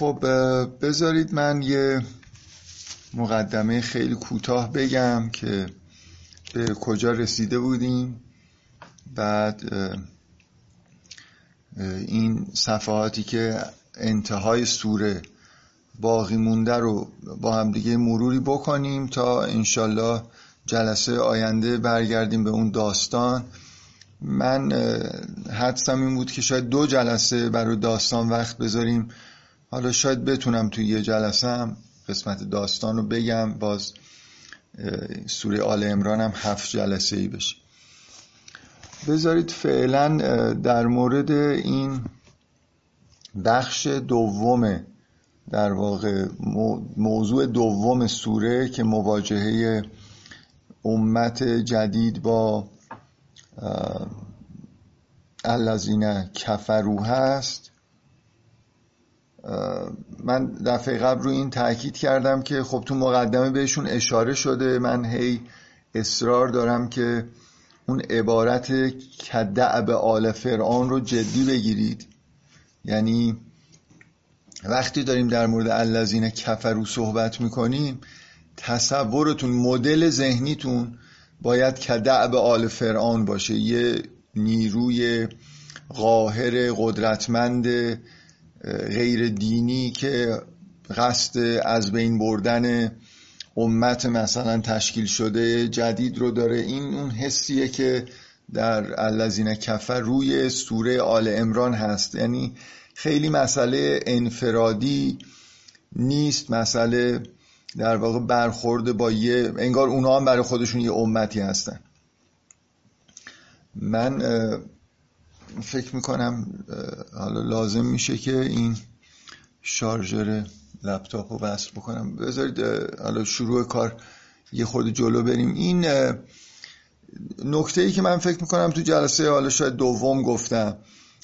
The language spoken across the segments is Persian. خب بذارید من یه مقدمه خیلی کوتاه بگم که به کجا رسیده بودیم، بعد این صفحاتی که انتهای سوره باقی مونده رو با هم دیگه مروری بکنیم تا انشالله جلسه آینده برگردیم به اون داستان. من حدسم این بود که شاید 2 جلسه برای داستان وقت بذاریم، حالا شاید بتونم توی یه جلسه هم قسمت داستان رو بگم، باز سوره آل عمران هم 7 جلسه‌ای بشه. بذارید فعلا در مورد این بخش دوم، در واقع موضوع دوم سوره که مواجهه امت جدید با الذین کفروا هست. من دفعه قبل رو این تاکید کردم که خب تو مقدمه بهشون اشاره شده، من هی اصرار دارم که اون عبارت کدعب آل فرعون رو جدی بگیرید، یعنی وقتی داریم در مورد الذین کفروا صحبت میکنیم تصورتون، مدل ذهنیتون باید کدعب آل فرعون باشه، یه نیروی قاهر قدرتمند غیر دینی که قصد از بین بردن امت مثلا تشکیل شده جدید رو داره. این اون حسیه که در الذین کفر روی سوره آل عمران هست، یعنی خیلی مسئله انفرادی نیست، مسئله در واقع برخورد با یه، انگار اونا هم برای خودشون یه امتی هستن. من فکر میکنم حالا لازم میشه که این شارژر لپتاپ رو وصل بکنم. بذارید حالا شروع کار یه خورده جلو بریم. این نکته‌ای که من فکر میکنم تو جلسه حالا شاید دوم گفتم،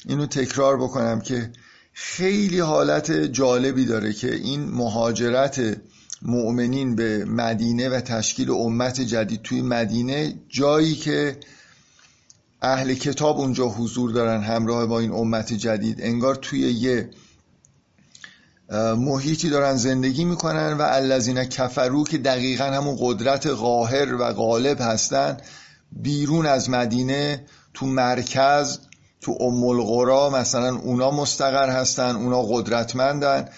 اینو تکرار بکنم که خیلی حالت جالبی داره که این مهاجرت مؤمنین به مدینه و تشکیل امت جدید توی مدینه، جایی که اهل کتاب اونجا حضور دارن همراه با این امت جدید، انگار توی یه محیطی دارن زندگی میکنن و الذین کفروا که دقیقا همون قدرت قاهر و غالب هستن بیرون از مدینه، تو مرکز، تو ام القرى مثلا اونا مستقر هستن، اونا قدرتمندن.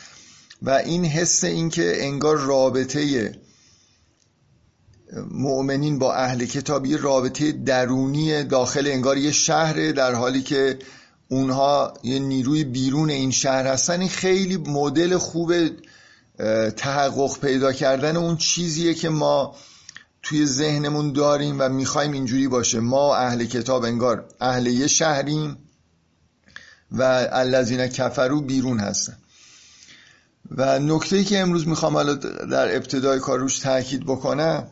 و این حس، این که انگار رابطه مؤمنین با اهل کتاب یه رابطه درونی داخل انگار یه شهره، در حالی که اونها یه نیروی بیرون این شهر هستن، این خیلی مدل خوب تحقق پیدا کردن اون چیزیه که ما توی ذهنمون داریم و میخوایم اینجوری باشه. ما اهل کتاب انگار اهل یه شهریم و الذین کفروا بیرون هستن. و نکته‌ای که امروز میخوام حالا در ابتدای کار روش تاکید بکنم،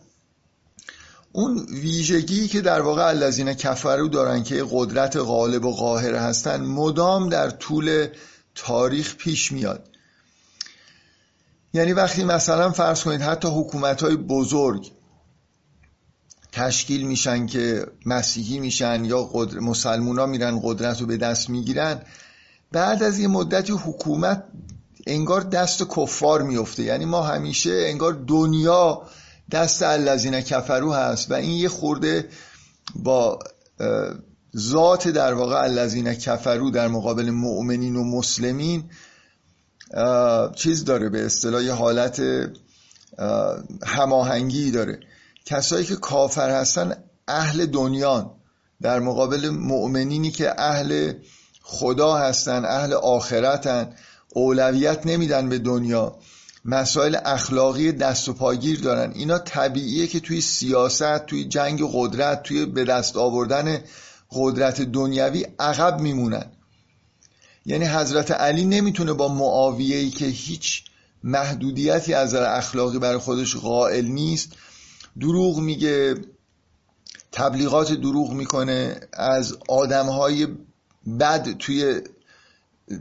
اون ویژگی که در واقع الذین کفروا دارن که قدرت غالب و قاهر هستن، مدام در طول تاریخ پیش میاد. یعنی وقتی مثلا فرض کنید حتی حکومت‌های بزرگ تشکیل میشن که مسیحی میشن یا مسلمونا میرن قدرت رو به دست میگیرن، بعد از یه مدتی حکومت انگار دست کفار میفته. یعنی ما همیشه انگار دنیا دست الذین کفروا هست و این یه خورده با ذات در واقع الذین کفروا در مقابل مؤمنین و مسلمین چیز داره، به اصطلاح یه حالت هماهنگی داره. کسایی که کافر هستن اهل دنیان در مقابل مؤمنینی که اهل خدا هستن، اهل آخرتن، اولویت نمیدن به دنیا، مسائل اخلاقی دست و پاگیر دارن. اینا طبیعیه که توی سیاست، توی جنگ قدرت، توی به دست آوردن قدرت دنیوی عقب میمونن. یعنی حضرت علی نمیتونه با معاویه‌ای که هیچ محدودیتی از نظر اخلاقی برای خودش قائل نیست، دروغ میگه، تبلیغات دروغ میکنه، از آدمهای بد توی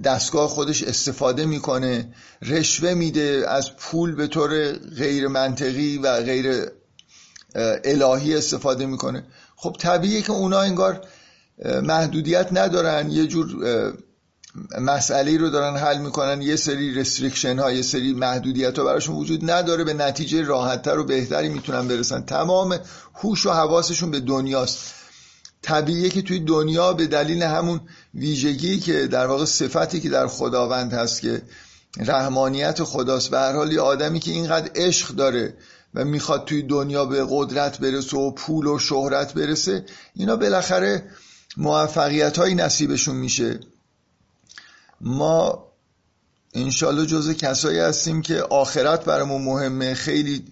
دستگاه خودش استفاده میکنه، رشوه میده، از پول به طور غیر منطقی و غیر الهی استفاده میکنه. خب طبیعیه که اونا انگار محدودیت ندارن، یه جور مسئله رو دارن حل میکنن، یه سری رستریکشن ها، یه سری محدودیت ها براشون وجود نداره، به نتیجه راحتتر و بهتری میتونن برسن. تمام هوش و حواسشون به دنیاست. طبیعیه که توی دنیا به دلیل همون ویژگی که در واقع صفتی که در خداوند هست که رحمانیت خداست، به هر حال یه آدمی که اینقدر عشق داره و میخواد توی دنیا به قدرت برسه و پول و شهرت برسه، اینا بالاخره موفقیت هایی نصیبشون میشه. ما انشالله جزو کسایی هستیم که آخرت برامون مهمه، خیلی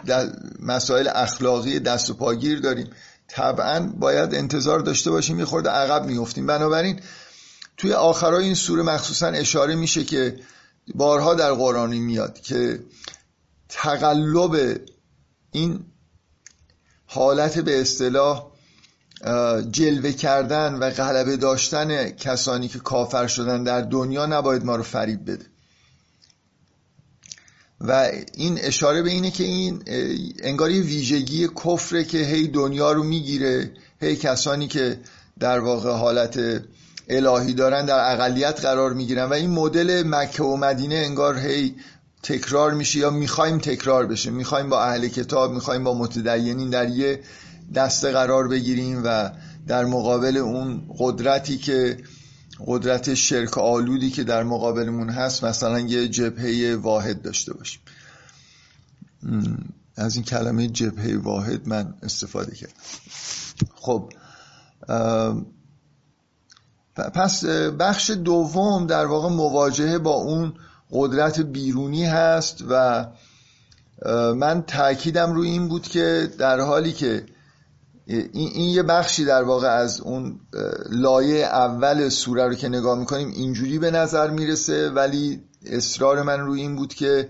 مسائل اخلاقی دست و پاگیر داریم، طبعا باید انتظار داشته باشیم یه خورده عقب میفتیم. بنابراین توی آخرای این سوره مخصوصا اشاره میشه که بارها در قرآن میاد که تقلب این حالت به اصطلاح جلوه کردن و غلبه داشتن کسانی که کافر شدن در دنیا نباید ما رو فریب بده، و این اشاره به اینه که این انگار یه ویژگی کفره که هی دنیا رو میگیره، هی کسانی که در واقع حالت الهی دارن در اقلیت قرار میگیرن، و این مدل مکه و مدینه انگار هی تکرار میشه یا میخوایم تکرار بشه، میخوایم با اهل کتاب، میخوایم با متدینین در یه دسته قرار بگیریم و در مقابل اون قدرتی که قدرت شرک آلودی که در مقابلمون هست مثلا یه جبهه واحد داشته باشیم. از این کلمه جبهه واحد من استفاده کردم. خب پس بخش دوم در واقع مواجهه با اون قدرت بیرونی هست و من تأکیدم روی این بود که در حالی که این یه بخشی در واقع از اون لایه اول سوره رو که نگاه میکنیم اینجوری به نظر میرسه، ولی اصرار من روی این بود که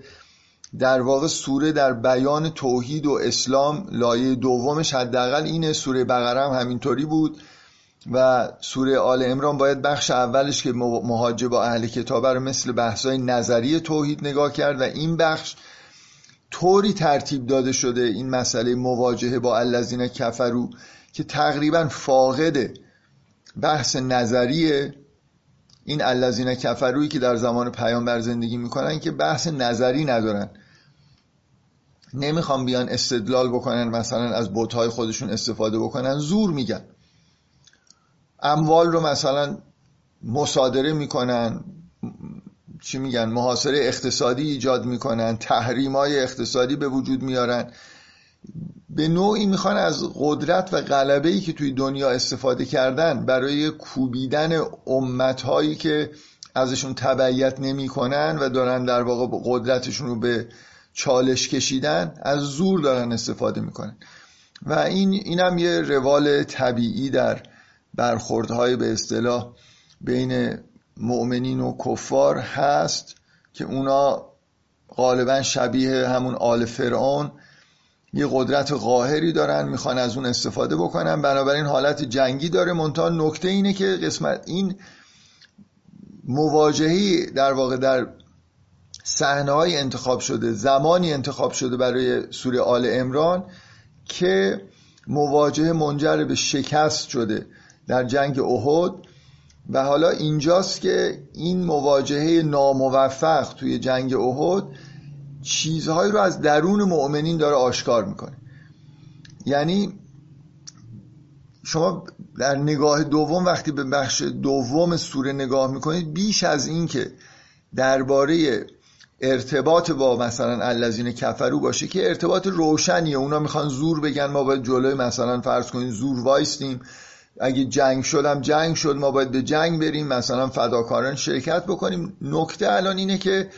در واقع سوره در بیان توحید و اسلام لایه دومش حداقل اینه. سوره بقره هم همینطوری بود و سوره آل عمران باید بخش اولش که مواجهه با اهل کتاب رو مثل بحث‌های نظری توحید نگاه کرد و این بخش طوری ترتیب داده شده، این مسئله مواجهه با الذین کفروا، که تقریبا فاقد بحث نظریه. این الذین کفرویی که در زمان پیامبر زندگی میکنن که بحث نظری ندارن، نمیخوان بیان استدلال بکنن، مثلا از بت‌های خودشون استفاده بکنن، زور میگن، اموال رو مثلا مصادره میکنن، چی میگن، محاصره اقتصادی ایجاد میکنن، تحریم‌های اقتصادی به وجود میارن، به نوعی میخوان از قدرت و غلبه‌ای که توی دنیا استفاده کردن برای کوبیدن امت‌هایی که ازشون تبعیت نمیکنن و دارن در واقع قدرتشون رو به چالش کشیدن، از زور دارن استفاده میکنن. و اینم یه روال طبیعی در برخوردهای به اصطلاح بین مؤمنین و کفار هست که اونا غالبا شبیه همون آل فرعون یه قدرت قاهری دارن، میخوان از اون استفاده بکنن، بنابراین حالت جنگی داره. منتها نکته اینه که قسمت این مواجهه در واقع در صحنه‌های انتخاب شده، زمانی انتخاب شده برای سوره آل عمران که مواجهه منجر به شکست شده در جنگ احد، و حالا اینجاست که این مواجهه ناموفق توی جنگ احد چیزهایی رو از درون مؤمنین داره آشکار میکنه. یعنی شما در نگاه دوم وقتی به بخش دوم سوره نگاه میکنید، بیش از این که درباره ارتباط با مثلا الذین کفروا باشه که ارتباط روشنیه، اونا میخوان زور بگن، ما باید جلوی مثلا فرض کنین زور وایستیم، اگه جنگ شدم جنگ شد، ما باید به جنگ بریم، مثلا فداکاران شرکت بکنیم. نکته الان اینه که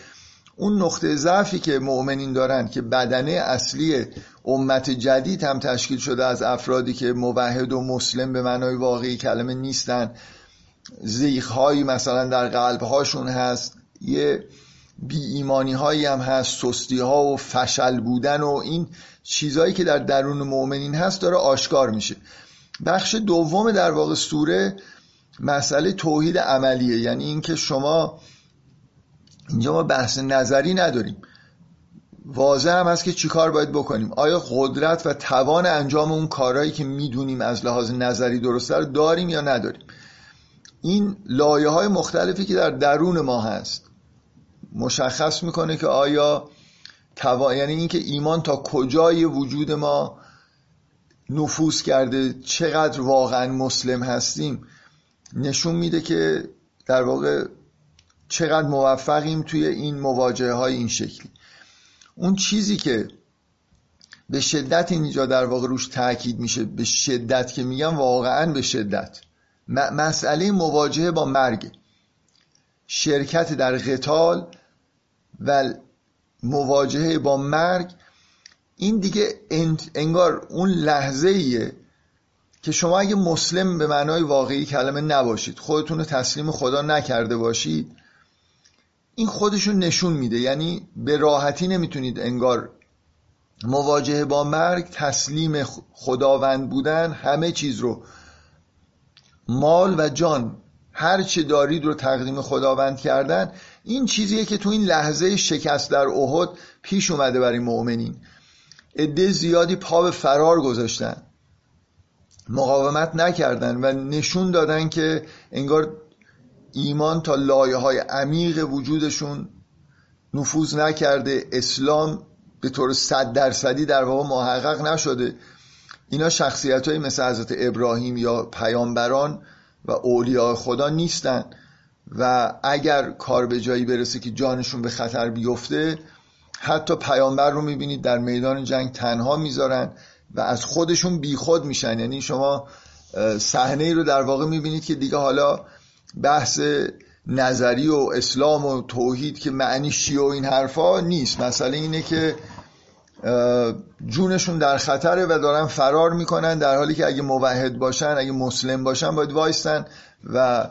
اون نقطه ضعفی که مؤمنین دارن که بدنه اصلی امت جدید هم تشکیل شده از افرادی که موحد و مسلم به معنای واقعی کلمه نیستن، زیغ‌هایی مثلا در قلب‌هاشون هست، یه بی ایمانی هایی هم هست، سستی ها و فشل بودن و این چیزهایی که در درون مؤمنین هست داره آشکار میشه. بخش دوم در واقع سوره مسئله توحید عملیه، یعنی اینکه شما اینجا ما بحث نظری نداریم، واضح هم هست که چی کار باید بکنیم، آیا قدرت و توان انجام اون کارهایی که میدونیم از لحاظ نظری درسته رو داریم یا نداریم. این لایه های مختلفی که در درون ما هست مشخص میکنه که آیا یعنی این که ایمان تا کجای وجود ما نفوذ کرده، چقدر واقعا مسلم هستیم، نشون میده که در واقع چقدر موفقیم توی این مواجهه های این شکلی. اون چیزی که به شدت اینجا در واقع روش تاکید میشه، به شدت که میگم واقعا به شدت، مسئله مواجهه با مرگ، شرکت در قتال و مواجهه با مرگ، این دیگه انگار اون لحظه ایه که شما اگه مسلم به معنای واقعی کلمه نباشید، خودتون رو تسلیم خدا نکرده باشید، این خودشون نشون میده. یعنی به راحتی نمیتونید انگار مواجهه با مرگ، تسلیم خداوند بودن، همه چیز رو، مال و جان، هر چه دارید رو تقدیم خداوند کردن. این چیزیه که تو این لحظه شکست در احد پیش اومده برای مؤمنین. عده زیادی پا به فرار گذاشتن، مقاومت نکردن و نشون دادن که انگار ایمان تا لایه‌های عمیق وجودشون نفوذ نکرده، اسلام به طور 100% در واقع محقق نشده. اینا شخصیت‌های مثل حضرت ابراهیم یا پیامبران و اولیاء خدا نیستن و اگر کار به جایی برسه که جانشون به خطر بیفته، حتی پیامبر رو میبینید در میدان جنگ تنها میذارن و از خودشون بیخود میشن. یعنی شما صحنه‌ای رو در واقع میبینید که دیگه حالا بحث نظری و اسلام و توحید که معنی شیعه و این حرفا نیست، مسئله اینه که جونشون در خطره و دارن فرار میکنن، در حالی که اگه موحد باشن، اگه مسلم باشن، باید وایستن و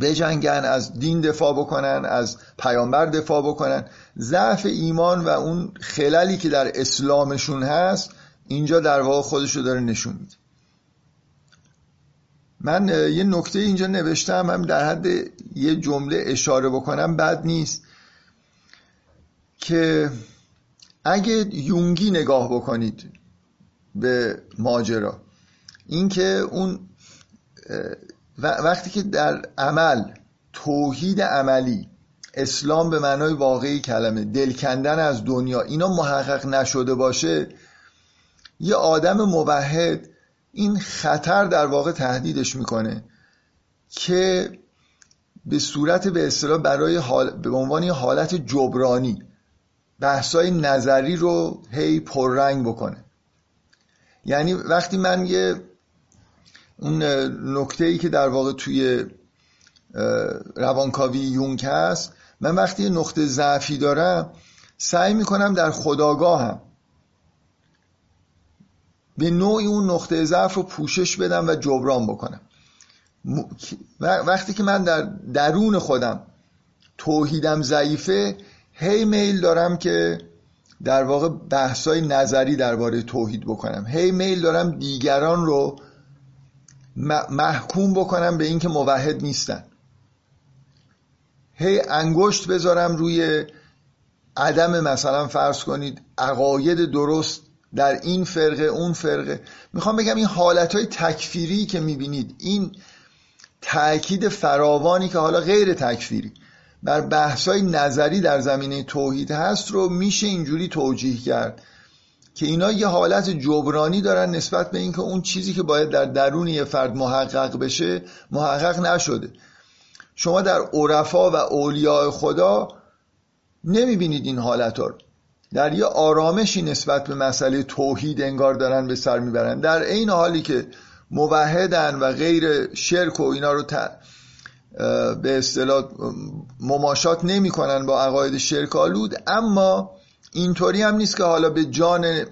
بجنگن، از دین دفاع بکنن، از پیامبر دفاع بکنن. ضعف ایمان و اون خللی که در اسلامشون هست اینجا در واقع خودشو داره نشون میده. من یه نکته اینجا نوشتم، هم در حد یه جمله اشاره بکنم بد نیست، که اگه یونگی نگاه بکنید به ماجرا، این که اون وقتی که در عمل، توحید عملی، اسلام به معنای واقعی کلمه، دل کندن از دنیا، اینا محقق نشده باشه، یه آدم موحد این خطر در واقع تهدیدش میکنه که به صورت به اصطلاح برای به عنوان یه حالت جبرانی بحثای نظری رو هی پررنگ بکنه. یعنی وقتی من یه اون نکته‌ای که در واقع توی روانکاوی یونگ هست، من وقتی نقطه ضعفی دارم سعی میکنم در خودآگاهم به نوعی اون نقطه ضعف رو پوشش بدم و جبران بکنم. وقتی که من در درون خودم توحیدم ضعیفه، هی میل دارم که در واقع بحثای نظری درباره توحید بکنم، هی میل دارم دیگران رو محکوم بکنم به اینکه موحد نیستن، هی انگشت بذارم روی عدم، مثلا فرض کنید عقاید درست در این فرقه اون فرقه. میخوام بگم این حالتهای تکفیری که میبینید، این تأکید فراوانی که حالا غیر تکفیری بر بحثای نظری در زمینه توحید هست رو میشه اینجوری توجیه کرد که اینا یه حالت جبرانی دارن نسبت به اینکه اون چیزی که باید در درون یه فرد محقق بشه محقق نشده. شما در عرفا و اولیاء خدا نمیبینید این حالتها رو، در یه آرامشی نسبت به مسئله توحید انگار دارن به سر میبرن، در این حالی که موحدن و غیر شرک و اینا رو به اصطلاح مماشات نمی کنن با عقاید شرک آلود، اما اینطوری هم نیست که حالا به جان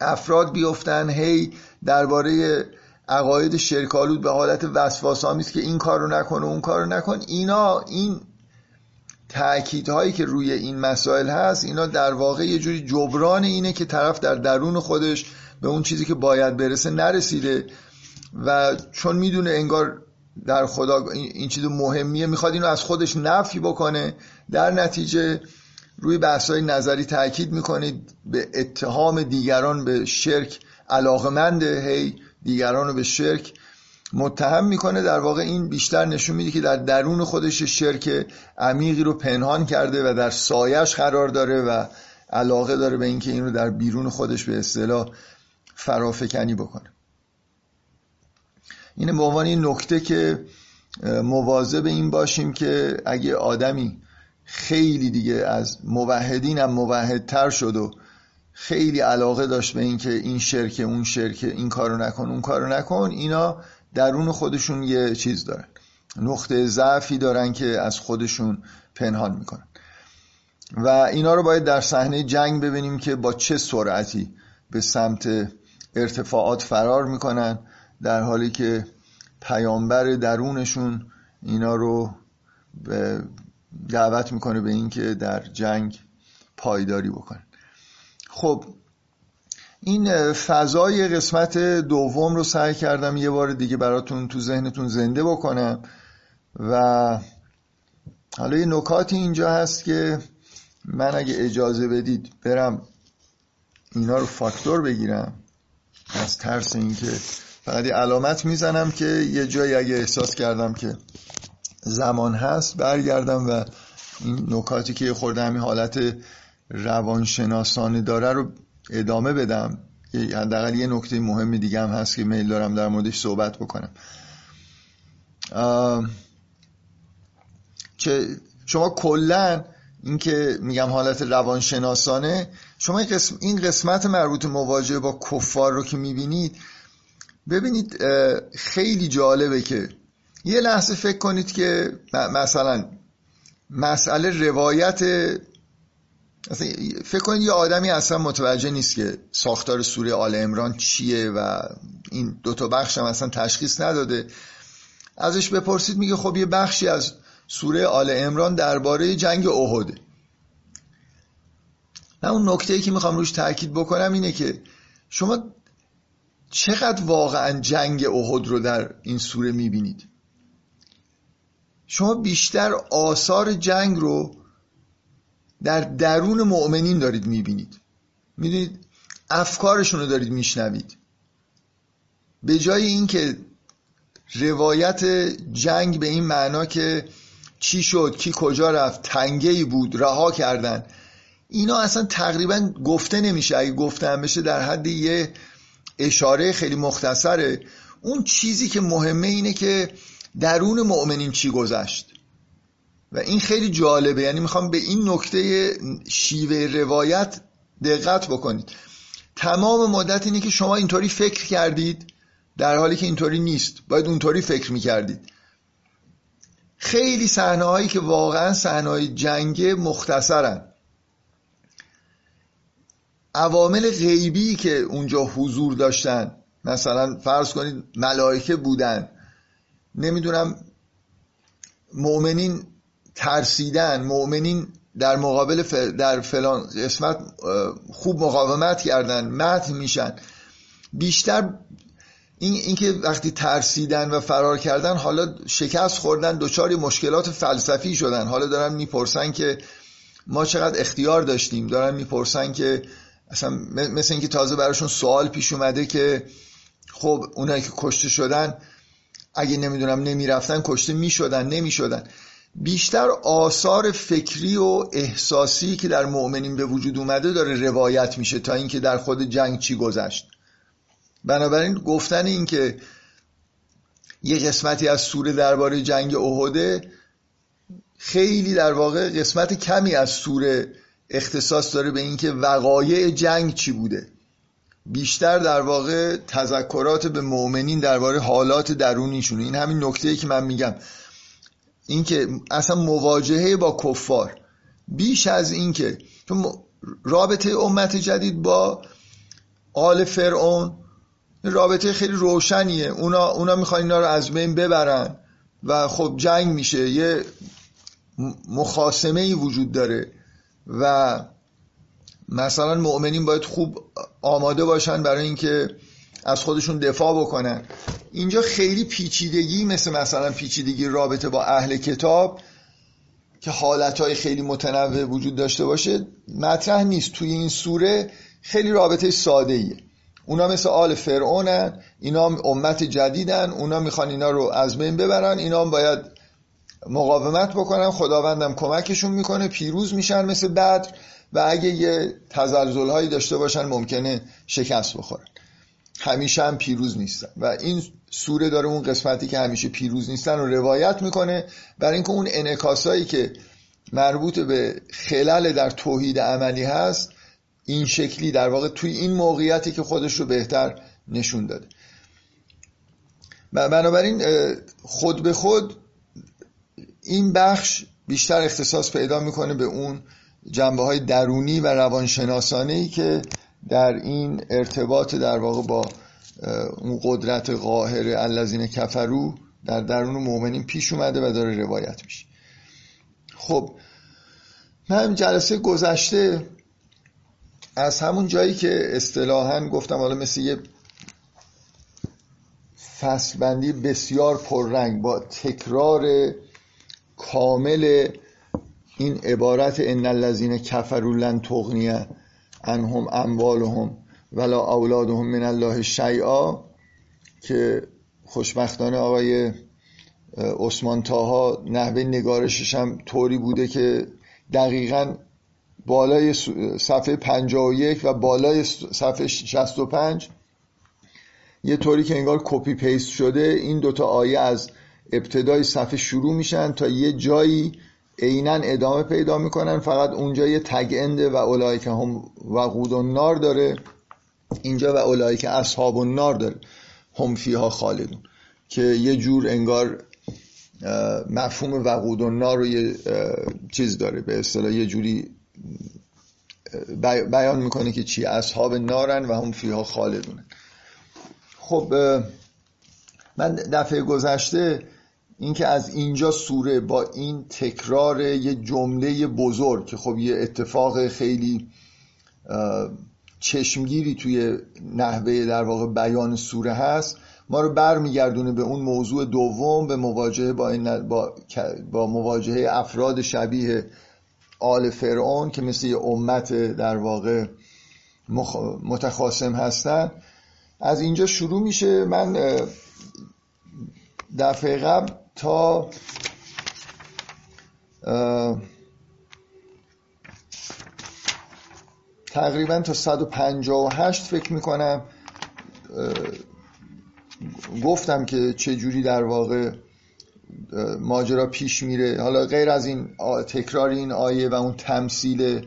افراد بیفتن هی درباره عقاید شرک آلود به حالت وسواس‌آمیز که این کارو نکن و اون کارو نکن. اینا این تأکیدهایی که روی این مسائل هست، اینا در واقع یه جوری جبران اینه که طرف در درون خودش به اون چیزی که باید برسه نرسیده و چون میدونه انگار در خدا این چیز مهمیه، میخواد اینو از خودش نفی بکنه، در نتیجه روی بحث‌های نظری تأکید میکنید، به اتهام دیگران به شرک علاقمنده، هی دیگران رو به شرک متهم میکنه. در واقع این بیشتر نشون میده که در درون خودش شرک عمیقی رو پنهان کرده و در سایش قرار داره و علاقه داره به اینکه این رو در بیرون خودش به اصطلاح فرافکنی بکنه. اینه به عنوان این نکته که مواظب این باشیم که اگه آدمی خیلی دیگه از موحدین هم موحدتر شد و خیلی علاقه داشت به این که این شرک اون شرک، این کارو نکن اون کارو نکن، اینا درون خودشون یه چیز دارن، نقطه ضعفی دارن که از خودشون پنهان میکنن و اینا رو باید در صحنه جنگ ببینیم که با چه سرعتی به سمت ارتفاعات فرار میکنن، در حالی که پیامبر درونشون اینا رو دعوت میکنه به این که در جنگ پایداری بکنن. خب این فضای قسمت دوم رو سعی کردم یه بار دیگه براتون تو ذهنتون زنده بکنم و حالا یه نکاتی اینجا هست که من اگه اجازه بدید برم اینا رو فاکتور بگیرم، از ترس این که فقط یه علامت میزنم که یه جایی اگه احساس کردم که زمان هست برگردم و این نکاتی که خورده همین حالت روانشناسانه داره رو ادامه بدم. حداقل یه نکته مهم دیگه هم هست که میل دارم در موردش صحبت بکنم. شما کلن این که میگم حالت روانشناسانه، شما این قسمت مربوط مواجهه با کفار رو که میبینید، ببینید خیلی جالبه که یه لحظه فکر کنید که مثلا مسئله روایت، فکر کنید یه آدمی اصلا متوجه نیست که ساختار سوره آل عمران چیه و این دوتا بخش هم اصلا تشخیص نداده، ازش بپرسید میگه خب یه بخشی از سوره آل عمران درباره جنگ احده. نه، اون نکته‌ای که میخوام روش تاکید بکنم اینه که شما چقدر واقعا جنگ احد رو در این سوره میبینید. شما بیشتر آثار جنگ رو در درون مؤمنین دارید میبینید، میدونید افکارشون رو دارید میشنوید، به جای اینکه روایت جنگ به این معنا که چی شد، کی کجا رفت، تنگه‌ای بود رها کردن، اینا اصلا تقریبا گفته نمیشه، اگه گفته هم بشه در حد یه اشاره خیلی مختصره. اون چیزی که مهمه اینه که درون مؤمنین چی گذشت و این خیلی جالبه. یعنی میخوام به این نکته شیوه روایت دقت بکنید. تمام مدت اینه که شما اینطوری فکر کردید در حالی که اینطوری نیست، باید اونطوری فکر میکردید. خیلی صحنه هایی که واقعا صحنه های جنگ مختصرن، عوامل غیبی که اونجا حضور داشتن، مثلا فرض کنید ملائکه بودن، نمیدونم مؤمنین ترسیدن، مؤمنین در مقابل در فلان قسمت خوب مقاومت کردن، مدح میشن. بیشتر این که وقتی ترسیدن و فرار کردن، حالا شکست خوردن، دچار مشکلات فلسفی شدن، حالا دارن میپرسن که ما چقدر اختیار داشتیم، دارن میپرسن که اصلا مثل اینکه تازه براشون سوال پیش اومده که خب اونایی که کشته شدن اگه نمیدونم نمیرفتن کشته میشدن نمیشدن. بیشتر آثار فکری و احساسی که در مؤمنین به وجود اومده داره روایت میشه تا اینکه در خود جنگ چی گذشت. بنابراین گفتن اینکه یه قسمتی از سوره درباره جنگ احده، خیلی در واقع قسمت کمی از سوره اختصاص داره به اینکه وقایع جنگ چی بوده. بیشتر در واقع تذکرات به مؤمنین درباره حالات درونیشونه. این همین نکته‌ای که من میگم، اینکه اصلا مواجهه با کفار بیش از اینکه رابطه امت جدید با آل فرعون رابطه خیلی روشنیه، اونا میخوان اینا رو از بین ببرن و خب جنگ میشه، یه مخاصمه‌ای وجود داره و مثلا مؤمنین باید خوب آماده باشن برای اینکه از خودشون دفاع بکنن. اینجا خیلی پیچیدگی مثلا پیچیدگی رابطه با اهل کتاب که حالتهای خیلی متنوع وجود داشته باشه مطرح نیست. توی این سوره خیلی رابطه ساده‌ایه اونا مثل آل فرعونن، اینا امت جدیدن، اونا میخوان اینا رو از بین ببرن، اینا هم باید مقاومت بکنن، خداوندم کمکشون میکنه، پیروز میشن مثل بدر، و اگه یه تزلزل هایی داشته باشن ممکنه شکست بخورن. همیشه هم پیروز نیستن و این سوره داره اون قسمتی که همیشه پیروز نیستن رو روایت میکنه، برای اینکه اون انعکاسایی که مربوط به خلل در توحید عملی هست این شکلی در واقع توی این موقعیتی که خودش رو بهتر نشون داده. بنابراین خود به خود این بخش بیشتر اختصاص پیدا میکنه به اون جنبه های درونی و روانشناسانهی که در این ارتباط در واقع با اون قدرت قاهره الذین کفروا در درون مؤمنین پیش اومده و داره روایت میشه. خب من جلسه گذشته از همون جایی که اصطلاحاً گفتم حالا مثل یه فصل بندی بسیار پررنگ با تکرار کامل این عبارت ان الذین کفروا لن تغنی عنهم اموالهم ولا اولادهم من الله شیئا که خوشبختانه آقای عثمانتاها نحوه نگارشش هم طوری بوده که دقیقاً بالای صفحه 51 و بالای صفحه 65 یه طوری که انگار کپی پیست شده این دوتا آیه از ابتدای صفحه شروع میشن تا یه جایی عیناً ادامه پیدا میکنن، فقط اونجا یه تگ اند و اولئک هم وقود النار داره، اینجا و اولئک اصحاب النار داره، هم فیها خالدون، که یه جور انگار مفهوم وقود النار رو یه چیز داره، به اصطلاح یه جوری بیان میکنه که چی اصحاب نارن و هم فیها خالدونه. خب من دفعه گذشته اینکه از اینجا سوره با این تکرار یه جمله بزرگ که خب یه اتفاق خیلی چشمگیری توی نحوه در واقع بیان سوره هست، ما رو برمیگردونه به اون موضوع دوم، به مواجهه با مواجهه افراد شبیه آل فرعون که مثل یه امت در واقع متخاصم هستن. از اینجا شروع میشه. من دفعه قبل تا تقریبا تا 158 فکر میکنم گفتم که چه جوری در واقع ماجرا پیش میره. حالا غیر از این تکرار این آیه و اون تمثیل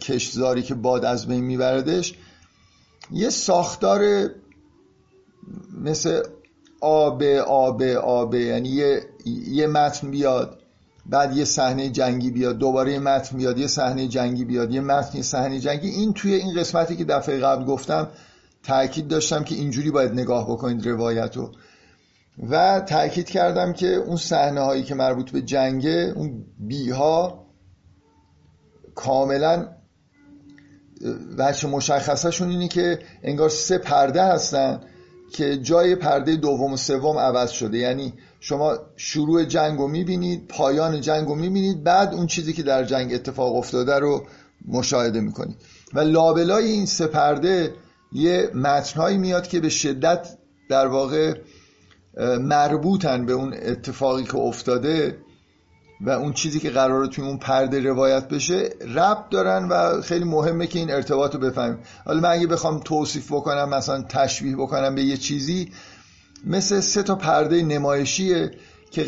کشتزاری که باد از بین میبردش، یه ساختار مثل آب آب آب، یعنی یه متن بیاد بعد یه صحنه جنگی بیاد، دوباره یه متن بیاد، یه صحنه جنگی بیاد، یه متن، یه صحنه جنگی. این توی این قسمتی که دفعه قبل گفتم تأکید داشتم که اینجوری باید نگاه بکنید روایتو، و تأکید کردم که اون صحنه هایی که مربوط به جنگه، اون بیها کاملا وجه مشخصشون اینه که انگار سه پرده هستن که جای پرده دوم و سوم عوض شده، یعنی شما شروع جنگ رو میبینید، پایان جنگ رو میبینید، بعد اون چیزی که در جنگ اتفاق افتاده رو مشاهده میکنید، و لابلای این سه پرده یه متنهایی میاد که به شدت در واقع مربوطن به اون اتفاقی که افتاده و اون چیزی که قراره توی اون پرده روایت بشه، ربط دارن و خیلی مهمه که این ارتباط رو بفهمیم. حالا من اگه بخوام توصیف بکنم، مثلا تشبیه بکنم به یه چیزی، مثل سه تا پرده نمایشیه که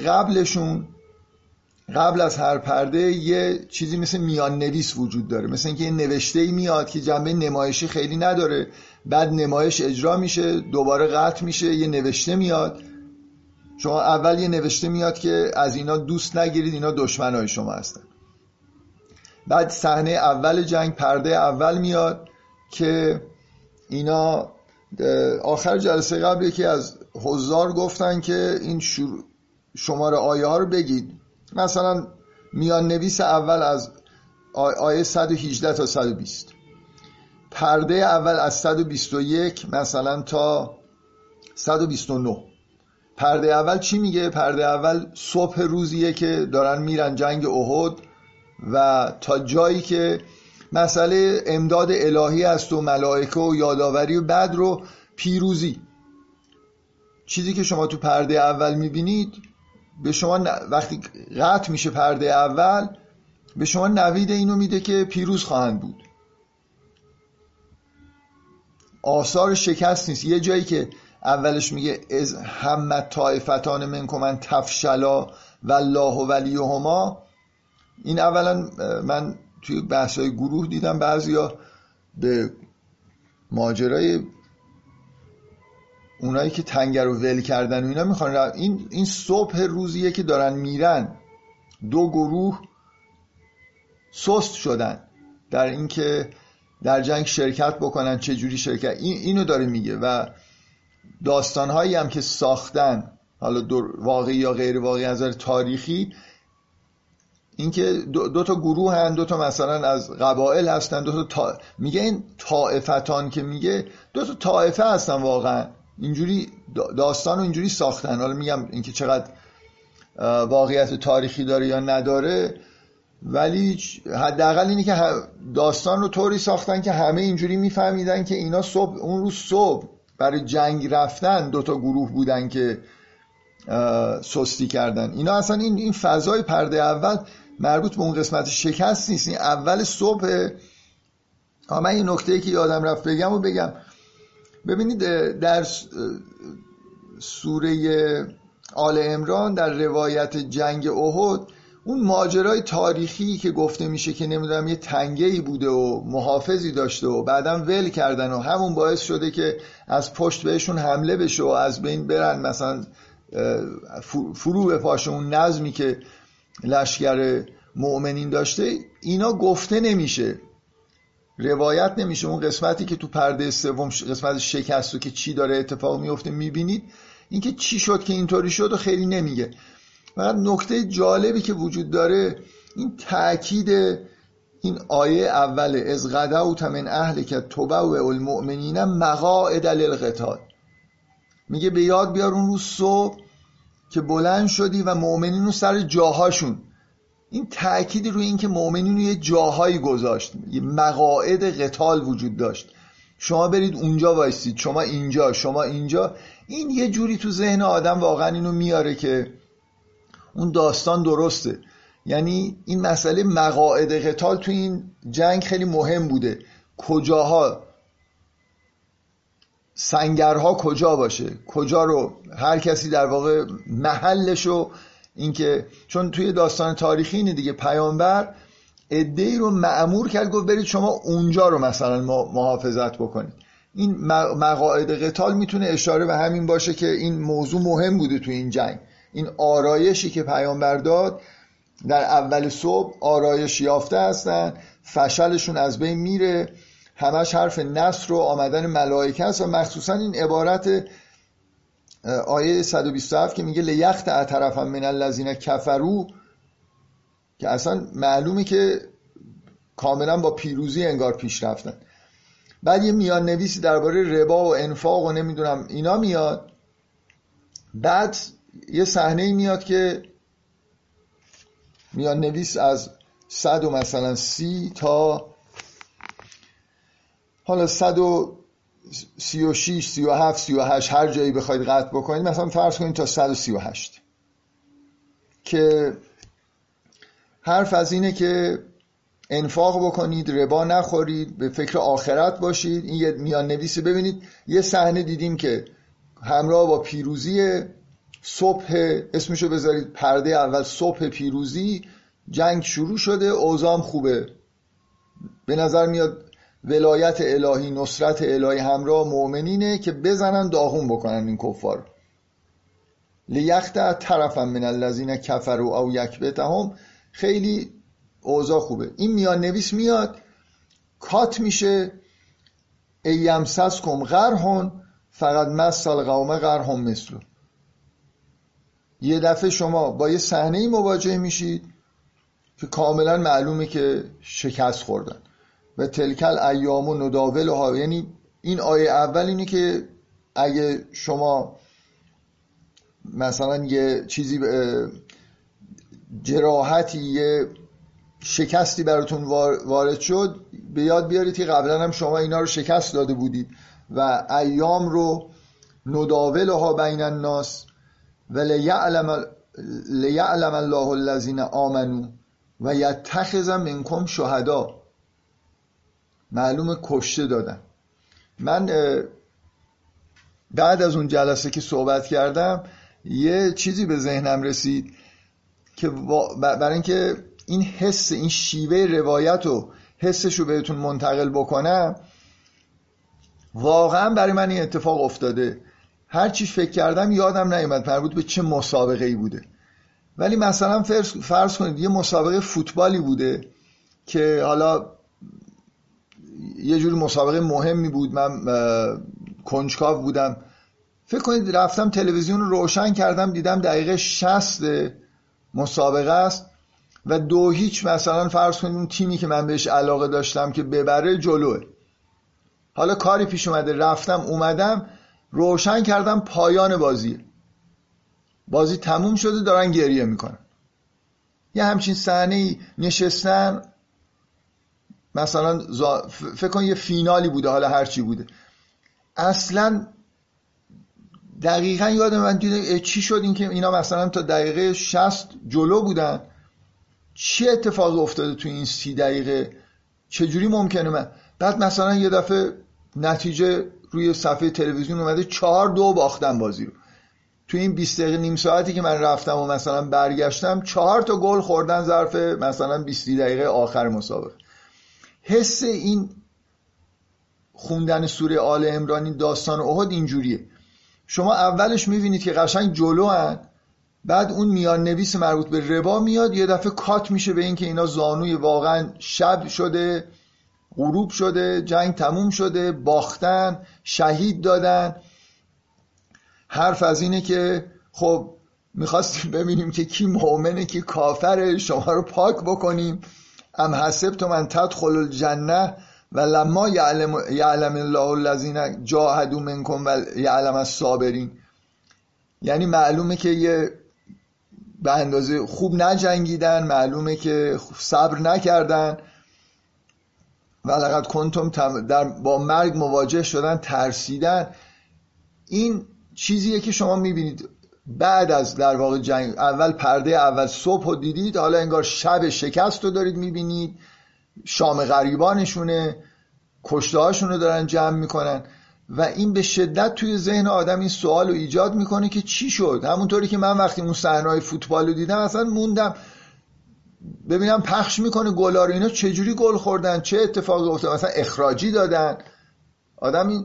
قبل از هر پرده یه چیزی مثل میان نویس وجود داره، مثل اینکه یه نوشته‌ای میاد که جنبه نمایشی خیلی نداره، بعد نمایش اجرا میشه، دوباره قطع میشه، یه نوشته میاد. شما اول یه نوشته میاد که از اینا دوست نگیرید، اینا دشمنای شما هستن. بعد صحنه اول جنگ، پرده اول میاد که اینا، آخر جلسه قبل یکی از حضار گفتن که این شماره آیه ها رو بگید، مثلا میان نویس اول از آیه 118 تا 120، پرده اول از 121 مثلا تا 129. پرده اول چی میگه؟ پرده اول صبح روزیه که دارن میرن جنگ احد و تا جایی که مسئله امداد الهی است و ملائکه و یادآوری و بدر و پیروزی. چیزی که شما تو پرده اول میبینید به شما وقتی قطع میشه پرده اول به شما نوید اینو میده که پیروز خواهند بود. آثار شکست نیست. یه جایی که اولش میگه از همت طائفتان منکم ان تفشلا والله ولیهما، این اولا من توی بحث‌های گروه دیدم بعضیا به ماجرای اونایی که تنگه رو ول کردن و اینا میخوان. این صبح روزیه که دارن میرن، دو گروه سست شدن در این که در جنگ شرکت بکنن، چجوری شرکت. اینو داره میگه و داستانهایی هم که ساختن، حالا واقعی یا غیر واقعی از نظر تاریخی، اینکه دو تا گروه هستن، دو تا مثلا از قبایل هستن، میگه این طائفتان که میگه دو تا طائفه هستن واقعا، اینجوری داستانو اینجوری ساختن. حالا میگم اینکه چقدر واقعیت تاریخی داره یا نداره، ولی حداقل اینه که داستان رو طوری ساختن که همه اینجوری میفهمیدن که اینا صبح اون روز صبح برای جنگ رفتن دو تا گروه بودن که سستی کردن. اینا اصلا این فضای پرده اول مربوط به اون قسمت شکست نیست. این اول صبح. من این نکته‌ای که یادم رفت بگم. ببینید در سوره آل عمران در روایت جنگ احد اون ماجرای تاریخی که گفته میشه که نمیدونم یه تنگه‌ای بوده و محافظی داشته و بعداً ول کردن و همون باعث شده که از پشت بهشون حمله بشه و از بین برن، مثلا فرو به پاشون نظمی که لشکر مؤمنین داشته. اینا گفته نمیشه، روایت نمیشه. اون قسمتی که تو پرده سوم قسمت شکست و که چی داره اتفاق میفته میبینید، اینکه چی شد که اینطوری شد و خیلی نمیگه. فقط نکته جالبی که وجود داره این تأکید این آیه اوله از غدوت من اهلک تبوئ المؤمنین مقاعد للقتال. میگه به یاد بیار اون روز صبح که بلند شدی و مؤمنین رو سر جاهاشون. این تأکید روی این که مؤمنین رو یه جاهایی گذاشت، یه مقاعد قتال وجود داشت، شما برید اونجا وایسید، شما اینجا. این یه جوری تو ذهن آدم واقعا اینو میاره که اون داستان درسته. یعنی این مسئله مقاعد قتال تو این جنگ خیلی مهم بوده، کجاها سنگرها کجا باشه، کجا رو هر کسی در واقع محلشو. این که چون توی داستان تاریخی اینه دیگه، پیامبر عده‌ای رو مأمور کرد، گفت برید شما اونجا رو مثلا محافظت بکنید. این مقاعد قتال میتونه اشاره به همین باشه که این موضوع مهم بوده توی این جنگ. این آرایشی که پیامبر داد در اول صبح، آرایش یافته هستن، فشلشون از بین میره، همش حرف نصر و آمدن ملائکه است. و مخصوصا این عبارت آیه 127 که میگه لیقطع طرفا من الذین کفروا، که اصلا معلومه که کاملا با پیروزی انگار پیش رفتن. بعد یه میان نویسی درباره ربا و انفاق و نمیدونم اینا میاد، بعد یه صحنه میاد که میان نویس از 100 مثلا 30 تا حالا 136 37 38 هر جایی بخواید قطع بکنید، مثلا فرض کنید تا 138 که حرف از اینه که انفاق بکنید، ربا نخورید، به فکر آخرت باشید. این یه میان نویسی. ببینید یه صحنه دیدیم که همراه با پیروزی صبح، اسمشو بذارید پرده اول صبح پیروزی، جنگ شروع شده، اوضاع خوبه، به نظر میاد ولایت الهی، نصرت الهی همراه مؤمنینه که بزنن داغون بکنن این کفار. لیقطع طرفا من الذین کفروا او یکبتهم، خیلی اوضاع خوبه. این میان نویس میاد کات میشه، ایمسسکم قرحون فقد مس القوم قرح مثله. یه دفعه شما با یه صحنه‌ای مواجه میشید که کاملا معلومه که شکست خوردن. و تلکل ایام و نداولها، یعنی این آیه اول اینه که اگه شما مثلا یه چیزی، جراحتی، یه شکستی براتون وارد شد، به یاد بیارید که قبلا هم شما اینا رو شکست داده بودید و ایام رو نداولها بین الناس و لیعلم الله الذین آمنوا و یتخذ منکم شهدا. معلومه کشته دادن. من بعد از اون جلسه که صحبت کردم یه چیزی به ذهنم رسید که برای اینکه این حس، این شیوه روایت و حسش رو بهتون منتقل بکنم، واقعا برای من این اتفاق افتاده. هر چی فکر کردم یادم نیومد مربوط به چه مسابقه‌ای بوده، ولی مثلا فرض کنید یه مسابقه فوتبالی بوده که حالا یه جور مسابقه مهمی بود، من کنجکاو بودم، فکر کنید رفتم تلویزیون رو روشن کردم، دیدم دقیقه 60 مسابقه است و 2-0 مثلا فرض کنید اون تیمی که من بهش علاقه داشتم که ببره جلوه. حالا کاری پیش اومده، رفتم اومدم روشن کردم، پایان بازی تموم شده، دارن گریه میکنن. یه همچین صحنه‌ای نشستن، مثلا فکر کن یه فینالی بوده، حالا هرچی بوده، اصلا دقیقا یادم من دیدم چی شد، این که اینا مثلا تا دقیقه 60 جلو بودن، چه اتفاق افتاده تو این 30 دقیقه، چجوری ممکنه؟ من بعد مثلا یه دفعه نتیجه روی صفحه تلویزیون اومده 4-2 باختن بازی رو. تو این 20 دقیقه نیم ساعتی که من رفتم و مثلا برگشتم 4 تا گل خوردن ظرف مثلا 20 دقیقه آخر مسابقه. حس این خوندن سوره آل عمران داستان احد اینجوریه، شما اولش میبینید که قشنگ جلوان، بعد اون میان نویس مربوط به ربا میاد یه دفعه کات میشه به این که اینا زانوی واقعا شب شده، غروب شده، جنگ تموم شده، باختن، شهید دادن. حرف از اینه که خب میخواستیم ببینیم که کی مؤمنه کی کافره، شما رو پاک بکنیم. ام حسبتم ان تدخلوا الجنه و لما یعلم الله الذین جاهدوا منکم و یعلم الصابرین. یعنی معلومه که یه به اندازه خوب نجنگیدن، معلومه که صبر نکردن و لقد کنتم با مرگ مواجه شدن، ترسیدن. این چیزیه که شما میبینید بعد از در واقع جنگ. اول پرده اول صبح رو دیدید، حالا انگار شب شکست رو دارید میبینید، شام غریبانشونه، کشتهاشون رو دارن جمع میکنن و این به شدت توی ذهن آدم این سوال رو ایجاد میکنه که چی شد. همونطوری که من وقتی اون صحنه‌های فوتبال رو دیدم اصلا موندم ببینم پخش میکنه گلا رو، اینا چجوری گل خوردن، چه اتفاقی افتاد، مثلا اخراجی دادن. آدم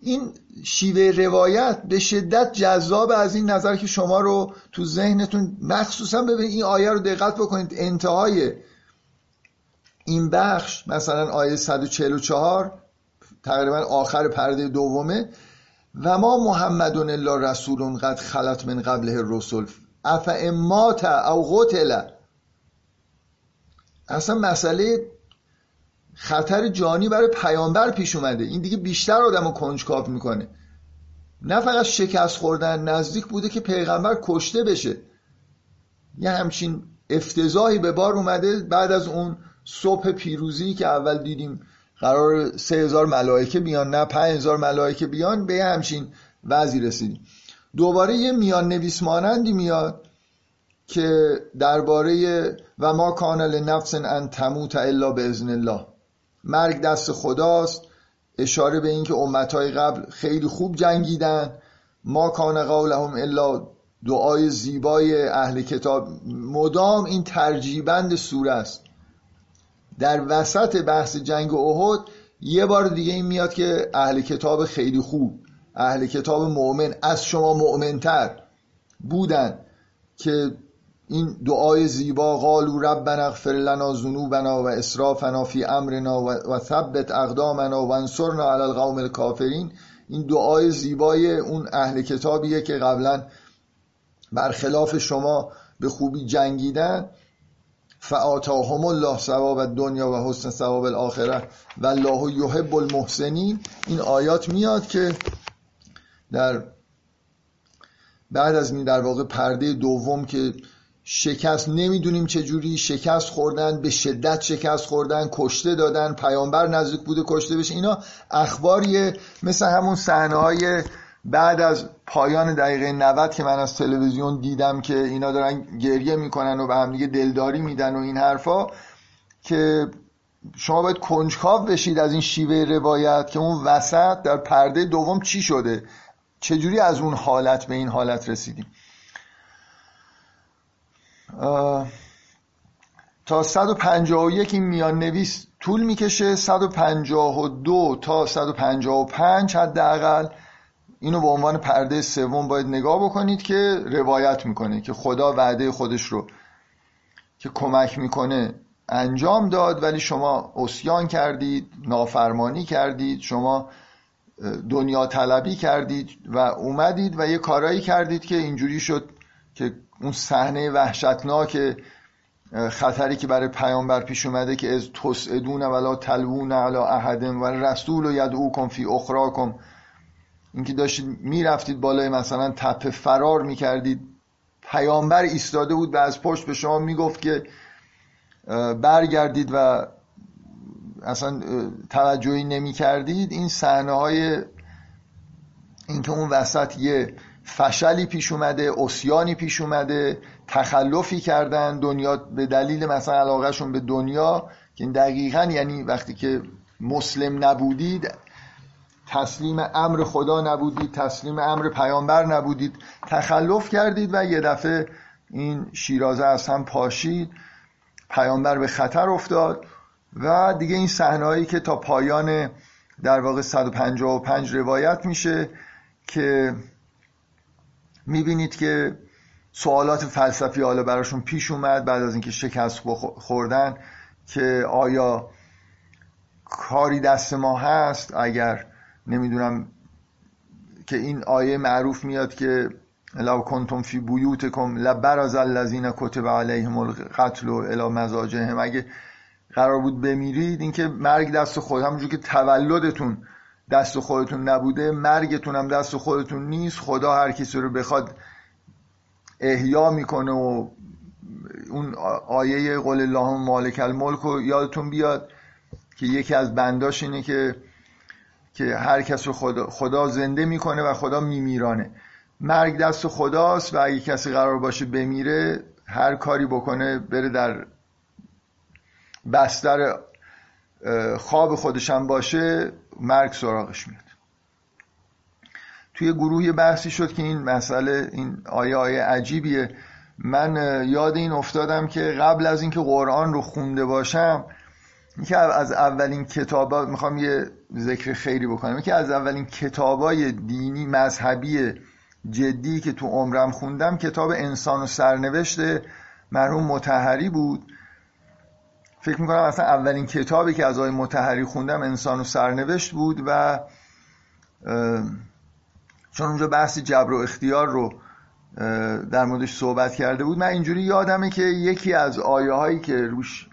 این شیوه روایت به شدت جذاب از این نظر که شما رو تو ذهنتون، مخصوصا ببین این آیه رو دقت بکنید، انتهای این بخش مثلا آیه 144 تقریبا آخر پرده دومه، و ما محمدون الا رسولون قد خلت من قبله الرسل افامات او قتل. اصلا مسئله خطر جانی برای پیامبر پیش اومده، این دیگه بیشتر آدم رو کنجکاو میکنه. نه فقط شکست خوردن، نزدیک بوده که پیغمبر کشته بشه، یه همچین افتضاحی به بار اومده بعد از اون صبح پیروزی که اول دیدیم قرار 3000 ملائکه بیان، نه 5000 ملائکه بیان، به همچین وضعی رسیدیم. دوباره یه میان نویس مانندی میاد که درباره و ما کان لنفس ان تموت الا باذن الله، مرگ دست خداست، اشاره به این که امتهای قبل خیلی خوب جنگیدن، ما کان قولهم الا دعای زیبای اهل کتاب. مدام این ترجیبند سوره است. در وسط بحث جنگ احد یه بار دیگه این میاد که اهل کتاب خیلی خوب، اهل کتاب مؤمن، از شما مؤمنتر بودن، که این دعای زیبا قالوا ربنا اغفر لنا ذنوبنا و اسرافنا فی امرنا و ثبت اقدامنا و انصرنا علی القوم الکافرین. این دعای زیبای اون اهل کتابیه که قبلا برخلاف شما به خوبی جنگیدن. فآتاهم الله ثواب الدنیا و حسن ثواب الاخره و الله یحب المحسنین. این آیات میاد که در بعد از این در واقع پرده دوم که شکست، نمیدونیم چجوری شکست خوردن، به شدت شکست خوردن، کشته دادن، پیامبر نزدیک بوده کشته بشه. اینا اخباریه مثل همون صحنه‌های بعد از پایان دقیقه 90 که من از تلویزیون دیدم که اینا دارن گریه میکنن و به هم دیگه دلداری میدن و این حرفا، که شما باید کنجکاو بشید از این شیوه روایت که اون وسط در پرده دوم چی شده، چجوری از اون حالت به این حالت رسیدیم. تا 151 این میان نویس طول میکشه، 152 تا 155 حداقل اینو به عنوان پرده سوم باید نگاه بکنید که روایت میکنه که خدا وعده خودش رو که کمک میکنه انجام داد، ولی شما عصیان کردید، نافرمانی کردید، شما دنیا طلبی کردید و اومدید و یه کارایی کردید که اینجوری شد که اون صحنه وحشتناک خطری که برای پیامبر پیش اومده که از تسعدون ولا تلوون علی احد و رسول یدعوکم فی اخراکم، اینکه داشتید میرفتید بالای مثلا تپه فرار میکردید، پیامبر ایستاده بود و از پشت به شما میگفت که برگردید و اصلا توجهی نمیکردید. این صحنه های اینکه اون وسط یه فشلی پیش اومده، عصیانی پیش اومده، تخلفی کردن دنیا به دلیل مثلا علاقه شون به دنیا، که دقیقاً یعنی وقتی که مسلم نبودید، تسلیم امر خدا نبودید، تسلیم امر پیامبر نبودید، تخلف کردید و یه دفعه این شیرازه از هم پاشید، پیامبر به خطر افتاد و دیگه این صحنه‌ای که تا پایان در واقع 155 روایت میشه که میبینید که سوالات فلسفی حالا براشون پیش اومد بعد از اینکه شکست خوردن، که آیا کاری دست ما هست، اگر نمیدونم که این آیه معروف میاد که لو کنتم فی بیوتکم لبرز الذین کتب علیهم القتل الی مضاجعهم، اگه قرار بود بمیرید، اینکه مرگ دست خود، همونجور که تولدتون دست خودتون نبوده، مرگتون هم دست خودتون نیست، خدا هر کسی رو بخواد احیا میکنه. و اون آیه قل اللهم مالک الملک و یادتون بیاد که یکی از بنداش اینه که هر کس رو خدا زنده میکنه و خدا میمیرانه. مرگ دست خداست و اگه کسی قرار باشه بمیره، هر کاری بکنه، بره در بستر خواب خودشم باشه، مرگ سراغش میاد. توی گروه بحثی شد که این مسئله، این آیه عجیبیه. من یاد این افتادم که قبل از اینکه قرآن رو خونده باشم، اینکه از اولین کتابا، میخوام یه ذکر خیری بکنم، اینکه از اولین کتابای دینی مذهبی جدی که تو عمرم خوندم، کتاب انسان و سرنوشت مرحوم مطهری بود. فکر میکنم اصلا اولین کتابی که از آقای مطهری خوندم انسان و سرنوشت بود، و چون اونجا بحث جبر و اختیار رو در موردش صحبت کرده بود، من اینجوری یادمه که یکی از آیه هایی که روش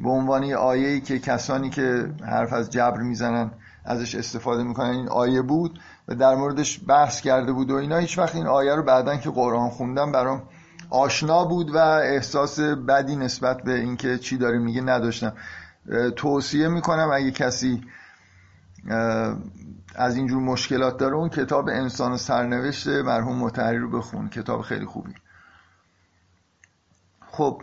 به عنوان آیه‌ای که کسانی که حرف از جبر میزنن ازش استفاده میکنن این آیه بود و در موردش بحث کرده بود و اینا. هیچ وقت این آیه رو بعدن که قرآن خوندم برام آشنا بود و احساس بدی نسبت به اینکه چی داره میگه نداشتم. توصیه میکنم اگه کسی از اینجور مشکلات داره، اون کتاب انسان و سرنوشت مرحوم مطهری رو بخون، کتاب خیلی خوبی. خب،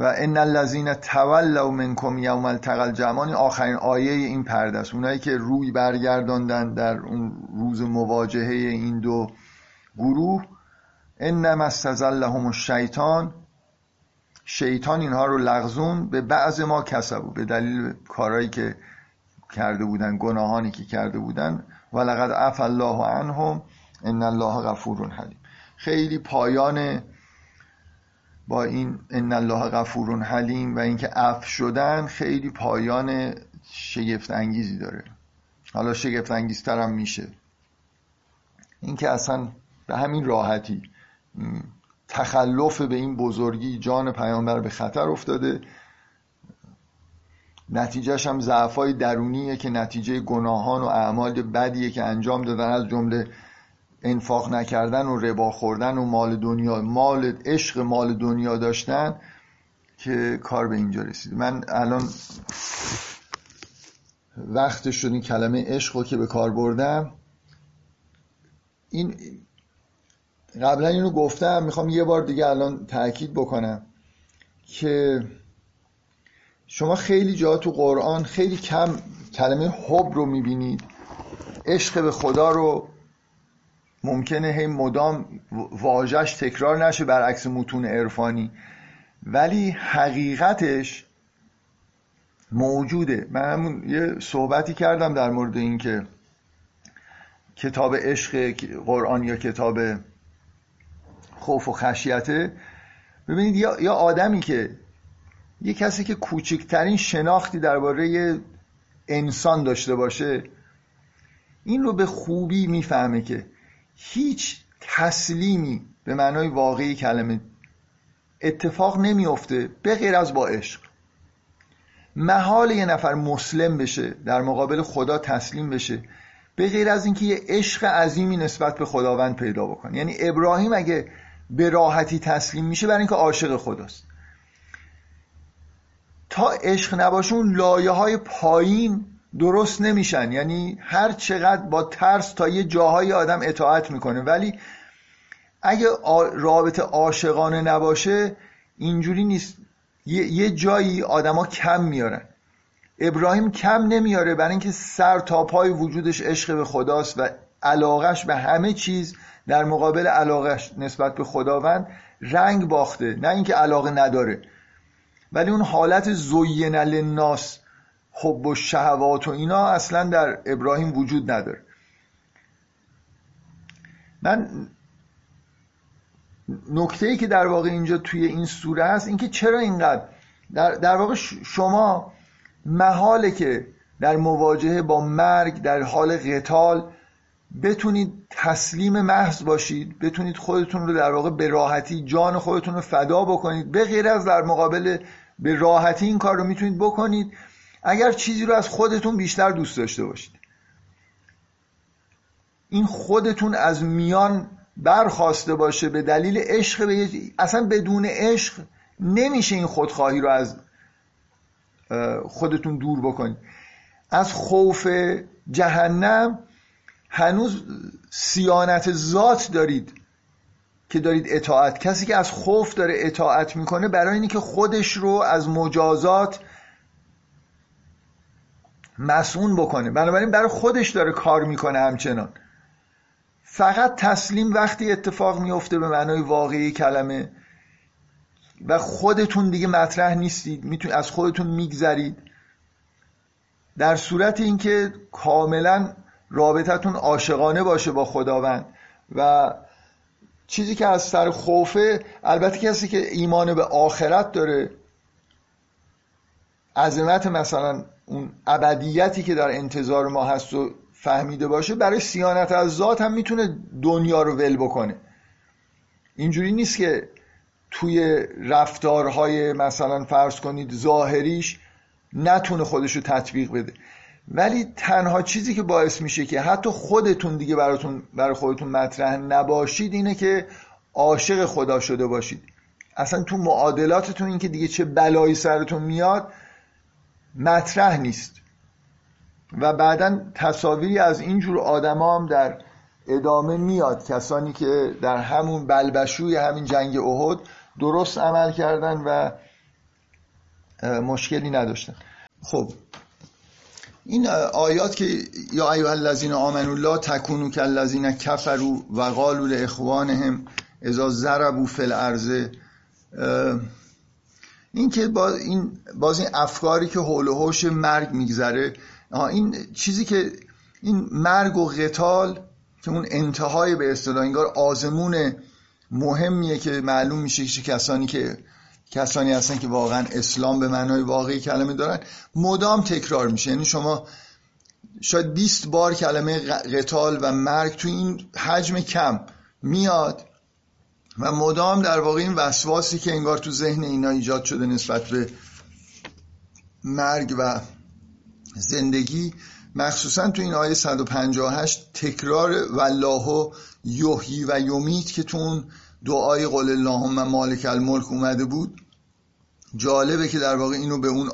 و ان الذین تولوا منکم یوم التقى الجمعان، آخرین آیه این پرده است. اونایی که روی برگرداندن در اون روز مواجهه این دو گروه، انما استزلهم الشیطان، شیطان اینها رو لغزون به بعض ما کسبو، به دلیل کارهایی که کرده بودن، گناهانی که کرده بودن، ولقد عفا الله عنهم ان الله غفور حلیم. خیلی پایان با این ان الله غفور حلیم و اینکه عفو شدن، خیلی پایان شگفت انگیزی داره. حالا شگفت انگیزتر هم میشه اینکه اصلا به همین راحتی تخلف به این بزرگی، جان پیامبر به خطر افتاده، نتیجهش هم ضعفای درونیه که نتیجه گناهان و اعمال بدیه که انجام دادن، از جمله انفاق نکردن و ربا خوردن و مال دنیا، مال عشق مال دنیا داشتن که کار به اینجا رسید. من الان وقت شد این کلمه عشق رو که به کار بردم، این قبلا اینو گفتم، میخوام یه بار دیگه الان تأکید بکنم که شما خیلی جا تو قرآن خیلی کم کلمه حب رو میبینید. عشق به خدا رو ممکنه هی مدام واژه‌اش تکرار نشه برعکس متون عرفانی، ولی حقیقتش موجوده. من همون یه صحبتی کردم در مورد این که کتاب عشق قرآن یا کتاب خوف و خشیته. ببینید یا آدمی که یه کسی که کوچکترین شناختی درباره انسان داشته باشه این رو به خوبی میفهمه که هیچ تسلیمی به معنای واقعی کلمه اتفاق نمیفته به غیر از با عشق. محال یه نفر مسلم بشه، در مقابل خدا تسلیم بشه، به غیر از اینکه یه عشق عظیمی نسبت به خداوند پیدا بکنه. یعنی ابراهیم اگه به راحتی تسلیم میشه برای اینکه عاشق خداست. تا عشق نباشه اون لایه های پایین درست نمیشن. یعنی هر چقدر با ترس تا یه جاهای آدم اطاعت میکنه، ولی اگه رابطه عاشقانه نباشه اینجوری نیست، یه جایی آدما کم میارن. ابراهیم کم نمیاره برای اینکه سر تا پای وجودش عشق به خداست و علاقش به همه چیز در مقابل علاقش نسبت به خداوند رنگ باخته، نه اینکه علاقه نداره. ولی اون حالت زین للناس حب و شهوات و اینا اصلا در ابراهیم وجود نداره. من نکته‌ای که در واقع اینجا توی این سوره هست اینکه چرا اینقدر در واقع شما محاله که در مواجهه با مرگ در حال قتال بتونید تسلیم محض باشید، بتونید خودتون رو در واقع به راحتی جان خودتون رو فدا بکنید، به غیر از در مقابل به راحتی این کار رو میتونید بکنید اگر چیزی رو از خودتون بیشتر دوست داشته باشید. این خودتون از میان برخواسته باشه به دلیل عشق اصلا بدون عشق نمیشه این خودخواهی رو از خودتون دور بکنید. از خوف جهنم هنوز صیانت ذات دارید که دارید اطاعت. کسی که از خوف داره اطاعت میکنه برای اینی که خودش رو از مجازات مسئول بکنه، بنابراین برای خودش داره کار میکنه. همچنان فقط تسلیم وقتی اتفاق میفته به معنای واقعی کلمه و خودتون دیگه مطرح نیستید، میتونید از خودتون میگذرید، در صورت اینکه کاملا رابطتون عاشقانه باشه با خداوند. و چیزی که از سر خوفه، البته کسی که ایمان به آخرت داره، عظمت مثلا اون ابدیتی که در انتظار ما هست و فهمیده باشه، برای صیانت از ذات هم میتونه دنیا رو ول بکنه. اینجوری نیست که توی رفتارهای مثلا فرض کنید ظاهریش نتونه خودش رو تطبیق بده. ولی تنها چیزی که باعث میشه که حتی خودتون دیگه برای خودتون مطرح نباشید اینه که عاشق خدا شده باشید. اصلا تو معادلاتتون این که دیگه چه بلایی سرتون میاد مطرح نیست. و بعداً تصاویری از اینجور آدم هم در ادامه میاد، کسانی که در همون بلبشوی همین جنگ احد درست عمل کردن و مشکلی نداشتن. خب این آیات که یا ایها الذین آمنوا لا تکونوا کالذین کفروا و قالوا لاخوانهم اذا ضربوا فی الارض، این که باز این افکاری که حول و حوش مرگ میگذره، این چیزی که این مرگ و قتال که اون انتهای به اصطلاح انگار آزمون مهمیه که معلوم میشه که کسانی هستن که واقعا اسلام به معنای واقعی کلمه دارن، مدام تکرار میشه. یعنی شما شاید 20 بار کلمه قتال و مرگ تو این حجم کم میاد و مدام در واقع این وسواسی که انگار تو ذهن اینا ایجاد شده نسبت به مرگ و زندگی مخصوصا تو این آیه 158 تکرار والله یحیی و یمیت که تو اون دعای قل اللهم مالک الملک اومده بود، جالبه که در واقع اینو به اون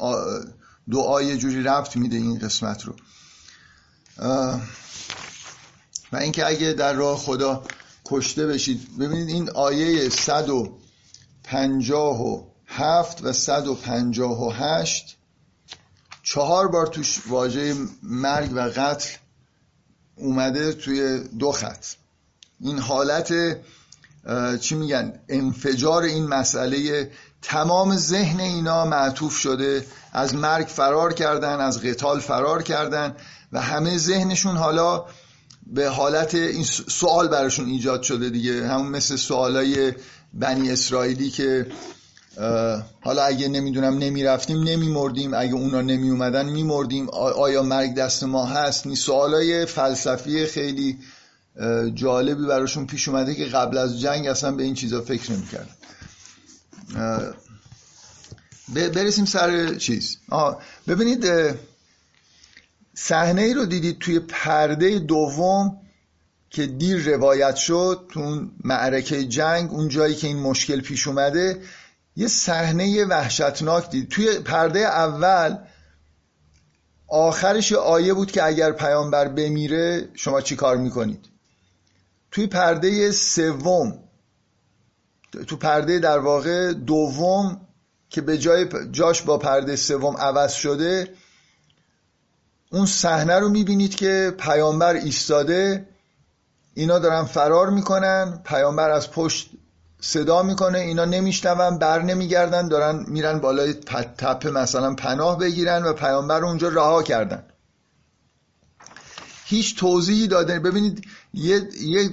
دعای جوری ربط میده این قسمت رو. و اینکه اگه در راه خدا کشته بشید، ببینید این آیه 157 و 158 4 بار توش واژه مرگ و قتل اومده توی 2 خط. این حالت چی میگن انفجار این مسئله، تمام ذهن اینا معطوف شده، از مرگ فرار کردن، از قتال فرار کردن و همه ذهنشون حالا به حالت این سوال براشون ایجاد شده دیگه، همون مثل سوالای بنی اسرائیلی که حالا اگه نمیدونم نمیرفتیم نمیمردیم، اگه اونا نمیومدن میمردیم، آیا مرگ دست ما هست؟ این سوالای فلسفی خیلی جالبی براشون پیش اومده که قبل از جنگ اصلا به این چیزا فکر نمیکردن. برسیم سر چیز. ببینید صحنه ای رو دیدید توی پرده دوم که دیر روایت شد، تو اون معرکه جنگ، اون جایی که این مشکل پیش اومده، یه صحنه وحشتناک دید. توی پرده اول آخرش آیه بود که اگر پیامبر بمیره شما چی کار میکنید. توی پرده سوم، تو پرده در واقع دوم که به جای جاش با پرده سوم عوض شده، اون صحنه رو میبینید که پیامبر ایستاده، اینا دارن فرار میکنن، پیامبر از پشت صدا میکنه، اینا نمیشنون، بر نمیگردن، دارن میرن بالای تپه مثلا پناه بگیرن و پیامبر رو اونجا رها کردن. هیچ توضیحی داده. ببینید یه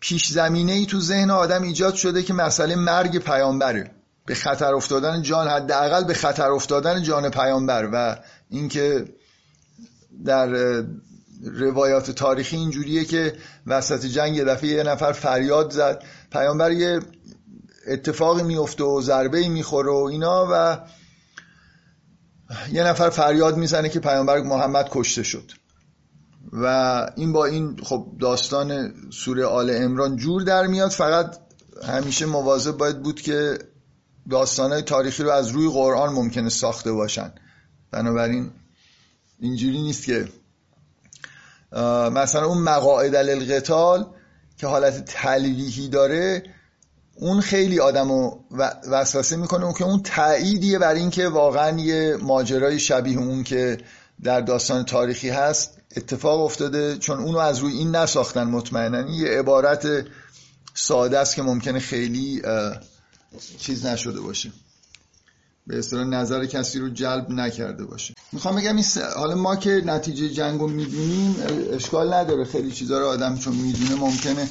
پیش زمینه‌ای تو ذهن آدم ایجاد شده که مسئله مرگ پیامبره، به خطر افتادن جان، حداقل به خطر افتادن جان پیامبر، و اینکه در روایات تاریخی اینجوریه که وسط جنگ یه دفعه یه نفر فریاد زد، پیامبر یه اتفاقی میفته و ضربه‌ای میخوره و اینا، و یه نفر فریاد میزنه که پیامبر محمد کشته شد، و این با این خب داستان سوره آل عمران جور در میاد. فقط همیشه مواظب باید بود که داستانهای تاریخی رو از روی قرآن ممکنه ساخته باشن، بنابراین اینجوری نیست که مثلا اون مقاعد للقتال که حالت تلویحی داره، اون خیلی آدمو وسوسه میکنه، اون که اون تاییدیه برای این که واقعا یه ماجرای شبیه اون که در داستان تاریخی هست اتفاق افتاده، چون اونو از روی این نساختن. مطمئنا یه عبارت ساده است که ممکنه خیلی چیز نشده باشه، به اصطلاح نظر کسی رو جلب نکرده باشه. میخوام بگم حالا ما که نتیجه جنگ رو میدونیم اشکال نداره، خیلی چیزا رو آدم چون میدونه ممکنه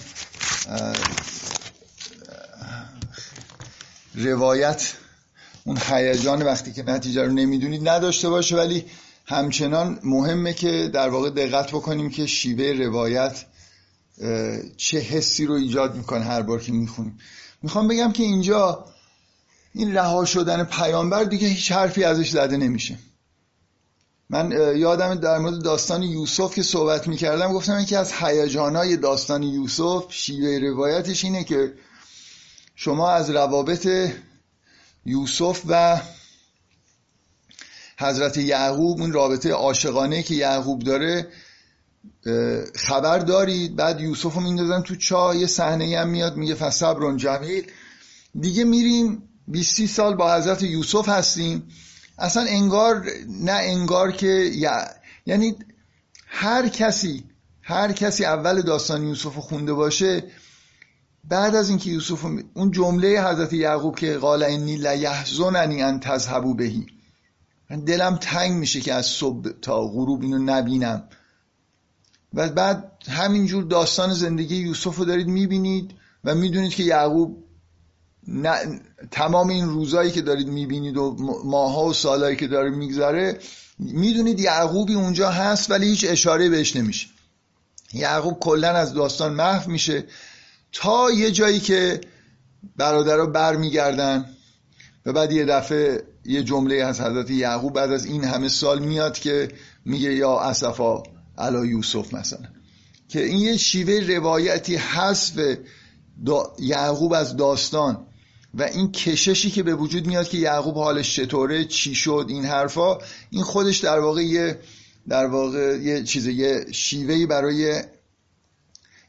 روایت اون هیجان وقتی که نتیجه رو نمیدونید نداشته باشه، ولی همچنان مهمه که در واقع دقت بکنیم که شیوه روایت چه حسی رو ایجاد میکنه هر بار که میخونیم. میخوام بگم که اینجا این رها شدن پیامبر دیگه هیچ حرفی ازش زده نمیشه. من یادم در مورد داستان یوسف که صحبت میکردم گفتم یکی از هیجانهای داستان یوسف شیوه روایتش اینه که شما از روابط یوسف و حضرت یعقوب، اون رابطه عاشقانه که یعقوب داره، خبر دارید. بعد یوسف رو میندازن تو چاه، یه صحنه‌ای هم میاد میگه فصبر جمیل، دیگه میریم 20 سال با حضرت یوسف هستیم، اصلا انگار نه انگار که یعنی هر کسی اول داستان یوسف رو خونده باشه، بعد از اینکه یوسف اون جمله حضرت یعقوب که قال انی لیحزننی ان تذهبوا بهی، من دلم تنگ میشه که از صبح تا غروب اینو نبینم، و بعد همینجور داستان زندگی یوسف رو دارید میبینید و میدونید که یعقوب تمام این روزایی که دارید میبینید و ماها و سالایی که داره میگذره، میدونید یعقوبی اونجا هست ولی هیچ اشاره بهش نمیشه. یعقوب کلن از داستان محو میشه تا یه جایی که برادرها برمیگردن و بعد یه دفعه یه جمله از حضرت یعقوب بعد از این همه سال میاد که میگه یا اسفا علی یوسف مثلا، که این یه شیوه روایتی هست و یعقوب از داستان و این کششی که به وجود میاد که یعقوب حالش چطوره، چی شد، این حرفا، این خودش در واقع یه چیزه، یه شیوهی برای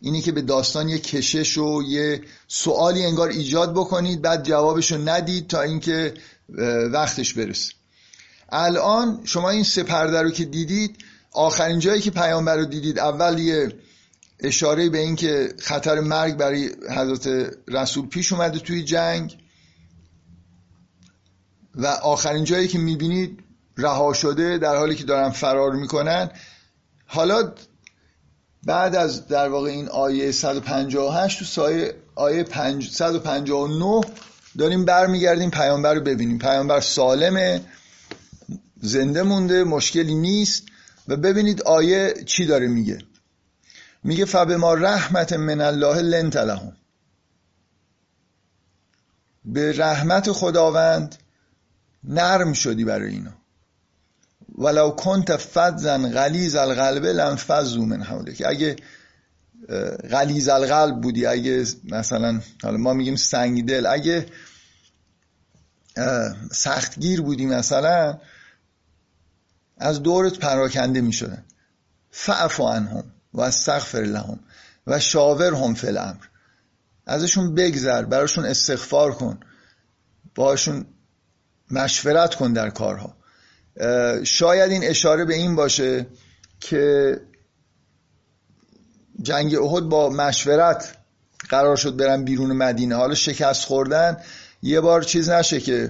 اینی که به داستان یه کشش و یه سوالی انگار ایجاد بکنید، بعد جوابشو ندید تا اینکه وقتش برسه. الان شما این سه پرده رو که دیدید، آخرین جایی که پیامبر رو دیدید، اول یه اشاره به این که خطر مرگ برای حضرت رسول پیش اومده توی جنگ، و آخرین جایی که میبینید رها شده در حالی که دارن فرار میکنن. حالا بعد از در واقع این آیه 158 تو سایه آیه 159 داریم برمیگردیم پیامبر رو ببینیم. پیامبر سالمه، زنده مونده، مشکلی نیست. و ببینید آیه چی داره میگه. میگه فبما رحمت من الله لنت لهم، به رحمت خداوند نرم شدی برای اینا. ولو کنت فظا غلیظ القلب لانفضوا من حولک، اگه غلیظ القلب بودی، اگه مثلا حالا ما میگیم سنگ دل، اگه سختگیر بودی مثلا، از دورت پراکنده میشدن. فاعف عنهم و استغفر لهم و شاورهم فی الامر، ازشون بگذر، براشون استغفار کن، باشون مشورت کن در کارها. شاید این اشاره به این باشه که جنگ احد با مشورت قرار شد برن بیرون مدینه، حالا شکست خوردن، یه بار چیز نشه که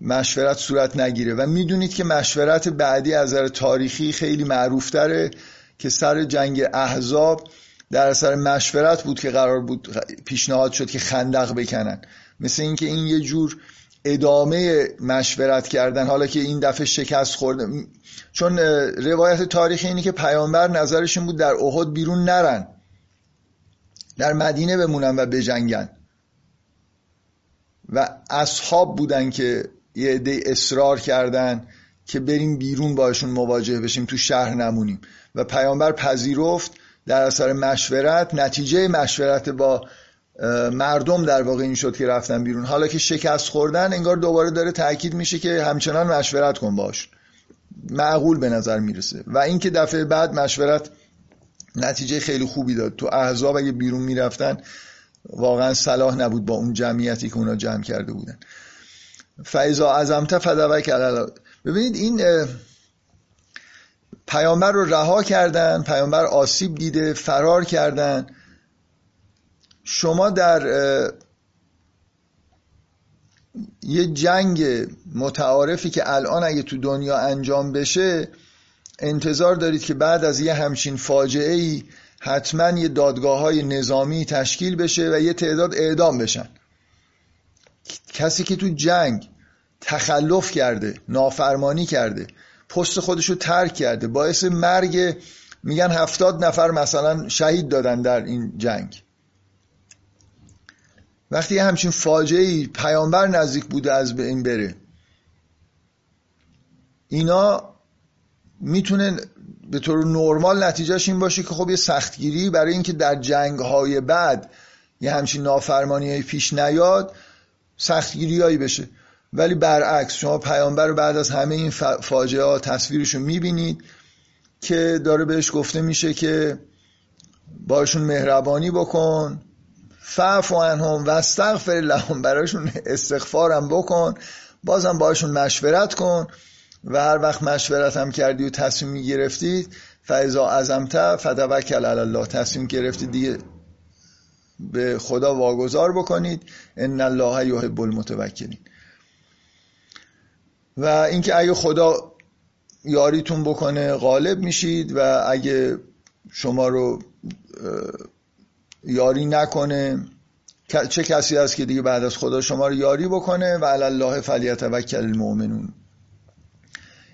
مشورت صورت نگیره. و میدونید که مشورت بعدی از نظر تاریخی خیلی معروف تره که سر جنگ احزاب در اثر مشورت بود که قرار بود، پیشنهاد شد که خندق بکنن. مثل اینکه این یه جور ادامه مشورت کردن، حالا که این دفعه شکست خورده، چون روایت تاریخی اینه که پیامبر نظرش این بود در احد بیرون نرن، در مدینه بمونن و بجنگن، و اصحاب بودن که یه عده اصرار کردن که بریم بیرون باشون مواجه بشیم، تو شهر نمونیم، و پیامبر پذیرفت در اثر مشورت. نتیجه مشورت با مردم در واقع این شد که رفتن بیرون. حالا که شکست خوردن، انگار دوباره داره تاکید میشه که همچنان مشورت کن باش، معقول به نظر میرسه. و اینکه دفعه بعد مشورت نتیجه خیلی خوبی داد. تو احزاب اگه بیرون میرفتن واقعا صلاح نبود با اون جمعیتی که اونا جمع کرده بودن. فاذا عزمت فدوک علی. ببینید این پیامبر رو رها کردن، پیامبر آسیب دیده، فرار کردن. شما در یه جنگ متعارفی که الان اگه تو دنیا انجام بشه، انتظار دارید که بعد از یه همچین فاجعه‌ای حتما یه دادگاه‌های نظامی تشکیل بشه و یه تعداد اعدام بشن. کسی که تو جنگ تخلف کرده، نافرمانی کرده، پست خودشو ترک کرده، باعث مرگ، میگن 70 نفر مثلا شهید دادن در این جنگ. وقتی همچین فاجعه‌ای، پیامبر نزدیک بوده از بین بره، اینا میتونه به طور نرمال نتیجهش این باشه که خب یه سختگیری برای اینکه در جنگ‌های بعد یه همچین نافرمانی‌های پیش نیاد، سختگیریایی بشه. ولی برعکس، شما پیامبر رو بعد از همه این فاجعه‌ها تصویرش رو می‌بینید که داره بهش گفته میشه که باشون مهربانی بکن، فعفو عنهم و استغفر لهم، براشون استغفارم بکن، بازم باشون مشورت کن، و هر وقت مشورت هم کردی و تصمیم می گرفتید، فاذا عزمت فتوکل علی الله، تصمیم گرفتید دیگه به خدا واگذار بکنید، ان الله یحب المتوکلین. و اینکه اگه خدا یاریتون بکنه غالب میشید، و اگه شما رو یاری نکنه، چه کسی هست که دیگه بعد از خدا شما رو یاری بکنه، و علی الله فلیتوکل المؤمنون.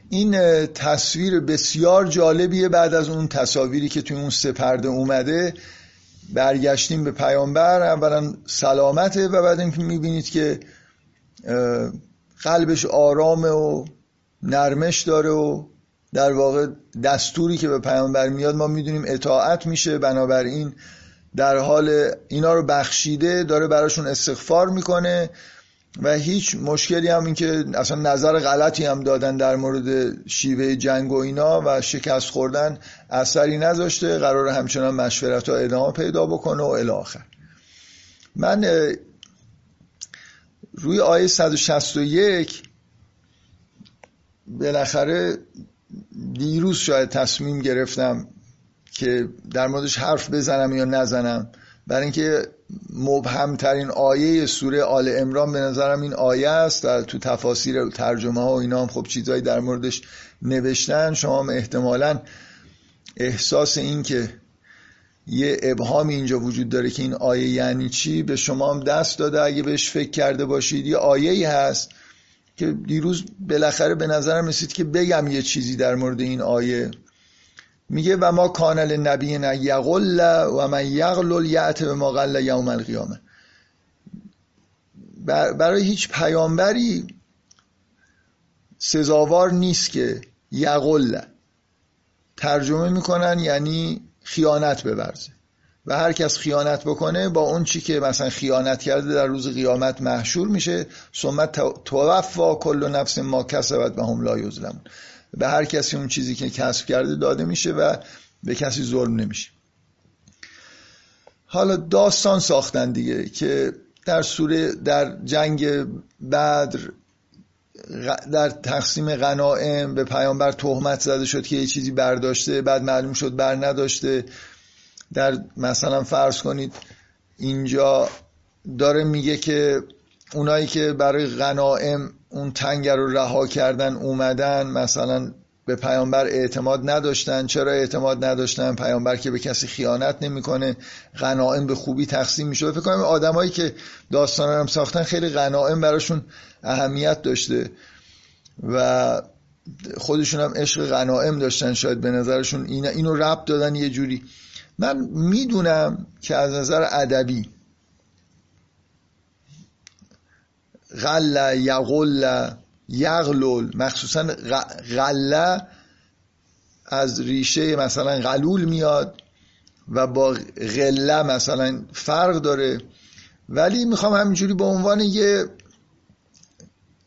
این تصویر بسیار جالبیه. بعد از اون تصاویری که توی اون سه پرده اومده، برگشتیم به پیامبر. اولا سلامته، و بعد اینکه میبینید که قلبش آرامه و نرمش داره و در واقع دستوری که به پیامبر میاد ما میدونیم اطاعت میشه، بنابراین در حال اینا رو بخشیده، داره براشون استغفار میکنه و هیچ مشکلی هم این که اصلا نظر غلطی هم دادن در مورد شیوه جنگ و اینا و شکست خوردن اثری نذاشته، قراره همچنان مشورت ها ادامه پیدا بکنه و الی آخر. من روی آیه 161 بالاخره دیروز شاید تصمیم گرفتم که در موردش حرف بزنم یا نزنم، برای اینکه مبهمترین آیه سوره آل عمران به نظرم این آیه است. در تو تفاسیر و ترجمه ها و اینا هم خب چیزایی در موردش نوشتن، شما هم احتمالاً احساس این که یه ابهامی اینجا وجود داره که این آیه یعنی چی به شما هم دست داده اگه بهش فکر کرده باشید. یه آیه‌ای هست که دیروز بالاخره به نظرم رسید که بگم یه چیزی در مورد این آیه. میگه و ما کان لنبی ان یغل و من یغل یأت بما غل یوم القیامه. برای هیچ پیامبری سزاوار نیست که یغل، ترجمه میکنن یعنی خیانت بورزه، و هر کس خیانت بکنه با اون چی که مثلا خیانت کرده در روز قیامت محشور میشه. ثم توفی کل نفس ما کسبت و هم لا یظلمون. به هر کسی اون چیزی که کسب کرده داده میشه و به کسی ظلم نمیشه. حالا داستان ساختن دیگه که در سوره، در جنگ بدر، در تقسیم غنایم به پیامبر تهمت زده شد که یه چیزی برداشته، بعد معلوم شد بر نداشته. در مثلا فرض کنید اینجا داره میگه که اونایی که برای غنایم اون تنگه رو رها کردن اومدن، مثلا به پیامبر اعتماد نداشتن. چرا اعتماد نداشتن؟ پیامبر که به کسی خیانت نمیکنه، غنایم به خوبی تقسیم میشه. فکر کنم آدمایی که داستانا رو ساختن خیلی غنایم براشون اهمیت داشته و خودشون هم عشق غنایم داشتن، شاید به نظرشون اینو ربط دادن یه جوری. من میدونم که از نظر ادبی غله، یغله، یغلول، مخصوصا غله از ریشه مثلا غلول میاد و با غله مثلا فرق داره، ولی میخوام همینجوری به عنوان یه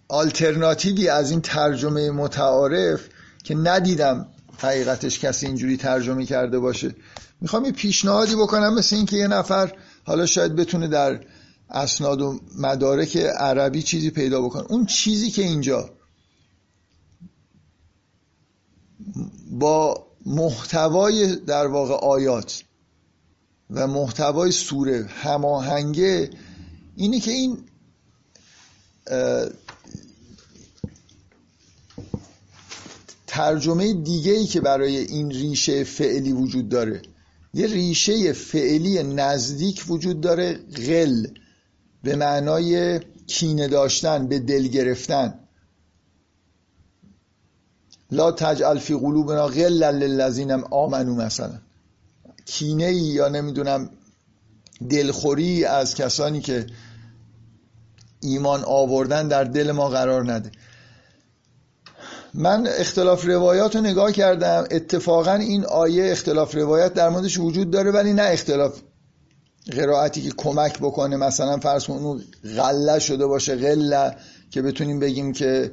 آلترناتیوی از این ترجمه متعارف که ندیدم حقیقتش کسی اینجوری ترجمه کرده باشه، میخوام یه پیشنهادی بکنم، مثل این که یه نفر حالا شاید بتونه در اسناد و مدارک عربی چیزی پیدا بکنه. اون چیزی که اینجا با محتوای در واقع آیات و محتوای سوره هماهنگه اینه که این ترجمه دیگه‌ای که برای این ریشه فعلی وجود داره، یه ریشه فعلی نزدیک وجود داره، غل، به معنای کینه داشتن، به دل گرفتن. لا تجعل فی قلوبنا غلا للذین آمنوا، مثلا کینه یا نمیدونم دلخوری از کسانی که ایمان آوردن در دل ما قرار نده. من اختلاف روایات رو نگاه کردم، اتفاقا این آیه اختلاف روایت در موردش وجود داره، ولی نه اختلاف قرائتی که کمک بکنه، مثلا فرض کن اون غله شده باشه غله که بتونیم بگیم که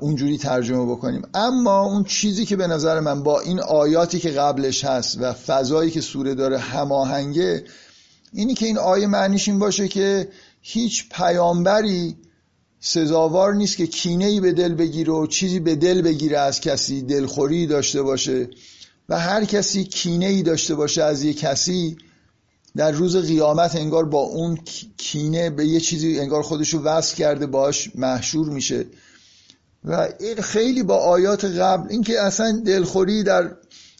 اونجوری ترجمه بکنیم. اما اون چیزی که به نظر من با این آیاتی که قبلش هست و فضایی که سوره داره هماهنگه اینی که این آیه معنیش این باشه که هیچ پیامبری سزاوار نیست که کینه‌ای به دل بگیره و چیزی به دل بگیره از کسی، دلخوری داشته باشه، و هر کسی کینه‌ای داشته باشه از یک کسی در روز قیامت انگار با اون کینه به یه چیزی انگار خودشو وصل کرده باش محشور میشه. و این خیلی با آیات قبل، این که اصلا دلخوری در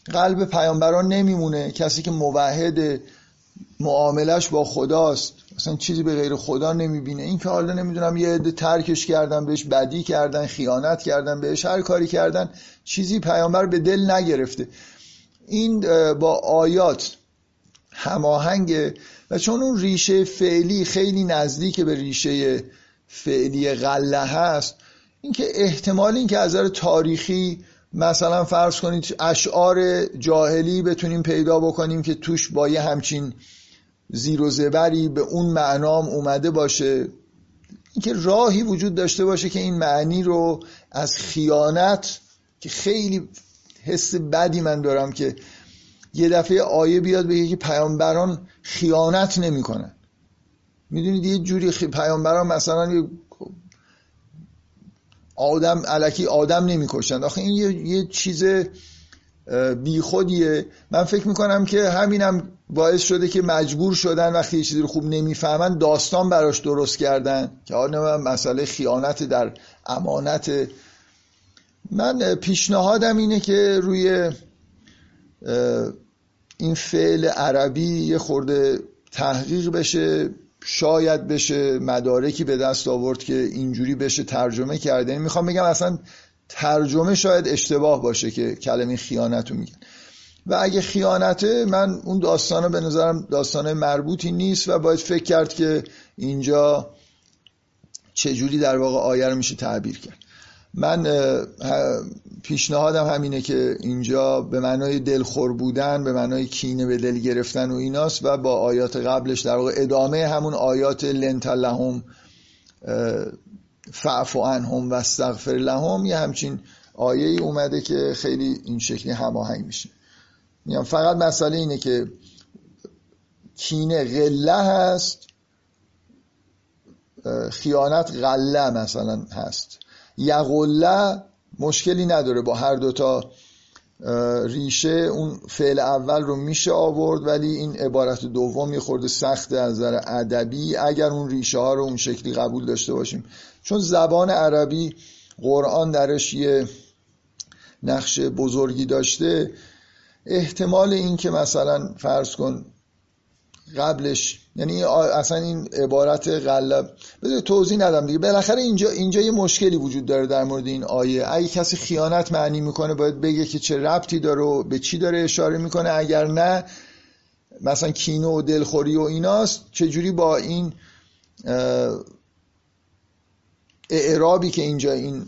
قلب پیامبران نمیمونه، کسی که موحد معاملش با خداست، اصلا چیزی به غیر خدا نمیبینه، این که حالا نمیدونم یه عده ترکش کردن، بهش بدی کردن، خیانت کردن بهش، هر کاری کردن، چیزی پیامبر به دل نگرفته. این با آیات هماهنگه و چون اون ریشه فعلی خیلی نزدیک به ریشه فعلی غله هست، اینکه احتمال اینکه از نظر تاریخی مثلا فرض کنید اشعار جاهلی بتونیم پیدا بکنیم که توش با یه همچین زیر و زبری به اون معنام اومده باشه، اینکه راهی وجود داشته باشه که این معنی رو از خیانت، که خیلی حس بدی من دارم که یه دفعه آیه بیاد بگه که پیامبران خیانت نمی‌کنن. میدونید یه جوری پیامبران مثلا آدم الکی آدم نمی‌کشن، آخه این یه چیز بیخودیه. من فکر می‌کنم که همینم باعث شده که مجبور شدن وقتی یه چیزی رو خوب نمی‌فهمن داستان براش درست کردن که آره مسئله خیانت در امانت. من پیشنهادم اینه که روی این فعل عربی یه خورده تحقیق بشه، شاید بشه مدارکی به دست آورد که اینجوری بشه ترجمه کرده. یعنی میخوام بگم اصلا ترجمه شاید اشتباه باشه که کلمه خیانت رو میگن، و اگه خیانته من اون داستانا به نظرم داستانه مربوطی نیست و باید فکر کرد که اینجا چجوری در واقع آیه رو میشه تعبیر کرد. من پیشنهادم همینه که اینجا به معنای دلخور بودن، به معنای کینه به دل گرفتن و ایناست، و با آیات قبلش در واقع ادامه همون آیات لنت لهم فعفو عنهم و استغفر لهم، یه همچین آیه ای اومده که خیلی این شکلی هماهنگ میشه. میگم فقط مسئله اینه که کینه غله هست، خیانت غله مثلا هست. یغله مشکلی نداره، با هر دوتا ریشه اون فعل اول رو میشه آورد، ولی این عبارت دوم یه خورده سخته از نظر ادبی اگر اون ریشه ها رو اون شکلی قبول داشته باشیم، چون زبان عربی قرآن درش یه نقش بزرگی داشته. احتمال این که مثلا فرض کن قبلش، یعنی اصلا این عبارت غلب بذار توضیح ندم دیگه، بالاخره اینجا یه مشکلی وجود داره در مورد این آیه. اگه کسی خیانت معنی میکنه باید بگه که چه ربطی داره و به چی داره اشاره میکنه، اگر نه مثلا کینه و دلخوری و ایناست چجوری با این اعرابی که اینجا این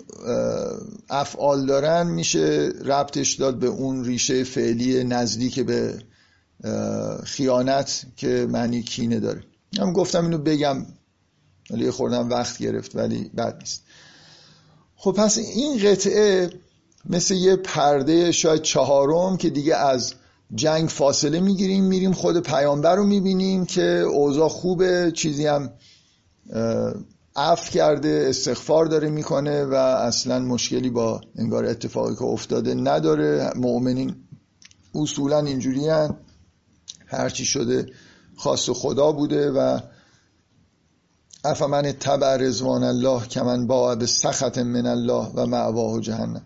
افعال دارن میشه ربطش داد به اون ریشه فعلی نزدیک به خیانت که معنی کینه داره. من گفتم اینو بگم ولی خوردم وقت گرفت، ولی بد نیست. خب پس این قطعه مثل یه پرده شاید چهارم که دیگه از جنگ فاصله میگیریم، میریم خود پیامبر رو میبینیم که اوضاع خوبه، چیزی هم عفو کرده، استغفار داره میکنه و اصلا مشکلی با انگار اتفاقی که افتاده نداره. مؤمنین اصولا اینجوری هن، هرچی شده خواست خدا بوده. و افمن تبع رضوان الله کمن باع بسخط من الله و مأواه جهنم،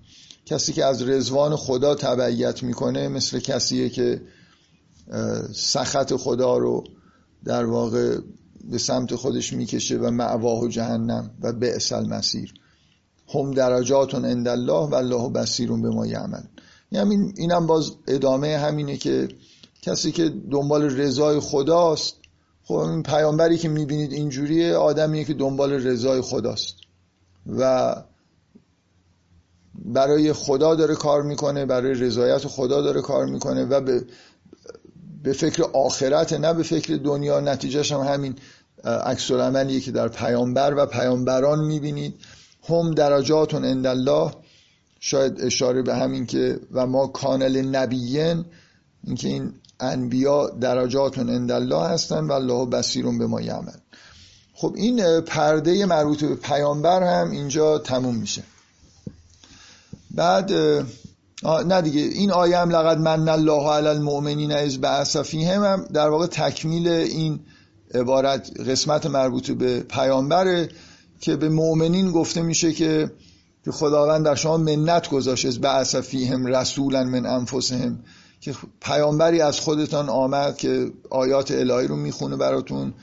کسی که از رضوان خدا تبعیت میکنه مثل کسیه که سخط خدا رو در واقع به سمت خودش میکشه و مأواه جهنم و بئس المصیر هم درجات عند الله و الله بصیر بما یعمل. یعنی اینم باز ادامه همینه که کسی که دنبال رضای خداست، خب این پیامبری که میبینید اینجوریه، آدمیه که دنبال رضای خداست و برای خدا داره کار میکنه، برای رضایت خدا داره کار میکنه و به فکر آخرت، نه به فکر دنیا. نتیجهش هم همین عکس العملیه که در پیامبر و پیامبران میبینید. هم درجات عند الله، شاید اشاره به همین که و ما کانل نبیین، اینکه این انبیا درجاتون عند الله هستن و الله بصیرون به ما یعمل. خب این پرده مربوط به پیامبر هم اینجا تموم میشه. بعد نه دیگه این آیه هم لقد من الله علی المؤمنین اذ بعث فیهم هم در واقع تکمیل این عبارت قسمت مربوط به پیامبره که به مؤمنین گفته میشه که خداوند در شما منت گذاشت، اذ بعث فیهم رسولا من انفسهم، که پیامبری از خودتان آمد که آیات الهی رو میخونه براتون،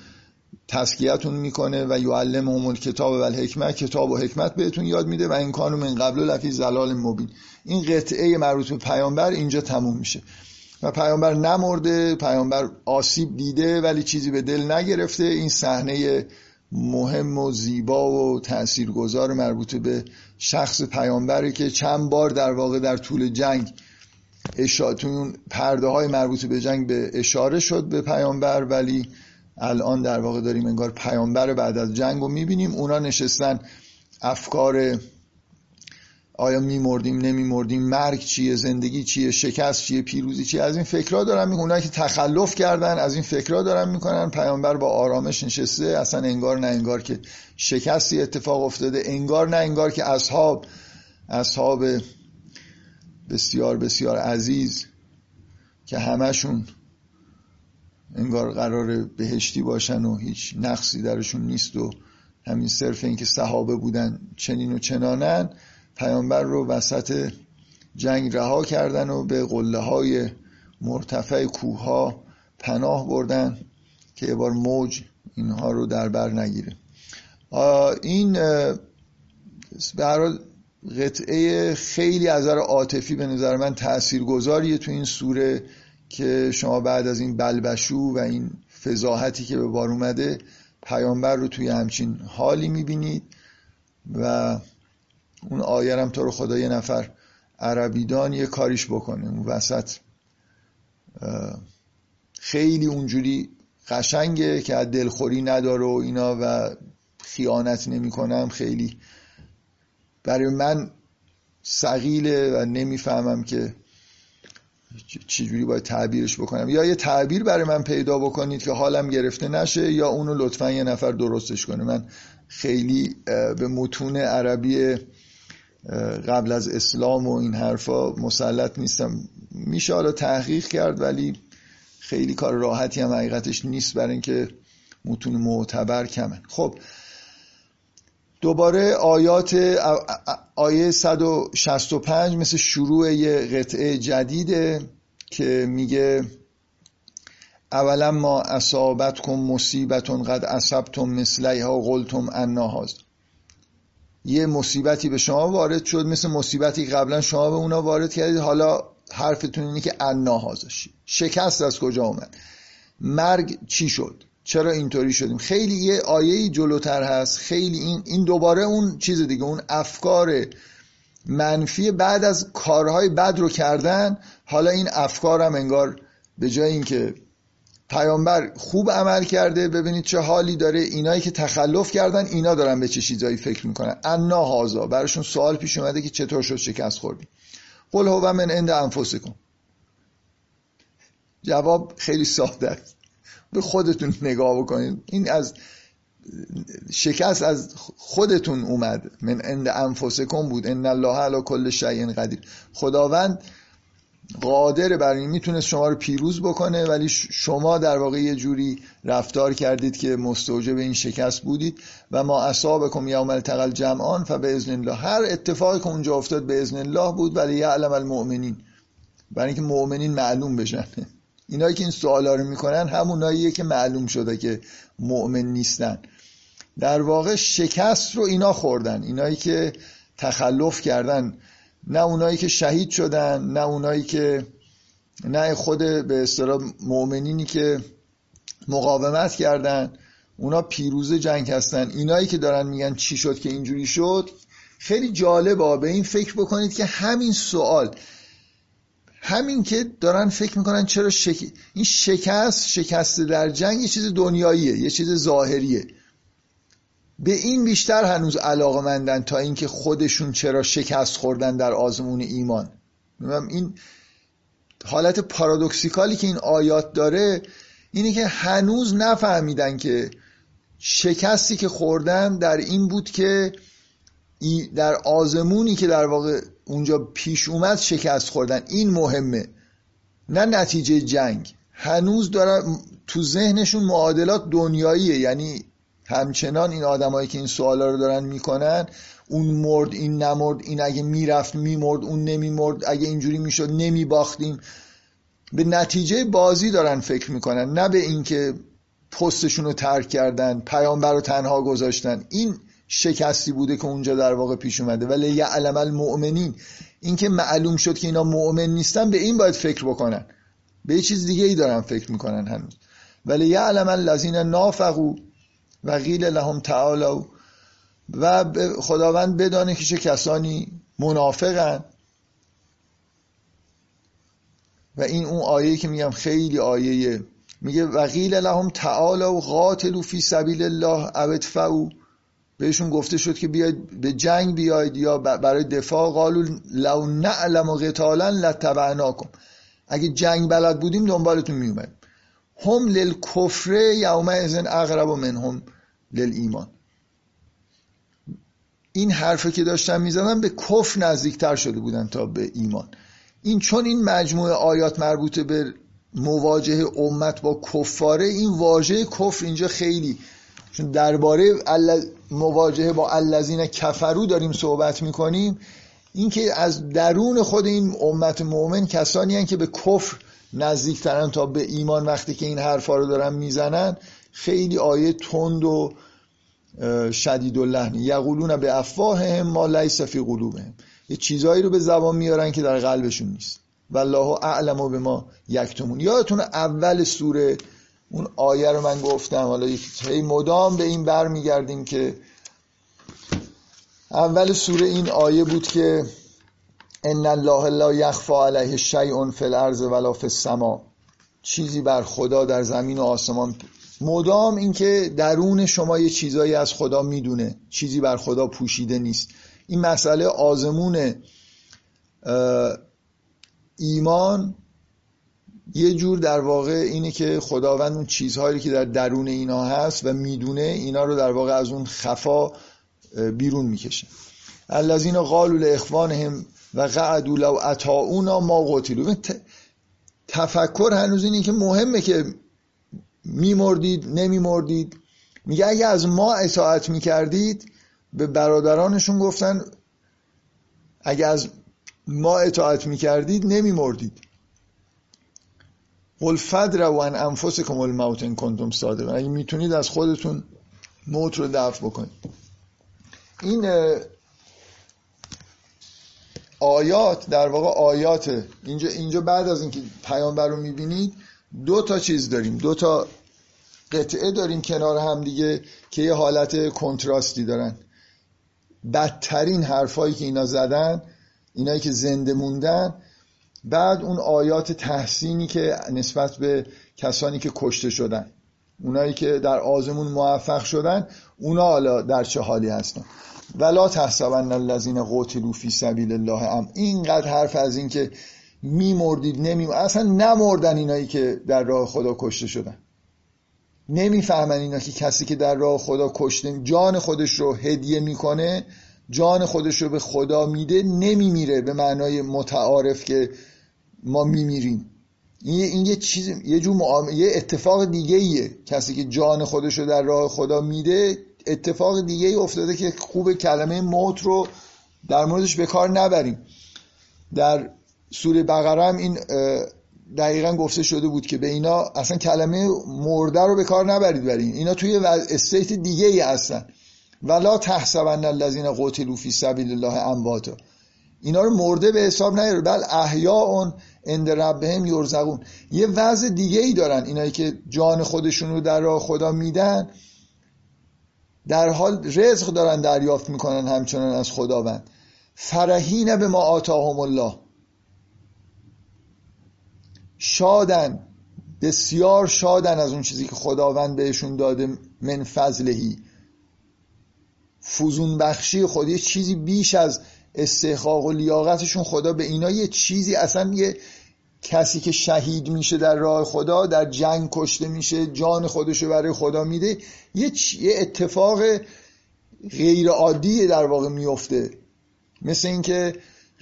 تزکیه‌تون میکنه و یعلمهم الکتاب و الحکمه، کتاب و حکمت بهتون یاد میده و ان کانوا من قبل لفی ضلال مبین. این قطعه مربوط به پیامبر اینجا تموم میشه و پیامبر نمرده، پیامبر آسیب دیده ولی چیزی به دل نگرفته. این صحنه مهم و زیبا و تاثیرگذار مربوط به شخص پیامبره که چند بار در واقع در طول جنگ توی پرده های مربوط به جنگ به اشاره شد به پیامبر، ولی الان در واقع داریم انگار پیامبر بعد از جنگ رو میبینیم. اونا نشستن افکار آیا میمردیم نمیمردیم، مرگ چیه، زندگی چیه، شکست چیه، پیروزی چیه، از این فکرها دارن میکنن. اونایی که تخلف کردن از این فکرها دارن میکنن. پیامبر با آرامش نشسته، اصلا انگار نه انگار که شکستی اتفاق افتاده، انگار نه انگار که اصحاب بسیار بسیار عزیز که همشون انگار قراره بهشتی باشن و هیچ نقصی درشون نیست و همین صرف این که صحابه بودن چنین و چنانن، پیامبر رو وسط جنگ رها کردن و به قله های مرتفع کوه ها پناه بردن که یه بار موج اینها رو در بر نگیره. این به هر حال قطعه خیلی از نظر عاطفی به نظر من تاثیرگذاریه تو این سوره که شما بعد از این بلبشو و این فضاحتی که به بار اومده، پیامبر رو توی همچین حالی میبینید. و اون آیه هم تو رو خدا یه نفر عربیدان یه کاریش بکنه، اون وسط خیلی اونجوری قشنگه که دلخوری نداره و اینا و خیانت نمی‌کنم، خیلی برای من ثقیله و نمیفهمم که چجوری باید تعبیرش بکنم. یا یه تعبیر برای من پیدا بکنید که حالم گرفته نشه، یا اونو لطفاً یه نفر درستش کنه. من خیلی به متون عربی قبل از اسلام و این حرفا مسلط نیستم. میشه حالا تحقیق کرد، ولی خیلی کار راحتی هم حقیقتش نیست، برای اینکه متون معتبر کمن. خب دوباره آیه 165 مثل شروع یه قطعه جدیده که میگه اولا ما اصابتکم مصیبتون قد اصبتم مثلیها قلتم انا هذا. یه مصیبتی به شما وارد شد مثل مصیبتی قبلا شما به اونا وارد کردید، حالا حرفتون اینه که انا هذا. شکست از کجا اومد؟ مرگ چی شد؟ چرا اینطوری شدیم؟ خیلی یه آیه‌ای جلوتر هست، خیلی این دوباره اون چیز دیگه، اون افکار منفی بعد از کارهای بد رو کردن. حالا این افکار هم انگار به جای اینکه پیامبر خوب عمل کرده، ببینید چه حالی داره، اینایی که تخلف کردن اینا دارن به چه چیزایی فکر میکنن. انا هذا، براشون سوال پیش اومده که چطور شد شکست خوردیم. قل هو من عند انفسکم. جواب خیلی ساده است، به خودتون نگاه بکنید، این از شکست از خودتون اومد، من عند انفسکم بود، ان الله علی کل شیء قدیر. خداوند قادر بر این، میتونست شما رو پیروز بکنه، ولی شما در واقع یه جوری رفتار کردید که مستوجب این شکست بودید. و ما اصابکم یوم التقى الجمعان فباذن الله. هر اتفاقی که اونجا افتاد باذن الله بود، ولی یعلم المؤمنین، برای اینکه مؤمنین معلوم بشن. اینایی که این سوالا رو میکنن هموناییه که معلوم شده که مؤمن نیستن. در واقع شکست رو اینا خوردن، اینایی که تخلف کردن، نه اونایی که شهید شدن، نه اونایی که، نه خود به اصطلاح مؤمنینی که مقاومت کردن، اونا پیروز جنگ هستن. اینایی که دارن میگن چی شد که اینجوری شد، خیلی جالبه. به این فکر بکنید که همین سوال، همین که دارن فکر میکنن چرا این شکست در جنگ یه چیز دنیاییه، یه چیز ظاهریه، به این بیشتر هنوز علاقه‌مندن تا اینکه خودشون چرا شکست خوردن در آزمون ایمان. این حالت پارادوکسیکالی که این آیات داره اینه که هنوز نفهمیدن که شکستی که خوردن در این بود که در آزمونی که در واقع اونجا پیش اومد شکست خوردن. این مهمه، نه نتیجه جنگ. هنوز داره تو ذهنشون معادلات دنیاییه، یعنی همچنان این آدمایی که این سوالا رو دارن میکنن، اون مرد این نمرد، این اگه میرفت میمرد، اون نمیمرد، اگه اینجوری میشد نمیباختیم، به نتیجه بازی دارن فکر میکنن، نه به اینکه پستشون رو ترک کردن، پیامبر رو تنها گذاشتن. این شکستی بوده که اونجا در واقع پیش اومده. ولی یعلم المؤمنین، اینکه معلوم شد که اینا مؤمن نیستن، به این باید فکر بکنن، به یه چیز دیگه ای دارن فکر میکنن هنوز. ولی یعلم الذین نافقوا و قیل لهم تعالوا، و خداوند بدانه که چه کسانی منافقن. و این اون آیه‌ای که میگم خیلی آیه، میگه و قیل لهم تعالوا قاتلوا فی سبیل الله او ادفعوا، بهشون گفته شد که بیاید به جنگ بیاید یا برای دفاع، قالوا لو نعلم قتالا لاتبعناکم، اگه جنگ بلد بودیم دنبالتون میومد. هم للکفر یومئذ اقرب منهم للایمان، این حرفی که داشتن میزدن به کفر نزدیکتر شده بودن تا به ایمان. این چون این مجموعه آیات مربوطه به مواجهه امت با کفاره، این واژه کفر اینجا خیلی، چون درباره مواجهه با الذین کفرو داریم صحبت میکنیم، این که از درون خود این امت مؤمن کسانی هستند که به کفر نزدیکترن تا به ایمان، وقتی که این حرفا رو دارن میزنن خیلی آیه تند و شدید اللحن، یقولون به افواههم ما لیس فی قلوبهم، یه چیزایی رو به زبان میارن که در قلبشون نیست، والله اعلم بما یکتمون. یادتون اول سوره اون آیه رو من گفتم، حالا هی مدام به این بر میگردیم که اول سوره این آیه بود که ان الله لا یخفی علیه شیء فی الارض ولا فی السما، چیزی بر خدا در زمین و آسمان، مدام این که درون شما یه چیزایی از خدا میدونه، چیزی بر خدا پوشیده نیست. این مسئله آزمون ایمان یه جور در واقع اینه که خداوند اون چیزهایی که در درون اینا هست و میدونه اینا رو در واقع از اون خفا بیرون میکشه. الذین قالوا لاخوانهم و قعدوا لو اطاعونا ما قتلوا، تفکر هنوز اینه که مهمه که میمردید نمیمردید. میگه اگه از ما اطاعت میکردید، به برادرانشون گفتن اگه از ما اطاعت میکردید نمیمردید. قل فادروا عن انفسکم الموت ان کنتم صادقین، اگه میتونید از خودتون موت رو دفع بکنید. این آیات در واقع آیات اینجا بعد از اینکه پیامبر رو میبینید دو تا چیز داریم، دو تا قطعه داریم کنار هم دیگه که یه حالت کنتراستی دارن. بدترین حرفایی که اینا زدن، اینایی که زنده موندن، بعد اون آیات تحسینی که نسبت به کسانی که کشته شدن، اونایی که در آزمون موفق شدن، اونا حالا در چه حالی هستن. ولا تحسبن الذین قتلوا فی سبیل الله ام، اینقدر حرف از این که میمردید نمیمردید، اصلا نمردن اینایی که در راه خدا کشته شدن. نمیفهمن اینا که کسی که در راه خدا کشته، جان خودش رو هدیه میکنه، جان خودش رو به خدا میده، نمیمیره به معنای متعارف که ما میمیریم. این یه چیز، یه جور یه اتفاق دیگه ایه. کسی که جان خودش رو در راه خدا میده، اتفاق دیگه ای افتاده که خوب کلمه موت رو در موردش به کار نبریم. در سوره بقره هم این دقیقا گفته شده بود که به اینا اصلا کلمه مرده رو به کار نبرید، برای اینا توی استیت دیگه ای هستن. ولا تحسبن الذین قتلوا فی سبیل الله امواتا، اینا رو مرده به حساب نیار، بل احیاء عند ربهم یرزقون، یه وضع دیگه ای دارن. اینایی که جان خودشون رو در راه خدا میدن، در حال رزق دارن دریافت میکنن همچنان از خداوند. فرحین به ما آتاهم الله، شادن، بسیار شادن از اون چیزی که خداوند بهشون داده. من فضلهی، فوزون بخشی خود، یه چیزی بیش از استحقاق و لیاقتشون خدا به اینا یه چیزی، اصلا یه کسی که شهید میشه در راه خدا، در جنگ کشته میشه، جان خودشو برای خدا میده، یه اتفاق غیر عادی در واقع میفته. مثل اینکه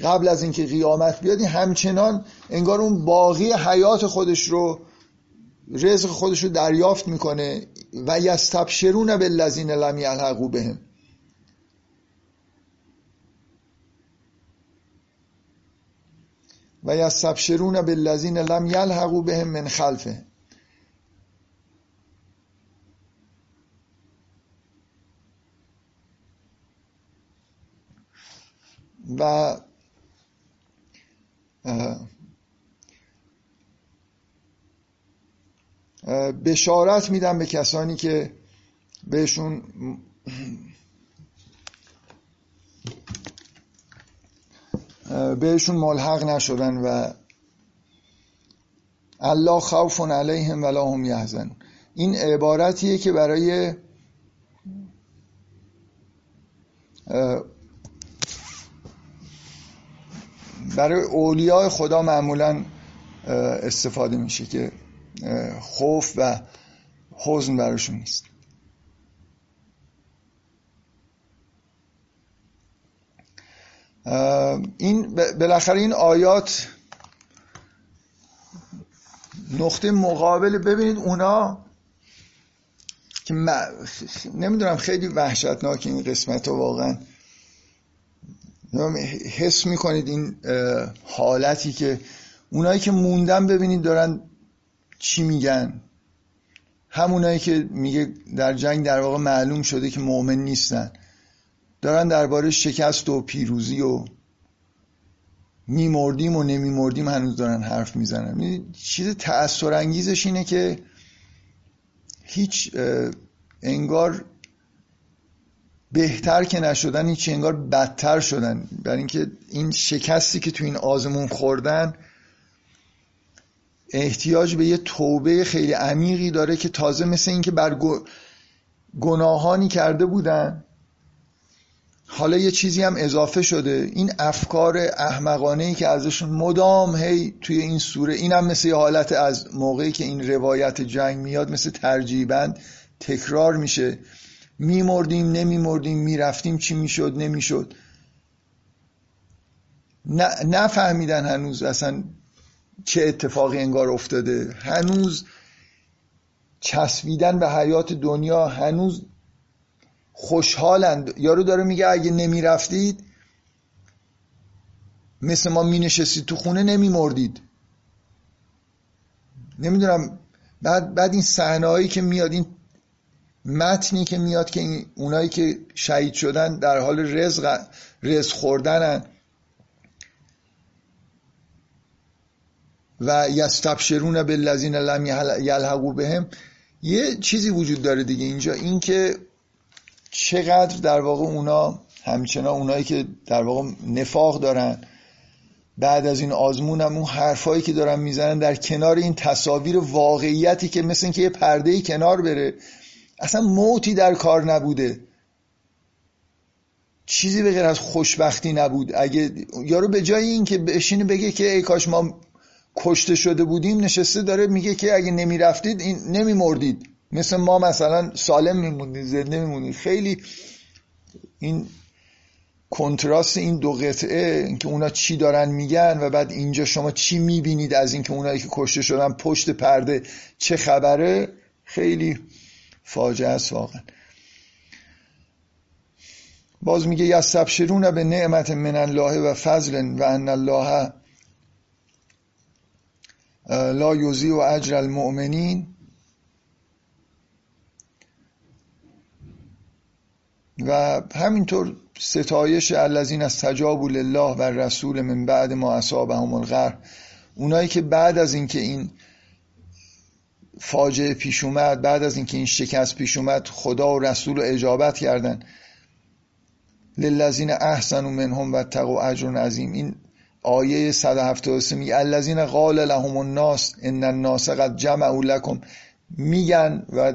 قبل از اینکه قیامت بیاد، همچنان انگار اون باقی حیات خودش رو، رزق خودش رو دریافت میکنه. و یستبشرون بالذین لم یلحقوا بهم، و یستبشرون بالذین لم یلحقوا بهم من خلفهم، و بشارت میدم به کسانی که بهشون ملحق نشدن و الله خوف علیهم ولا هم یحزنون. این عبارتیه که برای اولیاء خدا معمولا استفاده میشه که خوف و حزن براشون نیست. این بالاخره این آیات نقطه مقابل، ببینید اونا که نمیدونم خیلی وحشتناک این قسمت ها، واقعا حس میکنید این حالتی که اونایی که موندن ببینید دارن چی میگن، همونایی که میگه در جنگ در واقع معلوم شده که مؤمن نیستن دارن درباره شکست و پیروزی و میمردیم و نمیمردیم هنوز دارن حرف میزنن. چیز تأثیر انگیزش اینه که هیچ انگار بهتر که نشدن، هیچ انگار بدتر شدن، برای اینکه این شکستی که تو این آزمون خوردن احتیاج به یه توبه خیلی عمیقی داره که تازه مثل اینکه بر گناهانی کرده بودن حالا یه چیزی هم اضافه شده. این افکار احمقانه‌ای که ازشون مدام هی توی این سوره، این هم مثل حالت از موقعی که این روایت جنگ میاد مثل ترجیباً تکرار میشه، میمردیم نمیمردیم، میرفتیم چی میشد نمیشد، نفهمیدن هنوز اصلا چه اتفاقی انگار افتاده، هنوز چسبیدن به حیات دنیا، هنوز خوشحالند. یارو داره میگه اگه نمیرفتید مثل ما مینشستید تو خونه نمیمردید، نمیدونم. بعد این صحنه‌هایی که میاد، این متنی که میاد که این اونایی که شهید شدن در حال رزق خوردنن و یستبشرون بالذین لم یلحقوا بهم، یه چیزی وجود داره دیگه اینجا، این که چقدر در واقع اونا همچنان اونایی که در واقع نفاق دارن بعد از این آزمون هم اون حرفایی که دارن میزنن در کنار این تصاویر واقعیتی که مثل اینکه یه پرده‌ای کنار بره، اصلا موتی در کار نبوده، چیزی به غیر از خوشبختی نبود. اگه یارو به جای این که بشینه بگه که ای کاش ما کشته شده بودیم، نشسته داره میگه که اگه نمیرفتید نمیمردید، مثل ما مثلا سالم میمونید، زنده میمونید. خیلی این کنتراست این دو قطعه، اینکه اونا چی دارن میگن و بعد اینجا شما چی میبینید از اینکه اونایی که کشته شدن پشت پرده چه خبره، خیلی فاجعه است واقعا. باز میگه یستبشرون به نعمت من الله و فضل و ان الله لا یضیع اجر المؤمنین و همینطور ستایش الذین استجابوا لله و رسول من بعد ما اصابهم القرح، اونایی که بعد از اینکه این فاجعه پیش اومد، بعد از اینکه این شکست پیش اومد، خدا و رسول اجابت کردن. للذین احسنوا منهم واتقوا اجر عظیم. این آیه 173 میگه الذین قال لهم الناس ان الناس قد جمعوا لكم، میگن و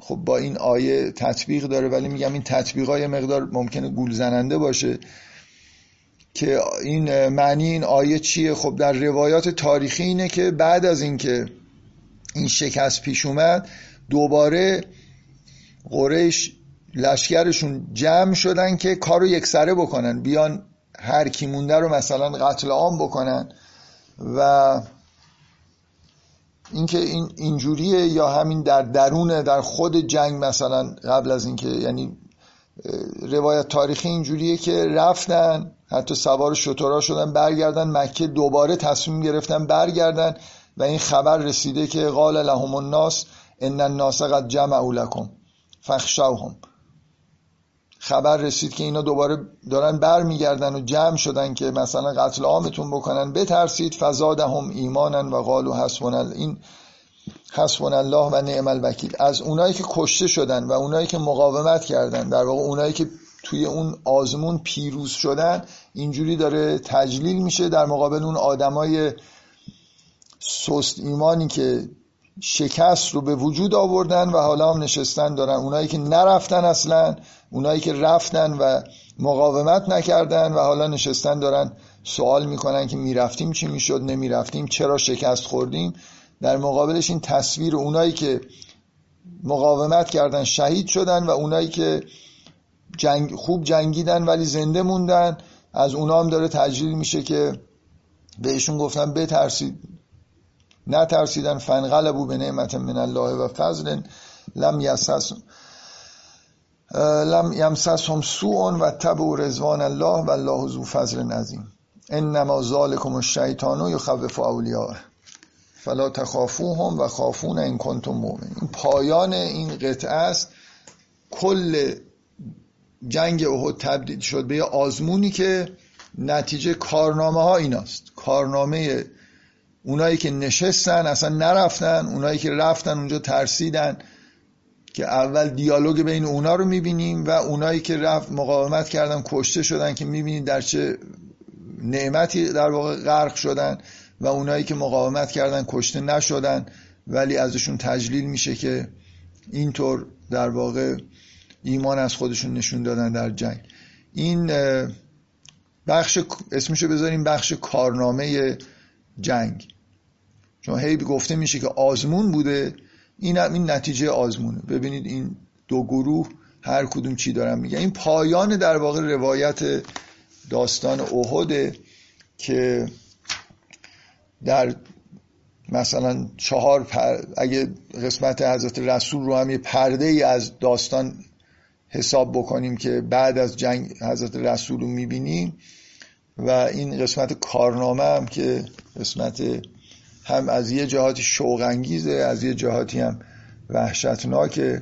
خب با این آیه تطبیق داره، ولی میگم این تطبیقای مقدار ممکنه گول زننده باشه که این معنی این آیه چیه. خب در روایات تاریخی اینه که بعد از اینکه این شکست پیش اومد دوباره قریش لشکرشون جمع شدن که کارو یکسره بکنن، بیان هر کی مونده رو مثلا قتل عام بکنن و اینکه این اینجوریه، یا همین در درونه در خود جنگ مثلا قبل از اینکه، یعنی روایت تاریخی اینجوریه که رفتن حتی سوار شترها شدن برگردن مکه، دوباره تصمیم گرفتن برگردن و این خبر رسیده که قال لهم الناس ان الناس قد جمعوا لكم فاخشوهم، خبر رسید که اینا دوباره دارن برمیگردن و جمع شدن که مثلا قتل عامتون بکنن، بترسید فزادهم ایمانا و قالوا حسبنا. این حسبنا الله و نعم الوکیل. از اونایی که کشته شدن و اونایی که مقاومت کردن، در واقع اونایی که توی اون آزمون پیروز شدن، اینجوری داره تجلیل میشه در مقابل اون آدمای سست ایمانی که شکست رو به وجود آوردن و حالا هم نشستن دارن. اونایی که نرفتن اصلا، اونایی که رفتن و مقاومت نکردن و حالا نشستن دارن سوال میکنن که میرفتیم چی میشد، نمیرفتیم چرا شکست خوردیم. در مقابلش این تصویر اونایی که مقاومت کردن شهید شدن و اونایی که خوب جنگیدن ولی زنده موندن، از اونا هم داره تجلیل میشه که بهشون گفتن بترسید، نترسیدن، فانقلبوا بنعمة من الله و فضل لم یمسسهم سوء و تبعوا رضوان الله و الله ذو فضل عظیم. انما ذلکم الشیطان یخوف اولیاءه فلا تخافوهم و خافون ان کنتم مؤمنین. این پایان این قطعه است. کل جنگ احد تبدیل شد به یه آزمونی که نتیجه کارنامه ها ایناست. کارنامه اونایی که نشستن اصلا نرفتن، اونایی که رفتن اونجا ترسیدن، که اول دیالوگ بین اونا رو میبینیم، و اونایی که رفت مقاومت کردن کشته شدن که میبینید در چه نعمتی در واقع غرق شدن، و اونایی که مقاومت کردن کشته نشدن ولی ازشون تجلیل میشه که اینطور در واقع ایمان از خودشون نشون دادن در جنگ. این بخش اسمشو بذاریم بخش کارنامه جنگ، چون هی گفته میشه که آزمون بوده، این نتیجه آزمونه. ببینید این دو گروه هر کدوم چی دارن میگن. این پایان در واقع روایت داستان احد که در مثلا اگه قسمت حضرت رسول رو هم یه پرده ای از داستان حساب بکنیم که بعد از جنگ حضرت رسول رو میبینیم، و این قسمت کارنامه هم که قسمت هم از یه جهاتی شوق انگیزه، از یه جهاتی هم وحشتناکه.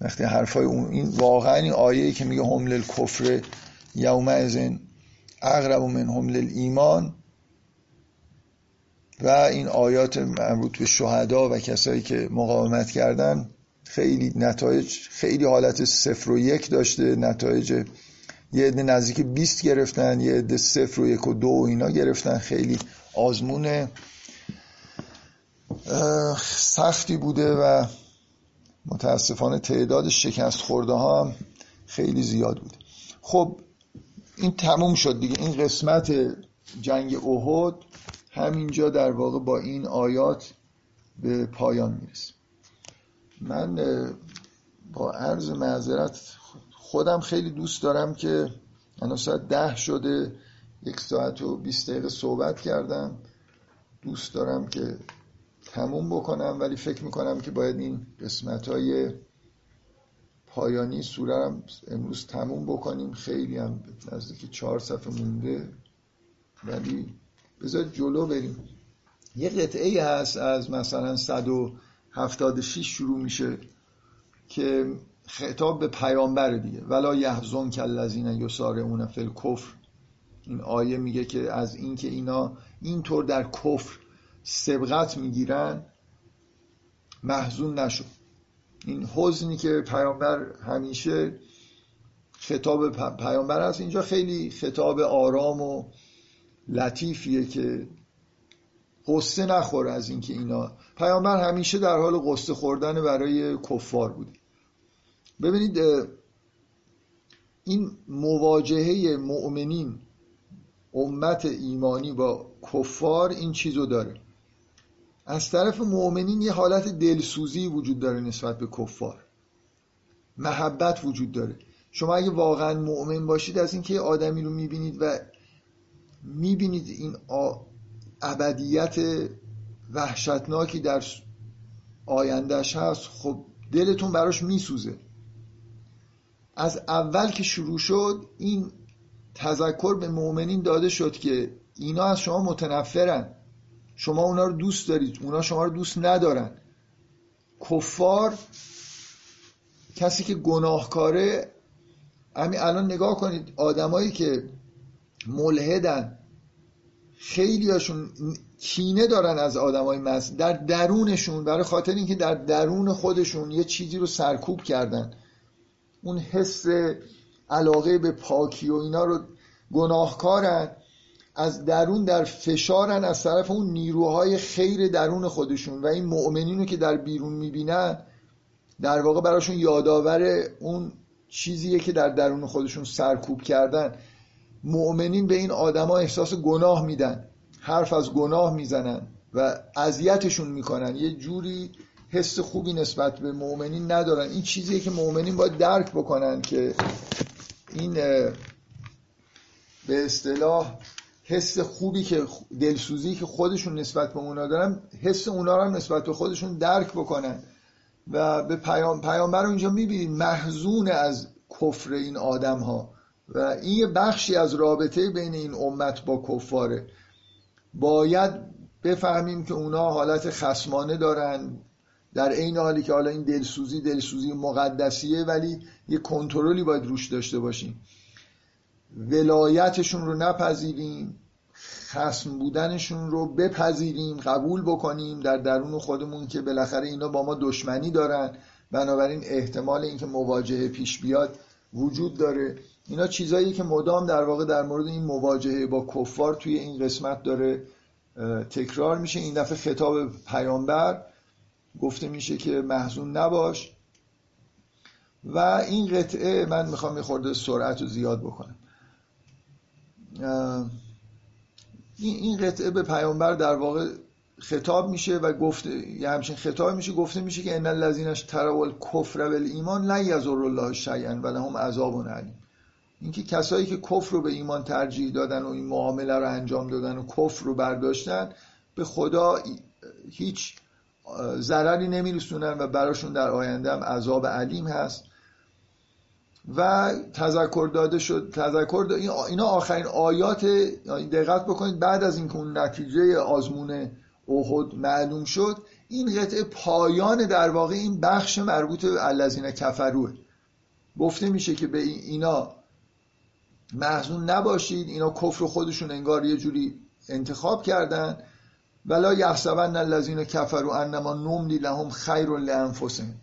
وقتی حرفای اون، این واقعا این آیه‌ای که میگه هم للکفر یومئذ اقرب من هم للایمان، و این آیات مربوط به شهدا و کسایی که مقاومت کردن، خیلی نتایج خیلی حالت 0 و 1 داشته. نتایج یه عده نزدیک 20 گرفتن، یه عده 0 و 1 و 2 و اینا گرفتن. خیلی آزمون سختی بوده و متاسفانه تعداد شکست خورده ها هم خیلی زیاد بوده. خب این تموم شد دیگه. این قسمت جنگ احد همینجا در واقع با این آیات به پایان میرسه. من با عرض معذرت، خودم خیلی دوست دارم که الان ساعت 10 شده، 1 ساعت و 20 دقیقه صحبت کردم، دوست دارم که تموم بکنم، ولی فکر میکنم که باید این قسمت‌های پایانی سوره رو امروز تموم بکنیم. خیلی هم نزدیک 4 صفحه مونده، ولی بذارید جلو بریم. یه قطعه هست از مثلا 176 شروع میشه که خطاب به پیامبر دیگه، ولا یحزنک الذین یسارعون فی الکفر. این آیه میگه که از این که اینا اینطور در کفر سبقت میگیرن محزون نشو. این حزنی که پیامبر همیشه خطاب پیامبر است، اینجا خیلی خطاب آرام و لطیفیه که قصه نخور از این که اینا. پیامبر همیشه در حال قصه خوردن برای کفار بوده. ببینید این مواجهه مؤمنین، امت ایمانی با کفار، این چیزو داره. از طرف مؤمنین یه حالت دلسوزی وجود داره نسبت به کفار، محبت وجود داره. شما اگه واقعا مؤمن باشید، از اینکه آدمی رو میبینید و میبینید این ابدیت وحشتناکی در آیندهش هست، خب دلتون براش میسوزه. از اول که شروع شد این تذکر به مؤمنین داده شد که اینا از شما متنفرن، شما اونا رو دوست دارید، اونا شما رو دوست ندارن. کفار، کسی که گناهکاره، همین الان نگاه کنید آدمایی که ملحدن، خیلی هاشون کینه دارن از آدمای مسیح در درونشون، برای خاطر اینکه در درون خودشون یه چیزی رو سرکوب کردن، اون حس علاقه به پاکی و اینا رو، گناهکارن، از درون در فشارن از طرف اون نیروهای خیر درون خودشون، و این مؤمنین رو که در بیرون میبینن در واقع براشون یادآور اون چیزیه که در درون خودشون سرکوب کردن. مؤمنین به این آدما احساس گناه میدن، حرف از گناه میزنن و اذیتشون میکنن، یه جوری حس خوبی نسبت به مؤمنین ندارن. این چیزیه که مؤمنین باید درک بکنن که این به اصطلاح حس خوبی که دلسوزی که خودشون نسبت به اونا دارن، حس اونا رو هم نسبت به خودشون درک بکنن. و به پیامبر رو اینجا میبینید محزون از کفر این آدم ها، و این یه بخشی از رابطه بین این امت با کفاره. باید بفهمیم که اونا حالت خصمانه دارن، در عین حالی که حالا این دلسوزی مقدسیه، ولی یه کنترلی باید روش داشته باشیم، ولایتشون رو نپذیریم، خصم بودنشون رو بپذیریم، قبول بکنیم در درون خودمون که بالاخره اینا با ما دشمنی دارن، بنابراین احتمال اینکه مواجهه پیش بیاد وجود داره. اینا چیزایی که مدام در واقع در مورد این مواجهه با کفار توی این قسمت داره تکرار میشه. این دفعه خطاب پیامبر گفته میشه که محزون نباش. و این قطعه من میخوام یه خورده سرعت رو زیاد بکنم. این قطعه به پیامبر در واقع خطاب میشه و گفته یه همچین خطاب میشه، گفته میشه که ان الذین اشتروا الکفر والایمان لا یضر الله شیئا ولهم عذاب علیم. اینکه کسایی که کفر رو به ایمان ترجیح دادن و این معامله رو انجام دادن و کفر رو برداشتن، به خدا هیچ ضرری نمیرسونن و براشون در آینده هم عذاب علیم هست. و تذکر داده شد، اینا آخرین آیات، دقت بکنید، بعد از اینکه اون نتیجه آزمون احد معلوم شد، این قطعه پایان در واقع این بخش مربوط به الذین کفروه. گفته میشه که به اینا محزون نباشید، اینا کفر خودشون انگار یه جوری انتخاب کردن. ولا یحسبن الذین کفروا انما نملی لهم خیر لانفسهم.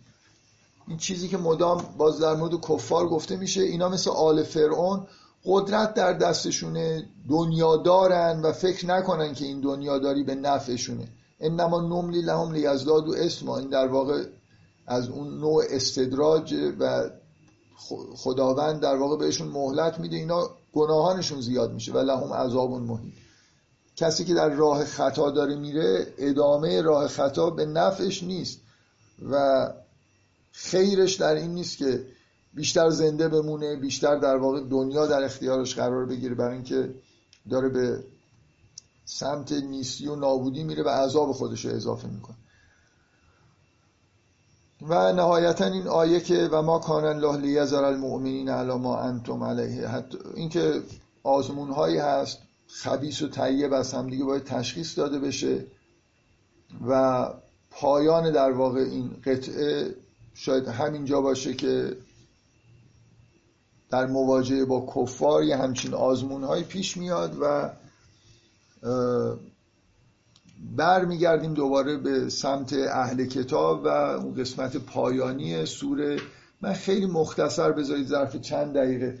این چیزی که مدام باز در مورد کفار گفته میشه، اینا مثل آل فرعون قدرت در دستشونه، دنیا دارن و فکر نکنن که این دنیا داری به نفعشونه. انما نملی لهم لیزدادوا اثما. این در واقع از اون نوع استدراج و خداوند در واقع بهشون مهلت میده، اینا گناهانشون زیاد میشه و لهم عذاب مهین. کسی که در راه خطا داره میره، ادامه راه خطا به نفعش نیست و خیرش در این نیست که بیشتر زنده بمونه، بیشتر در واقع دنیا در اختیارش قرار بگیره، برای اینکه داره به سمت نیستی و نابودی میره و عذاب خودش رو اضافه میکنه. و نهایتا این آیه که و ما کان الله لیذر المؤمنین علی ما انتم علیه، حتی این که آزمونهایی هست، خبیث و طیب از هم دیگه باید تشخیص داده بشه. و پایان در واقع این قطعه شاید همینجا باشه که در مواجهه با کفار یه همچین آزمونهایی پیش میاد و برمیگردیم دوباره به سمت اهل کتاب و اون قسمت پایانی سوره. من خیلی مختصر بذارید ظرف چند دقیقه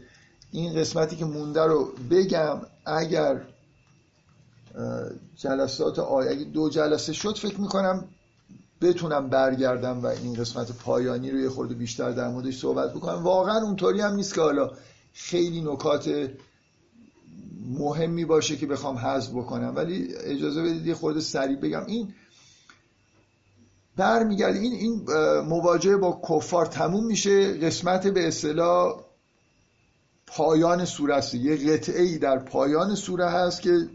این قسمتی که مونده رو بگم. اگر جلسات اگه 2 جلسه شد فکر میکنم بتونم برگردم و این قسمت پایانی رو یه خورده بیشتر در موردش صحبت بکنم. واقعا اونطوری هم نیست که حالا خیلی نکات مهمی باشه که بخوام حذف بکنم، ولی اجازه بدید یه خورده سریع بگم. این برمیگرده، این مواجهه با کفار تموم میشه، قسمت به اصطلاح پایان سوره است، یه قطعه‌ای در پایان سوره هست که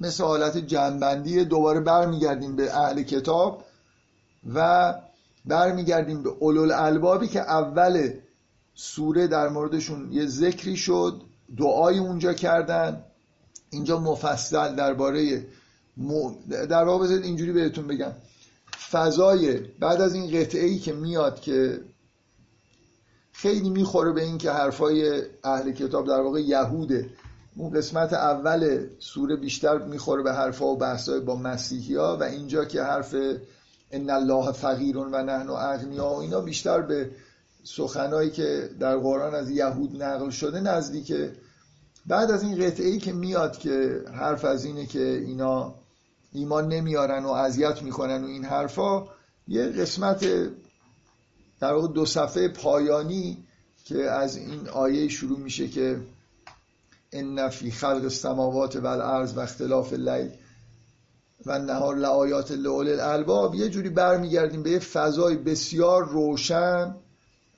مثل حالت جنبندی دوباره برمیگردیم به اهل کتاب و برمیگردیم به اولوالالبابی که اول سوره در موردشون یه ذکری شد، دعای اونجا کردن. اینجا مفصل درباره در واقع بذارید اینجوری بهتون بگم، فضای بعد از این قطعه‌ای که میاد که خیلی میخوره به این که حرفای اهل کتاب در واقع یهوده اون قسمت اول سوره بیشتر میخوره به حرفا و بحثای با مسیحیا و اینجا که حرف ان الله فقیر و نحن اغنیا و اینا بیشتر به سخنایی که در قرآن از یهود نقل شده نزدیکه. بعد از این قطعه‌ای که میاد که حرف از اینه که اینا ایمان نمیارن و اذیت میکنن و این حرفا، یه قسمت در واقع دو صفحه پایانی که از این آیه شروع میشه که ان فی خلق السماوات و الارض و اختلاف اللیل و النهار لآیات لأولی الالباب، یه جوری برمیگردیم به یه فضای بسیار روشن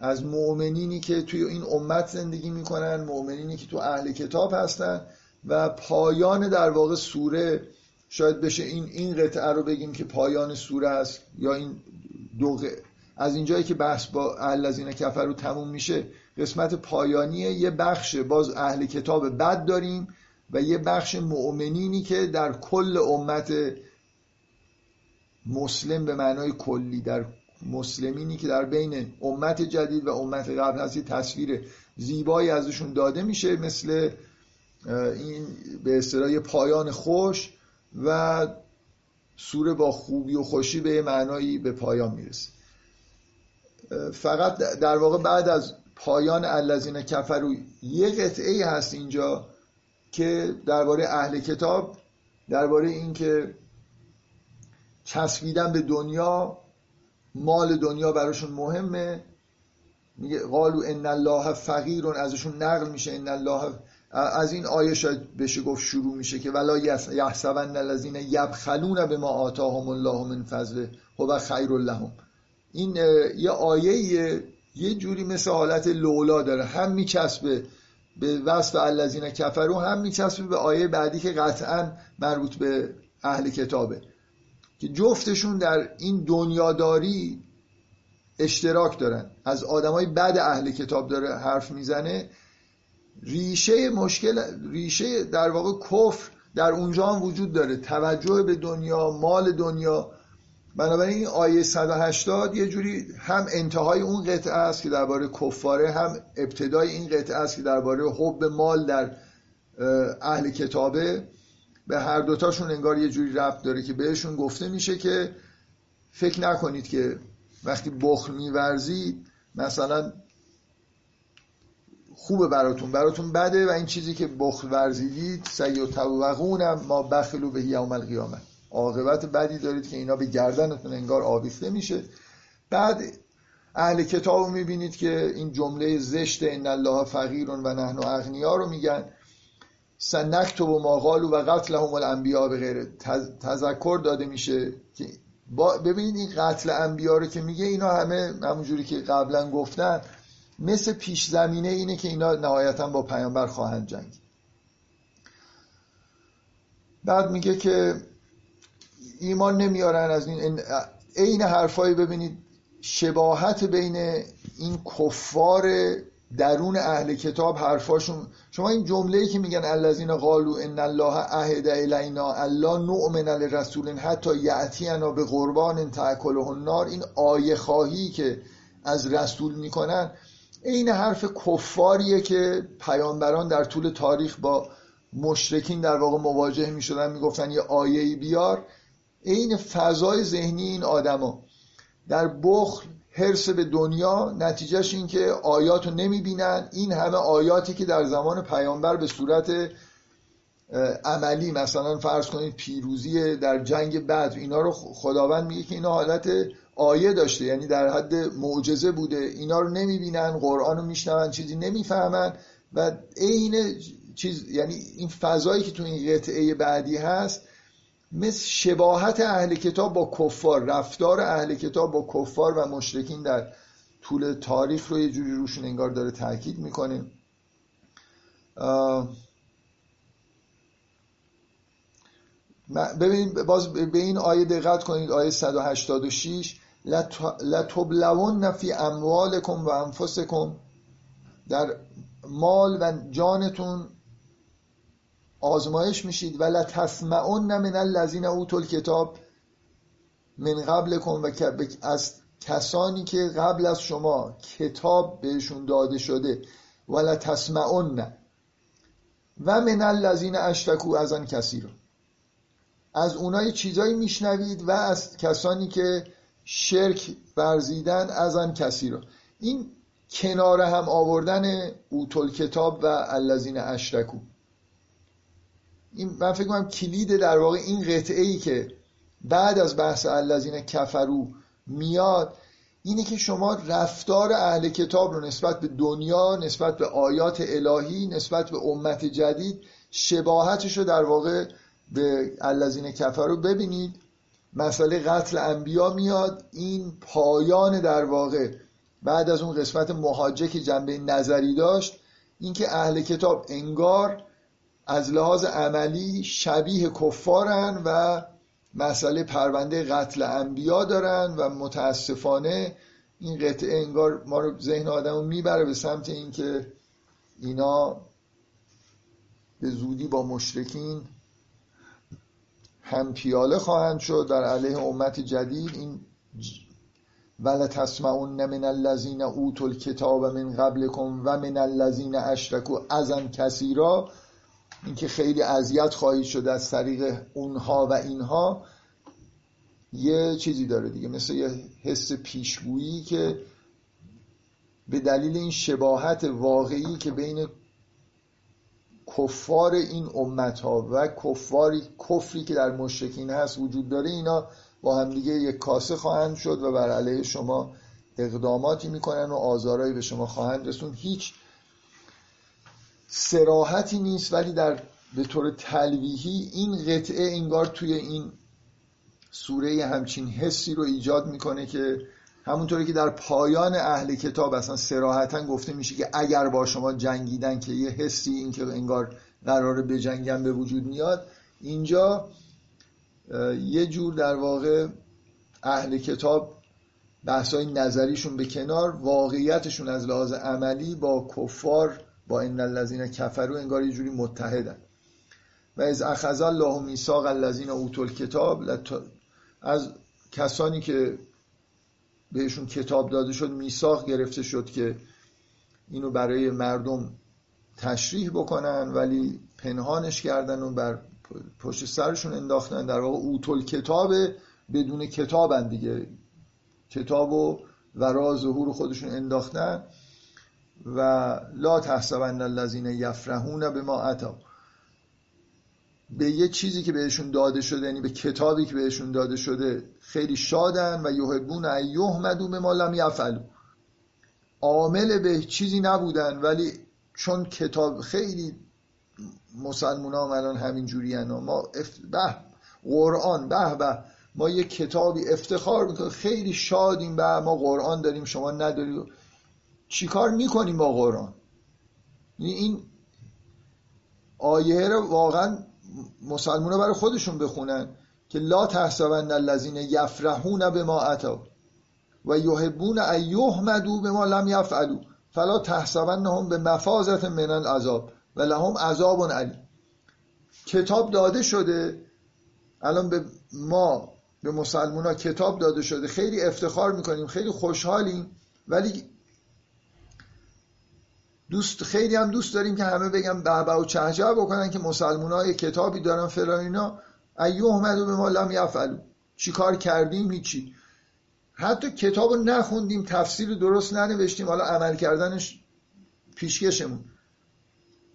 از مؤمنینی که توی این امت زندگی میکنن، مؤمنینی که تو اهل کتاب هستن و پایان در واقع سوره، شاید بشه این قطعه رو بگیم که پایان سوره است، یا این از اینجایی که بحث با اهل از این کفر رو تموم میشه قسمت پایانیه. یه بخش باز اهل کتاب بد داریم و یه بخش مؤمنینی که در کل امت مسلم به معنای کلی، در مسلمینی که در بین امت جدید و امت قبل هستی تصویر زیبایی ازشون داده میشه، مثل این به اصطلاح پایان خوش، و سوره با خوبی و خوشی به معنایی به پایان میرسه. فقط در واقع بعد از پایان الذین کفروا یه قطعه هست اینجا که درباره اهل کتاب، درباره این که چسبیدن به دنیا، مال دنیا براشون مهمه، میگه قالوا ان الله فقیر، ازشون نقل میشه ان الله، از این آیه شاید بشه گفت شروع میشه که ولا یحسبن الذین یبخلون بما آتاهم الله من فضله هو خیر لهم. این یه آیه یه جوری مثل حالت لولا داره، هم میچسبه به وصف الذین کفروا، هم میچسبه به آیه بعدی که قطعا مربوط به اهل کتابه، که جفتشون در این دنیاداری اشتراک دارن. از آدمای بد اهل کتاب داره حرف میزنه. ریشه در واقع کفر در اونجا هم وجود داره، توجه به دنیا، مال دنیا. بنابراین این آیه 180 یه جوری هم انتهای اون قطعه است که درباره کفاره، هم ابتدای این قطعه است که درباره حب مال در اهل کتابه. به هر دوتاشون انگار یه جوری ربط داره که بهشون گفته میشه که فکر نکنید که وقتی بخل میورزید مثلا خوبه براتون بده و این چیزی که بخل ورزیدید سیطوقونم ما بخلوا به یوم القیامه، عاقبت بدی دارید که اینا به گردنتون انگار آویخته میشه. بعد اهل کتاب رو میبینید که این جمله زشت ان الله فقیر و نحن اغنیا رو میگن، سنکتب ما قالوا و قتلهم الانبیا به غیر تذکر داده میشه که ببینید این قتل انبیا رو که میگه، اینا همه همونجوری که قبلا گفتن مثل پیش زمینه اینه که اینا نهایتا با پیامبر خواهند جنگید. بعد میگه که ایمان نمیارن از این عین حرفایی. ببینید شباهت بین این کفار درون اهل کتاب حرفاشون. شما این جمله‌ای که میگن الذین قالوا ان الله عهد الینا الا نؤمن لرسول حتی یأتینا بقربان تأکله النار، این آیه خواهی که از رسول میکنن این حرف کفاریه که پیامبران در طول تاریخ با مشرکین در واقع مواجه میشدن، میگفتن یه آیه‌ای بیار. این فضای ذهنی این آدما در بخل، حرص به دنیا، نتیجهش این که آیاتو نمیبینن. این همه آیاتی که در زمان پیامبر به صورت عملی، مثلا فرض کنید پیروزی در جنگ بدر، اینا رو خداوند میگه که اینا حالت آیه داشته، یعنی در حد معجزه بوده. اینا رو نمیبینن، قرآن رو میشنون، چیزی نمیفهمن و عین چیز، یعنی این فضایی که تو این قطعه بعدی هست مثل شباهت اهل کتاب با کفار، رفتار اهل کتاب با کفار و مشرکین در طول تاریخ رو یه جوری روشون انگار داره تاکید میکنه. ببینید باز به این آیه دقت کنید، آیه 186 لتبلون فی اموالکم و انفسکم، در مال و جانتون آزمایش میشید، ولا تسمعون من الذین اوتوا الکتاب من قبلکم، و از کسانی که قبل از شما کتاب بهشون داده شده، ولا تسمعون و من الذین اشتکوا از آن کسی رو، از اونای چیزایی میشنوید و از کسانی که شرک ورزیدن از آن کسی رو. این کنار هم آوردن اوتل کتاب و الذین اشتکوا، این من فکر کنم کلید در واقع این قطعه‌ای که بعد از بحث الذین کفروا میاد اینه که شما رفتار اهل کتاب رو نسبت به دنیا، نسبت به آیات الهی، نسبت به امت جدید، شباهتش رو در واقع به الذین کفروا ببینید. مسئله قتل انبیا میاد، این پایان در واقع بعد از اون قسمت محاجه که جنبه نظری داشت، اینکه اهل کتاب انگار از لحاظ عملی شبیه کفارن و مسئله پرونده قتل انبیا دارن و متاسفانه این قطعه انگار ما رو، ذهن آدمو میبره به سمت اینکه اینا به زودی با مشرکین هم پیاله خواهند شد در علیه امت جدید. این ولا تسمعون من الذین اوتوا الکتاب من قبلکم و من الذین اشرکوا اذًا کثیرا، اینکه خیلی اذیت خواهید شد از طریق اونها و اینها، یه چیزی داره دیگه، مثل یه حس پیشگویی که به دلیل این شباهت واقعی که بین کفار این امت‌ها و کفری که در مشرکین هست وجود داره، اینا با هم دیگه یک کاسه خواهند شد و بر علیه شما اقداماتی میکنن و آزارایی به شما خواهند رسون. هیچ صراحتی نیست، ولی در به طور تلویحی این قطعه انگار توی این سوره همچین حسی رو ایجاد میکنه که همونطوری که در پایان اهل کتاب اصلا صراحتا گفته میشه که اگر با شما جنگیدن، که یه حسی این که انگار قراره بجنگن به وجود میاد، اینجا یه جور در واقع اهل کتاب بحثای نظریشون به کنار، واقعیتشون از لحاظ عملی با کفار، با ان الذین کفروا انگار یه جوری متحدن. و از اخذ الله میثاق الذین اوتوا الکتاب، از کسانی که بهشون کتاب داده شد میثاق گرفته شد که اینو برای مردم تشریح بکنن، ولی پنهانش کردن و بر پشت سرشون انداختن. در واقع اوتوا الکتاب بدون کتابن دیگه، کتابو ورا ظهور خودشون انداختن. و لا تحسبن الذین یفرحون بما اتوا، به یه چیزی که بهشون داده شده، یعنی به کتابی که بهشون داده شده خیلی شادن و یحبون ان یحمدوا بما لم یفعلوا، عامل به چیزی نبودن ولی چون کتاب، خیلی مسلمونا هم الان همین جوری ان، ما قرآن به ما یه کتابی افتخار میکنه، خیلی شادیم به ما قرآن داریم شما ندارید، چیکار میکنیم با قرآن؟ این آیه رو واقعا مسلمان‌ها برای خودشون بخونن که لا تحسبن الذین یفرحون بما اتوا و یحبون ان یحمدوا بما لم یفعلوا فلا تحسبنهم بمفازة من العذاب و لهم عذاب علیم. کتاب داده شده الان به ما، به مسلمان‌ها کتاب داده شده، خیلی افتخار میکنیم، خیلی خوشحالیم، ولی خیلی هم دوست داریم که همه بگن بهبه و چهچه بکنن که مسلمان‌ها یه کتابی دارن فلان اینا، ایوهمدو به ما لم یفعلوا، چی کار کردیم؟ هیچی، حتی کتابو نخوندیم، تفسیر درست ننوشتیم، حالا عمل کردنش پیشکشمون،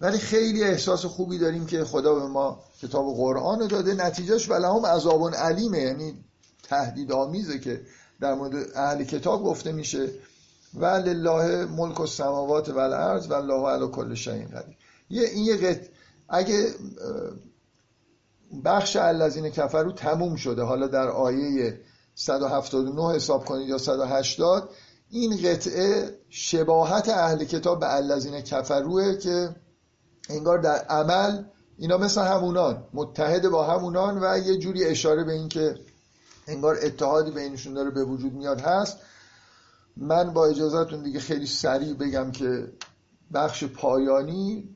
ولی خیلی احساس خوبی داریم که خدا به ما کتاب قرآن رو داده. نتیجهش ولهم عذاب علیمه، یعنی تهدیدآمیزه که در مورد اهل کتاب گفته میشه. ولله ملک السماوات و الارض والله علی کل شیء قدیر. این یه قطعه، اگه بخش الذین کفروا تموم شده، حالا در آیه 179 حساب کنید یا 180، این قطعه شباهت اهل کتاب به الذین کفروا که انگار در عمل اینا مثل همونان، متحد با همونان و یه جوری اشاره به این که انگار اتحادی بینشون داره به وجود میاد هست. من با اجازهتون دیگه خیلی سریع بگم که بخش پایانی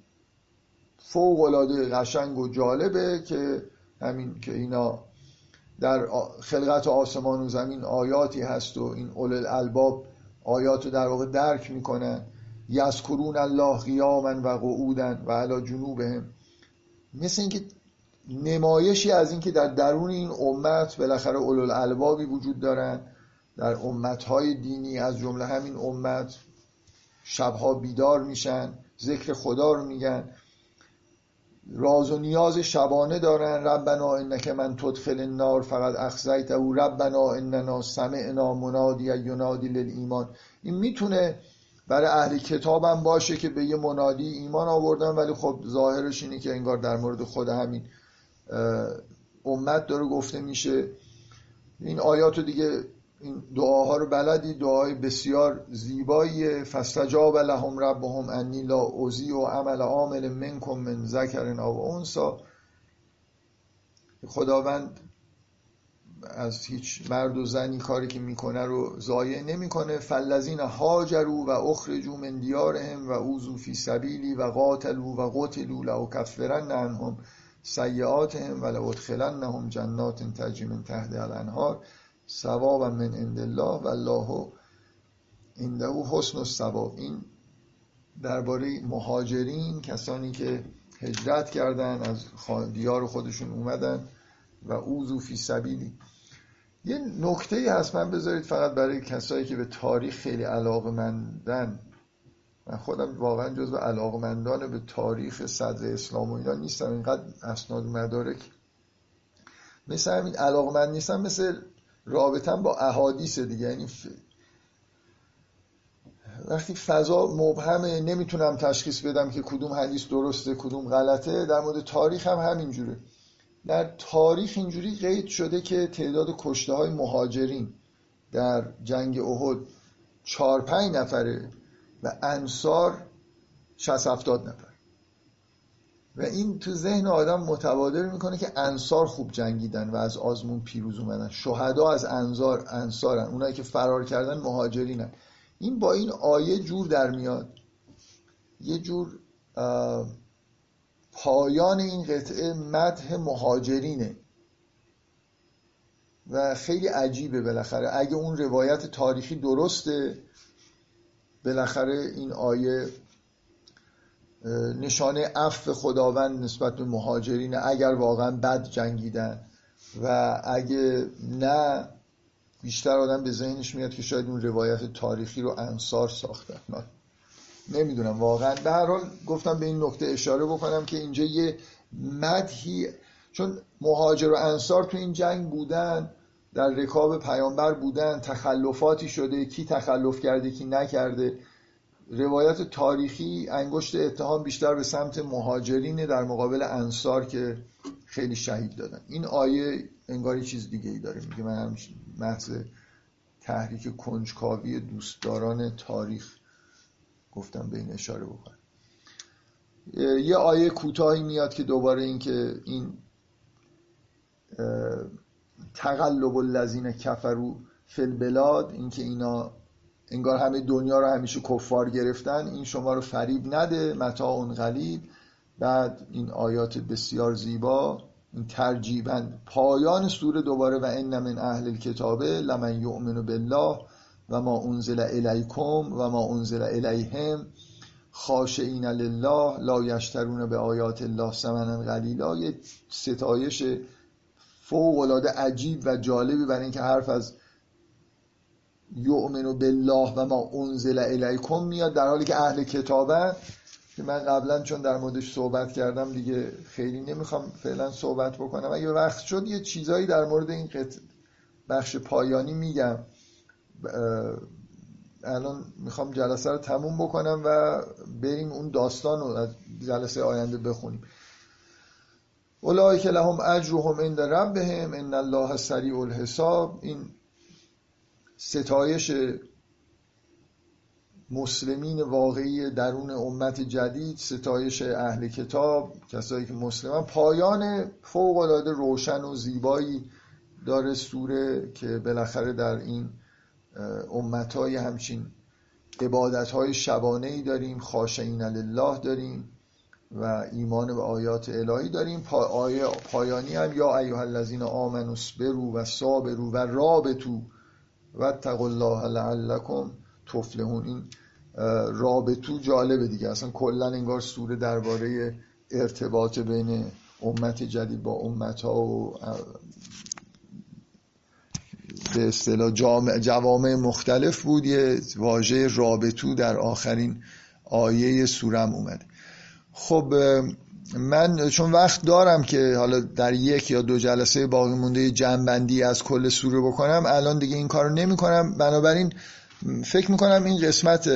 فوق‌العاده قشنگ و جالبه که همین که اینا در خلقت آسمان و زمین آیاتی هست و این اول الالباب آیاتو در واقع درک میکنن. یذکرون الله قیاما و قعودا و علی جنوبهم، مثل اینکه نمایشی از اینکه در درون این امت بالاخره اولوالالبابی وجود دارن، در امتهای دینی از جمله همین امت شبها بیدار میشن، ذکر خدا رو میگن، راز و نیاز شبانه دارن، ربنا انک من تدخل النار فقد اخزیته و ربنا اننا سمعنا منادیا ینادی للایمان. این میتونه برای اهل کتاب هم باشه که به یه منادی ایمان آوردن، ولی خب ظاهرش اینه که انگار در مورد خود همین امت داره گفته میشه. این آیات رو دیگه، این دعاها رو بلدی، دعای بسیار زیباییه. فاستجاب لهم ربهم انی لا اضیع عمل عامل منکم من ذکر او انثی. خداوند از هیچ مرد و زنی کاری که میکنه رو ضایع نمیکنه. فالذین هاجروا و اخرجوا من دیارهم و اوذوا فی سبیلی و قاتلوا و قتلوا لأکفرن عنهم سیئاتهم و لأدخلنهم جنات تجری من تحتها الانهار ثوابا من عند الله والله عنده حسن الثواب. این درباره مهاجرین، کسانی که هجرت کردن از دیار خودشون اومدن و اوذوا فی سبیلی. یه نکته‌ای هست من بذارید فقط برای کسایی که به تاریخ خیلی علاقه‌مندن. من خودم واقعا جزو علاقه‌مندان به تاریخ صدر اسلام و اینا نیستم، اینقدر اسناد مدارک مثل همین علاقه‌مند نیستم، مثل رابطم با احادیث دیگه. یعنی وقتی فضا مبهمه نمیتونم تشخیص بدم که کدوم حدیث درسته کدوم غلطه. در مورد تاریخ هم همینجوره. در تاریخ اینجوری قید شده که تعداد کشته های مهاجرین در جنگ احد 4-5 نفره و انصار 60-70 نفر، و این تو ذهن آدم متبادر میکنه که انصار خوب جنگیدن و از آزمون پیروز اومدن، شهدا از انصارن، اونایی که فرار کردن مهاجرینن. این با این آیه جور در میاد، یه جور پایان این قطعه مدح مهاجرینه و خیلی عجیبه. بالاخره اگه اون روایت تاریخی درسته، بالاخره این آیه نشانه عفو خداوند نسبت به مهاجرین اگر واقعا بد جنگیدن، و اگه نه بیشتر آدم به ذهنش میاد که شاید اون روایت تاریخی رو انصار ساختن. نمیدونم واقعا. به هر حال گفتم به این نکته اشاره بکنم که اینجا یه مدحی، چون مهاجر و انصار تو این جنگ بودن، در رکاب پیامبر بودن، تخلفاتی شده، کی تخلف کرده کی نکرده. روایت تاریخی انگشت اتهام بیشتر به سمت مهاجرین در مقابل انصار که خیلی شهید دادن. این آیه انگاری چیز دیگه ای داره، میگه من هم محض تحریک کنجکاوی دوستداران تاریخ گفتم به این اشاره بکنم. یه آیه کوتاهی میاد که دوباره این که این تقلب الذین کفروا فی البلاد، این که اینا انگار همه دنیا رو همیشه کفار گرفتن، این شما رو فریب نده، متاع اون قلیل. بعد این آیات بسیار زیبا، این ترجیباً پایان سوره دوباره و ان من اهل الکتاب لمن یؤمن بالله و ما انزل الیکم و ما انزل الیهم خاشعین لله لا یشترون به آیات الله ثمنا قلیلا. یه ستایش فوق العاده عجیب و جالبی برای اینکه حرف از یؤمن بالله و ما انزل الیکم میاد در حالی که اهل کتابن، که من قبلا چون در موردش صحبت کردم دیگه خیلی نمیخوام فعلا صحبت بکنم. اگه وقت شد یه چیزایی در مورد این بخش پایانی میگم. الان میخوام جلسه رو تموم بکنم و بریم اون داستان رو از جلسه آینده بخونیم. اولئک لهم اجرهم عند ربهم ان الله سریع الحساب. این ستایش مسلمین واقعی درون امت جدید، ستایش اهل کتاب، کسایی که مسلمان. پایان فوق‌العاده روشن و زیبایی داره سوره که بالاخره در این امت‌های همچین عبادت‌های شبانه‌ای داریم، خاشعین لله داریم و ایمان به آیات الهی داریم. آیه پایانی هم یا ایها الذین آمنوا اصبروا و صابروا و رابطوا و اتقوا الله لعلکم تفلحون. این رابطو جالبه دیگه، اصلا کلا انگار سوره درباره ارتباط بین امت جدید با امت‌ها و به اصطلاح جوامع مختلف بود. یه واژه رابطو در آخرین آیه سورم اومد. خب من چون وقت دارم که حالا در یک یا دو جلسه باقی مونده جنبندی از کل سوره بکنم، الان دیگه این کارو نمی‌کنم. بنابراین فکر می‌کنم این قسمت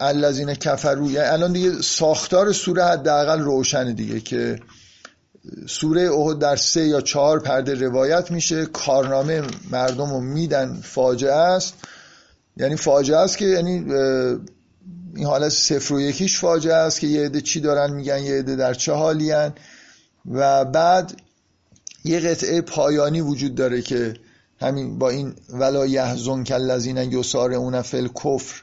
الذین کفروا، یعنی الان دیگه ساختار سوره حداقل روشنه دیگه، که سوره احد در 3 یا 4 پرده روایت میشه، کارنامه مردم رو میدن، فاجعه است. یعنی فاجعه است که یعنی این حالت 0 و 1 فاجعه است که یه عده چی دارن میگن، یه عده در چه حالی هن. و بعد یه قطعه پایانی وجود داره که همین با این ولا یحزنک الذین یسارعون فی الکفر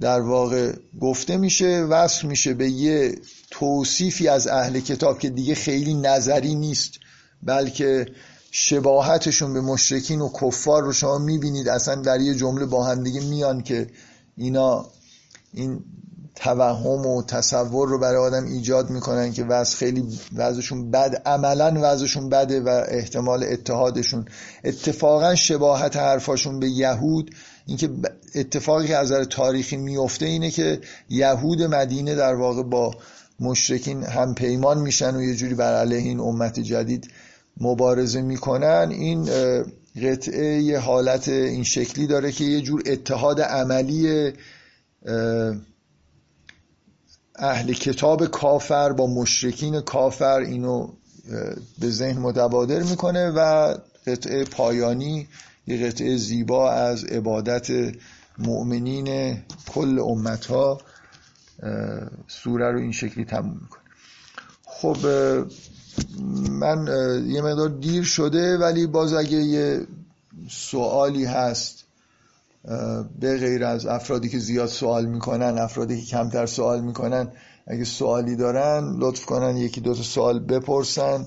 در واقع گفته میشه، وصل میشه به یه توصیفی از اهل کتاب که دیگه خیلی نظری نیست، بلکه شباهتشون به مشرکین و کفار رو شما میبینید، اصلا در یه جمله با هم دیگه میان که اینا این توهم و تصور رو برای آدم ایجاد میکنن که وضع خیلی وضعشون بد، عملا وضعشون بده و احتمال اتحادشون. اتفاقا شباهت حرفاشون به یهود، اینکه اتفاقی که از نظر تاریخی میفته اینه که یهود مدینه در واقع با مشرکین هم پیمان میشن و یه جوری بر علیه این امت جدید مبارزه میکنن. این قطعه یه حالت این شکلی داره که یه جور اتحاد عملی اهل کتاب کافر با مشرکین کافر، اینو به ذهن متبادر میکنه. و قطعه پایانی یه قطعه زیبا از عبادت مؤمنین کل امتها سوره رو این شکلی تموم میکنه. خب من یه مقدار دیر شده، ولی باز اگه یه سوالی هست به غیر از افرادی که زیاد سوال میکنن، افرادی که کمتر سوال میکنن، اگه سوالی دارن لطف کنن یکی دو تا سوال بپرسن.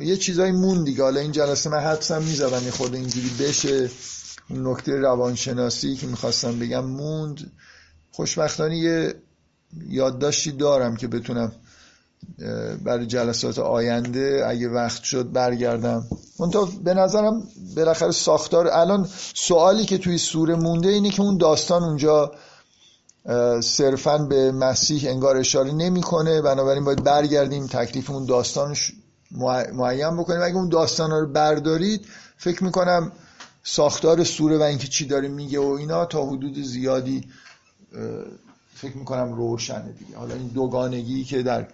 یه چیزایی مون دیگه، حالا این جلسه من حدسم میزدم یه خورده اینجوری بشه، اون نکته روانشناسی که میخواستم بگم موند. خوشبختانه یه یادداشتی دارم که بتونم برای جلسات آینده اگه وقت شد برگردم. منتها به نظرم بالاخره ساختار الان سوالی که توی سوره مونده اینه که اون داستان اونجا صرفاً به مسیح انگار اشاره نمی‌کنه، بنابراین باید برگردیم تکلیفمون داستانش معین بکنیم. اگه اون داستانا رو بردارید فکر میکنم ساختار سوره و اینکه چی داره میگه و اینا تا حدود زیادی فکر میکنم روشنه دیگه. حالا این دوگانگی که در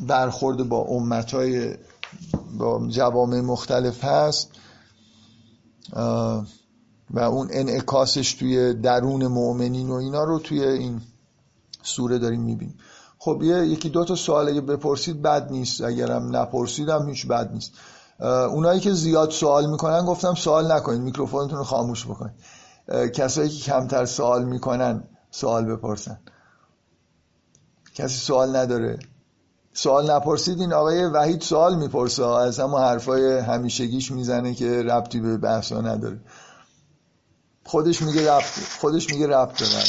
برخورد با امت‌های با جوامع مختلف هست و اون انعکاسش توی درون مؤمنین و اینا رو توی این سوره داریم میبینیم. خب یکی دو تا سوال اگه بپرسید بد نیست، اگرم نپرسیدم هیچ بد نیست. اونایی که زیاد سوال میکنن گفتم سوال نکنید، میکروفونتون رو خاموش بکنید. کسایی که کمتر سوال میکنن سوال بپرسن. کسی سوال نداره سوال نپرسید. این آقای وحید سوال میپرسه، از همون حرفای همیشگیش میزنه که ربطی به بحثا نداره. خودش میگه ربط نداره.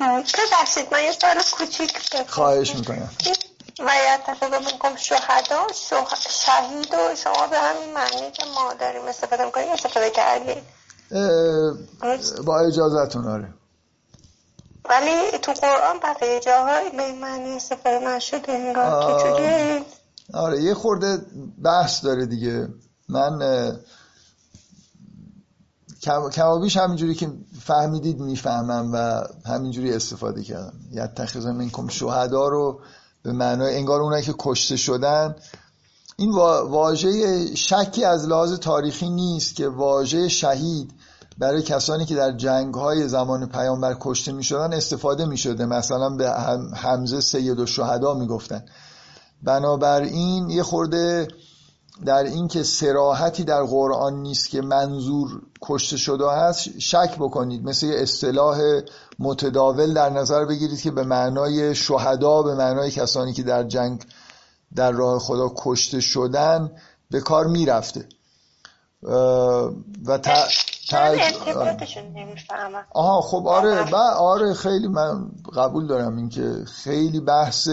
ببخشید من یه سوال کوچیک بپرسم. خواهش میکنم. وایت تفاهم میکنم شهید و شما به همین معنی که ما داریم استفاده میکنیم استفاده کردید؟ با اجازتون آره. ولی تو قرآن بقیه جاهای به این معنی استفاده نشده انگار که چجوری؟ آره یه خورده بحث داره دیگه. من کمابیش همینجوری که فهمیدید میفهمم و همینجوری استفاده کردم. یتخذون منکم شهدا رو به معنای انگار اونایی که کشته شدن. این واژه شکی از لحاظ تاریخی نیست که واژه شهید برای کسانی که در جنگ‌های زمان پیامبر کشته می‌شدن استفاده می‌شده. مثلا به حمزه سید الشهدا می‌گفتن. بنابراین یه خورده در این که صراحتی در قرآن نیست که منظور کشته شده هست شک بکنید. مثل یه اصطلاح متداول در نظر بگیرید که به معنای شهدا، به معنای کسانی که در جنگ در راه خدا کشته شدن به کار میرفته و ارتباطشون نمیفهمم. آها خب آره و آره خیلی من قبول دارم این که خیلی بحث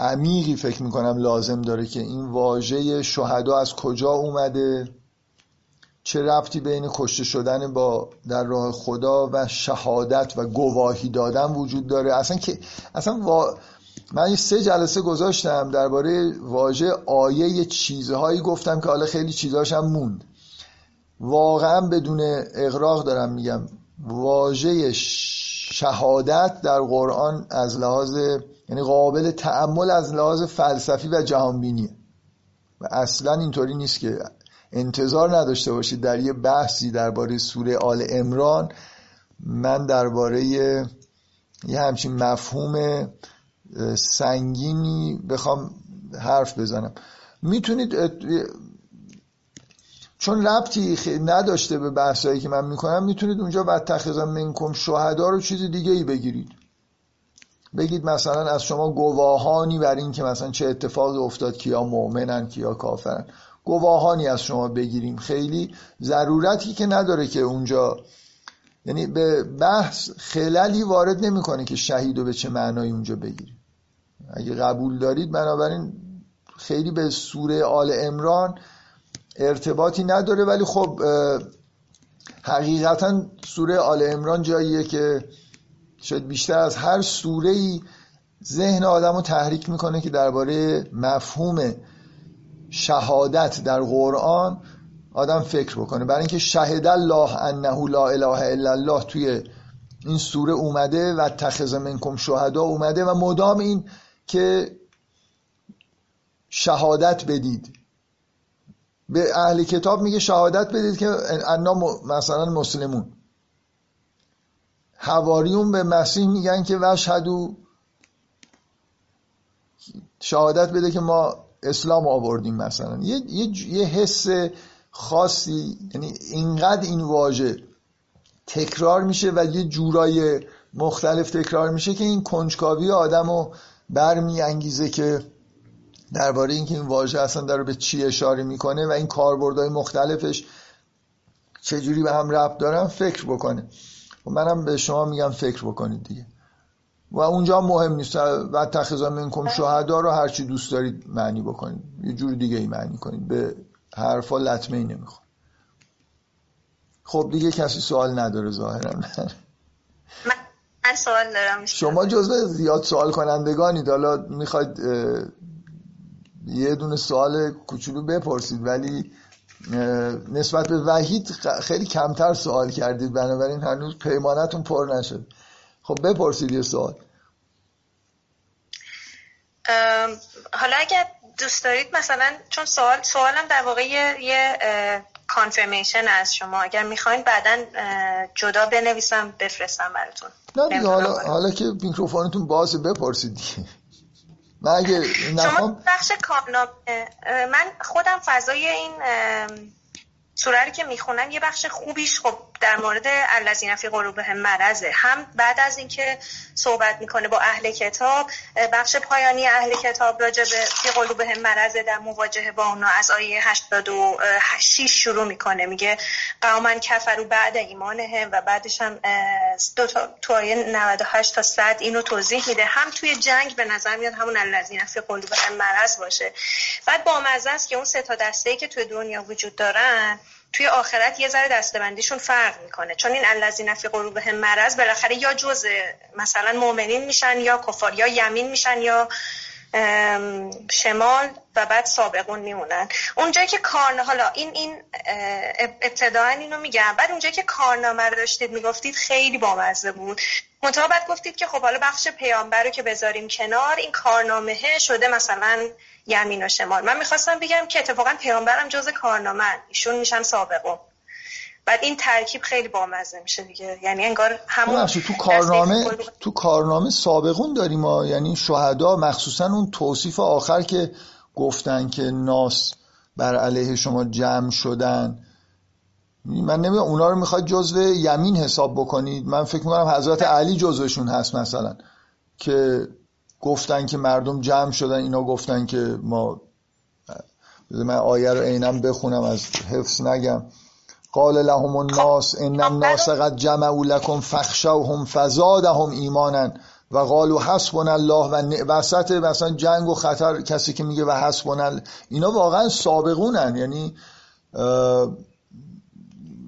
عمیقی فکر میکنم لازم داره که این واژه شهدا از کجا اومده، چه ربطی بین کشته شدن با در راه خدا و شهادت و گواهی دادن وجود داره. من 3 جلسه گذاشتم درباره واژه آیه، چیزهایی گفتم که حالا خیلی چیزاش هم موند. واقعا بدون اغراق دارم میگم واژه شهادت در قرآن از لحاظ یعنی قابل تأمل از لحاظ فلسفی و جهانبینیه و اصلا اینطوری نیست که انتظار نداشته باشید در یه بحثی درباره سوره آل عمران من درباره یه همچین مفهوم سنگینی بخوام حرف بزنم. میتونید چون ربطی نداشته به بحثایی که من میکنم، میتونید اونجا واتخذوا منکم شهدا رو چیز دیگه ای بگیرید، بگید مثلا از شما گواهانی بر این که مثلا چه اتفاقی افتاد، کیا مؤمنن کیا کافرن، گواهانی از شما بگیریم. خیلی ضرورتی که نداره که اونجا، یعنی به بحث خللی وارد نمیکنه که شهیدو به چه معنای اونجا بگیریم. اگه قبول دارید، بنابراین خیلی به سوره آل عمران ارتباطی نداره. ولی خب حقیقتا سوره آل عمران جاییه که شاید بیشتر از هر سوره‌ای ذهن آدمو تحریک میکنه که درباره مفهوم شهادت در قرآن آدم فکر بکنه، برای اینکه شهد الله انه لا اله الا الله توی این سوره اومده و اتخذ منکم شهدا اومده و مدام این که شهادت بدید، به اهل کتاب میگه شهادت بدید که انا مثلا مسلمون، حواریون به مسیح میگن که وشهدو شهادت بده که ما اسلام آوردیم مثلا. یه حس خاصی، یعنی اینقدر این واژه تکرار میشه و یه جورای مختلف تکرار میشه که این کنجکاوی آدمو برمی انگیزه که درباره اینکه این واژه اصلا داره به چی اشاره میکنه و این کاربردهای مختلفش چجوری به هم ربط دارن فکر بکنه. و منم به شما میگم فکر بکنید دیگه. و اونجا مهم نیست و تخزام منکم شهدا رو هرچی دوست دارید معنی بکنید، یه جور دیگه ای معنی کنید، به حرفا لطمه ای نمیخواد. خب دیگه کسی سوال نداره ظاهرا. من سوال دارم. شما جزو زیاد سوال کنندگانید، حالا میخواید یه دونه سوال کوچولو بپرسید، ولی نسبت به وحید خیلی کمتر سوال کردید، بنابراین هنوز پیمانتون پر نشد. خب بپرسید یه سوال. حالا اگه دوست دارید مثلا، چون سوالم در واقع یه کانفرمیشن از شما، اگر میخواین بعداً جدا بنویسم بفرستم براتون. نه حالا که میکروفونتون بازه بپرسید دیگه. من اگه شما بخش کارنامه، من خودم فضای این سوره رو که میخونم یه بخش خوبیش خب در مورد الذین فی قلوبهم مرضه، هم بعد از اینکه صحبت میکنه با اهل کتاب، بخش پایانی اهل کتاب راجع به فی قلوبهم مرضه در مواجهه با اونا از آیه 86 شروع میکنه، میگه قوما کفروا بعد ایمانهم، و بعدش هم تو آیه 98 تا 100 اینو توضیح میده. هم توی جنگ به نظر میاد همون الذین فی قلوبهم مرض باشه. بعد با مزه است که اون 3 تا دسته‌ای که توی دنیا وجود دارن توی آخرت یه ذره دسته‌بندیشون فرق میکنه، چون این الذین فی قلوبهم مرض بالاخره یا جزء مثلا مؤمنین میشن یا کفار، یا یمین میشن یا شمال، و بعد سابقون میمونن. اونجایی که حالا این ابتداً اینو میگم، بعد اونجایی که کارنامه رو داشتید میگفتید خیلی بامزه بود، منتها بعد گفتید که خب حالا بخش پیامبر رو که بذاریم کنار، این کارنامه شده مثلا یمین و شمال. من میخواستم بگم که اتفاقا پیامبرم جز کارنامه، ایشون میشن سابقون. بعد این ترکیب خیلی بامزه میشه دیگه، یعنی انگار همون تو کارنامه سابقون داریم ما، یعنی شهدا، مخصوصا اون توصیف آخر که گفتن که ناس بر علیه شما جمع شدن. من نمیدونم اونا رو میخواد جزو یمین حساب بکنید. من فکر میکنم حضرت علی جزوشون هست مثلا، که گفتن که مردم جمع شدن، اینا گفتن که ما، من آیه رو عینم بخونم از حفظ نگم، قال لهم الناس ان الناس قد جمعوا لكم فاخشوهم فزادهم ایمانا و قالوا حسبنا الله و نعبسته، مثلا جنگ و خطر کسی که میگه و حسبنا الله، اینا واقعا سابقونن. یعنی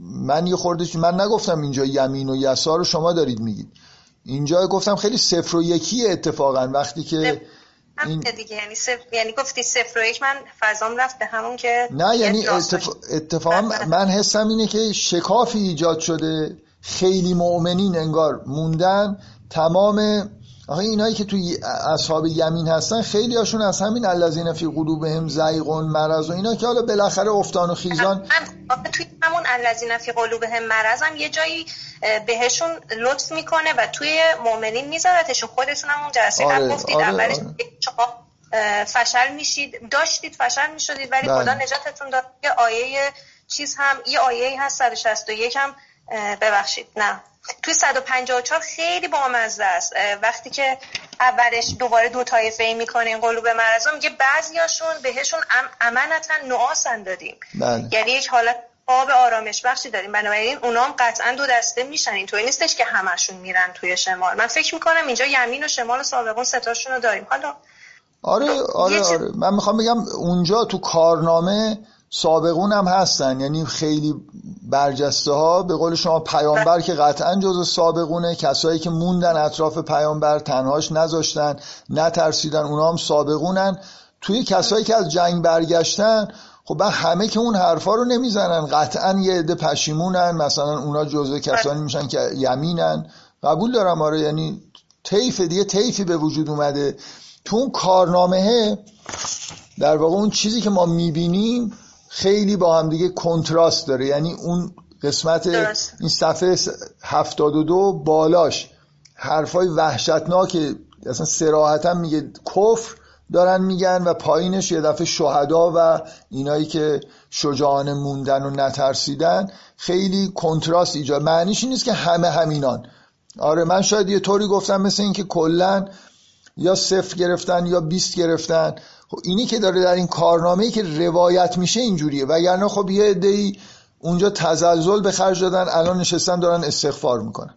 من یه خورده، من نگفتم اینجا یمین و یسار رو شما دارید میگید، اینجا گفتم خیلی صفر و یکی اتفاقا وقتی که این دیگه، یعنی یعنی گفتی صفر و یک، من فضام رفت به همون که نه، یعنی اتفاقا من حسم اینه که شکافی ایجاد شده، خیلی مؤمنین انگار موندن. تمام اینایی که توی اصحاب یمین هستن خیلی هاشون از همین الذین فی قلوبهم زیغ مرض و اینا که حالا بالاخره افتان و خیزان. من توی همون الذین فی قلوبهم مرض هم یه جایی بهشون لطف میکنه و توی مؤمنین میذارتشون، خودشون هم اون جلسه قبل گفتید اولش فشل میشید، داشتید فشل میشدید ولی خدا نجاتتون داد. یه آیه چیز هم، یه آیه هست 161 هم ببخشید نه توی 154 خیلی بامزه است، وقتی که اولش دوباره دو طایفه میکنه این قلوب مرضا، میگه بعضیاشون بهشون امانتا نعاسن دادیم، یعنی یک حالت آب آرامش بخشی داریم، بنابراین اونا هم قطعا دو دسته میشن، اینطوری نیستش که همشون میرن توی شمال. من فکر میکنم اینجا یمین و شمال و سابقون ستاشون رو داریم. حالا آره من میخوام بگم اونجا تو کارنامه سابقون هم هستن، یعنی خیلی برجسته ها، به قول شما پیامبر که قطعا جزو سابقونه، کسایی که موندن اطراف پیامبر، تنهاش نذاشتن، نترسیدن، اونا هم سابقونن. توی کسایی که از جنگ برگشتن، خب همه که اون حرفا رو نمیزنن، قطعا یه عده پشیمونن، مثلا اونا جزو کسانی میشن که یمینن. قبول دارم آره، یعنی طیف دیگه، طیفی به وجود اومده تو اون کارنامه. در واقع اون چیزی که ما میبینیم خیلی با هم دیگه کنتراست داره، یعنی اون قسمت درست. این صفحه 72 بالاش حرفای وحشتناکه، اصلا صراحتا میگه کفر دارن میگن، و پایینش یه دفعه شهدا و اینایی که شجاعانه موندن و نترسیدن. خیلی کنتراست ایجاد، معنیش این نیست که همه همینان. آره من شاید یه طوری گفتم مثل این که کلن یا 0 گرفتن یا 20 گرفتن. اینی که داره در این کارنامه‌ای که روایت میشه اینجوریه، وگرنه خب یه عده‌ای اونجا تزلزل به خرج دادن، الان نشستن دارن استغفار میکنن.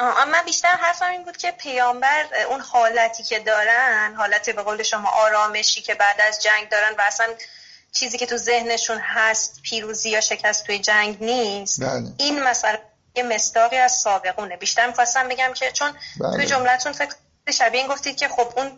من بیشتر حرفم این بود که پیامبر اون حالتی که دارن، حالت به قول شما آرامشی که بعد از جنگ دارن و اصلا چیزی که تو ذهنشون هست پیروزی یا شکست توی جنگ نیست. بله. این مثلا یه مصداقی از سابقونه. بیشتر می‌خواستم بگم که چون بله. توی جملتون فکر شبیه این گفتید که خب اون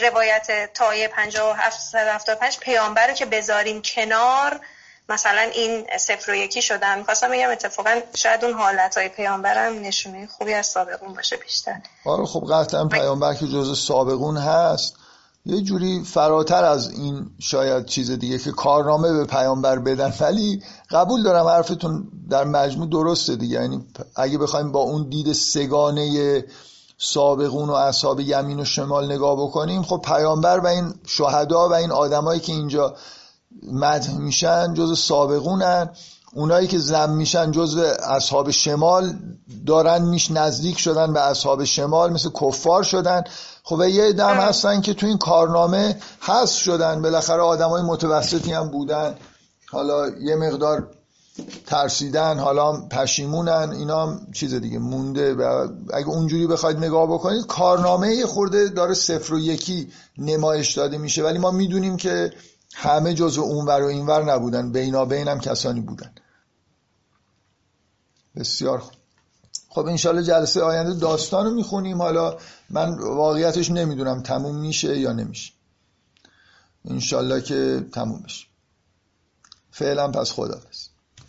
روایت تایه 57 پیامبر رو که بذاریم کنار، مثلا این 0 و 1 شدن. میخواستم بگم اتفاقا شاید اون حالتهای پیامبر هم نشونه خوبی از سابقون باشه بیشتر. آره خب قطعا پیامبر که جزء سابقون هست، یه جوری فراتر از این شاید چیز دیگه که کارنامه به پیامبر بدن. ولی قبول دارم حرفتون در مجموع درسته دیگه، یعنی اگه بخوایم با اون دید سگانه سابقون و اصحاب یمین و شمال نگاه بکنیم، خب پیامبر و این شهدا و این آدمایی که اینجا مدح میشن جزو سابقونن، اونایی که ذم میشن جزو اصحاب شمال دارن میش، نزدیک شدن به اصحاب شمال، مثل کفار شدن. خب یه دم هستن که تو این کارنامه حذف شدن، بالاخره آدمای متوسطی هم بودن، حالا یه مقدار ترسیدن، حالا پشیمونن، اینا هم چیز دیگه مونده. و اگه اونجوری بخواید نگاه بکنید کارنامه یه خورده داره 0 و 1 نمایش داده میشه، ولی ما میدونیم که همه جزو اونور و اینور نبودن، بینابین هم کسانی بودن. بسیار خوب. خب انشالله جلسه آینده داستان رو میخونیم. حالا من واقعیتش نمیدونم تموم میشه یا نمیشه، انشالله که تموم بشه. فعلا پس خداحافظ.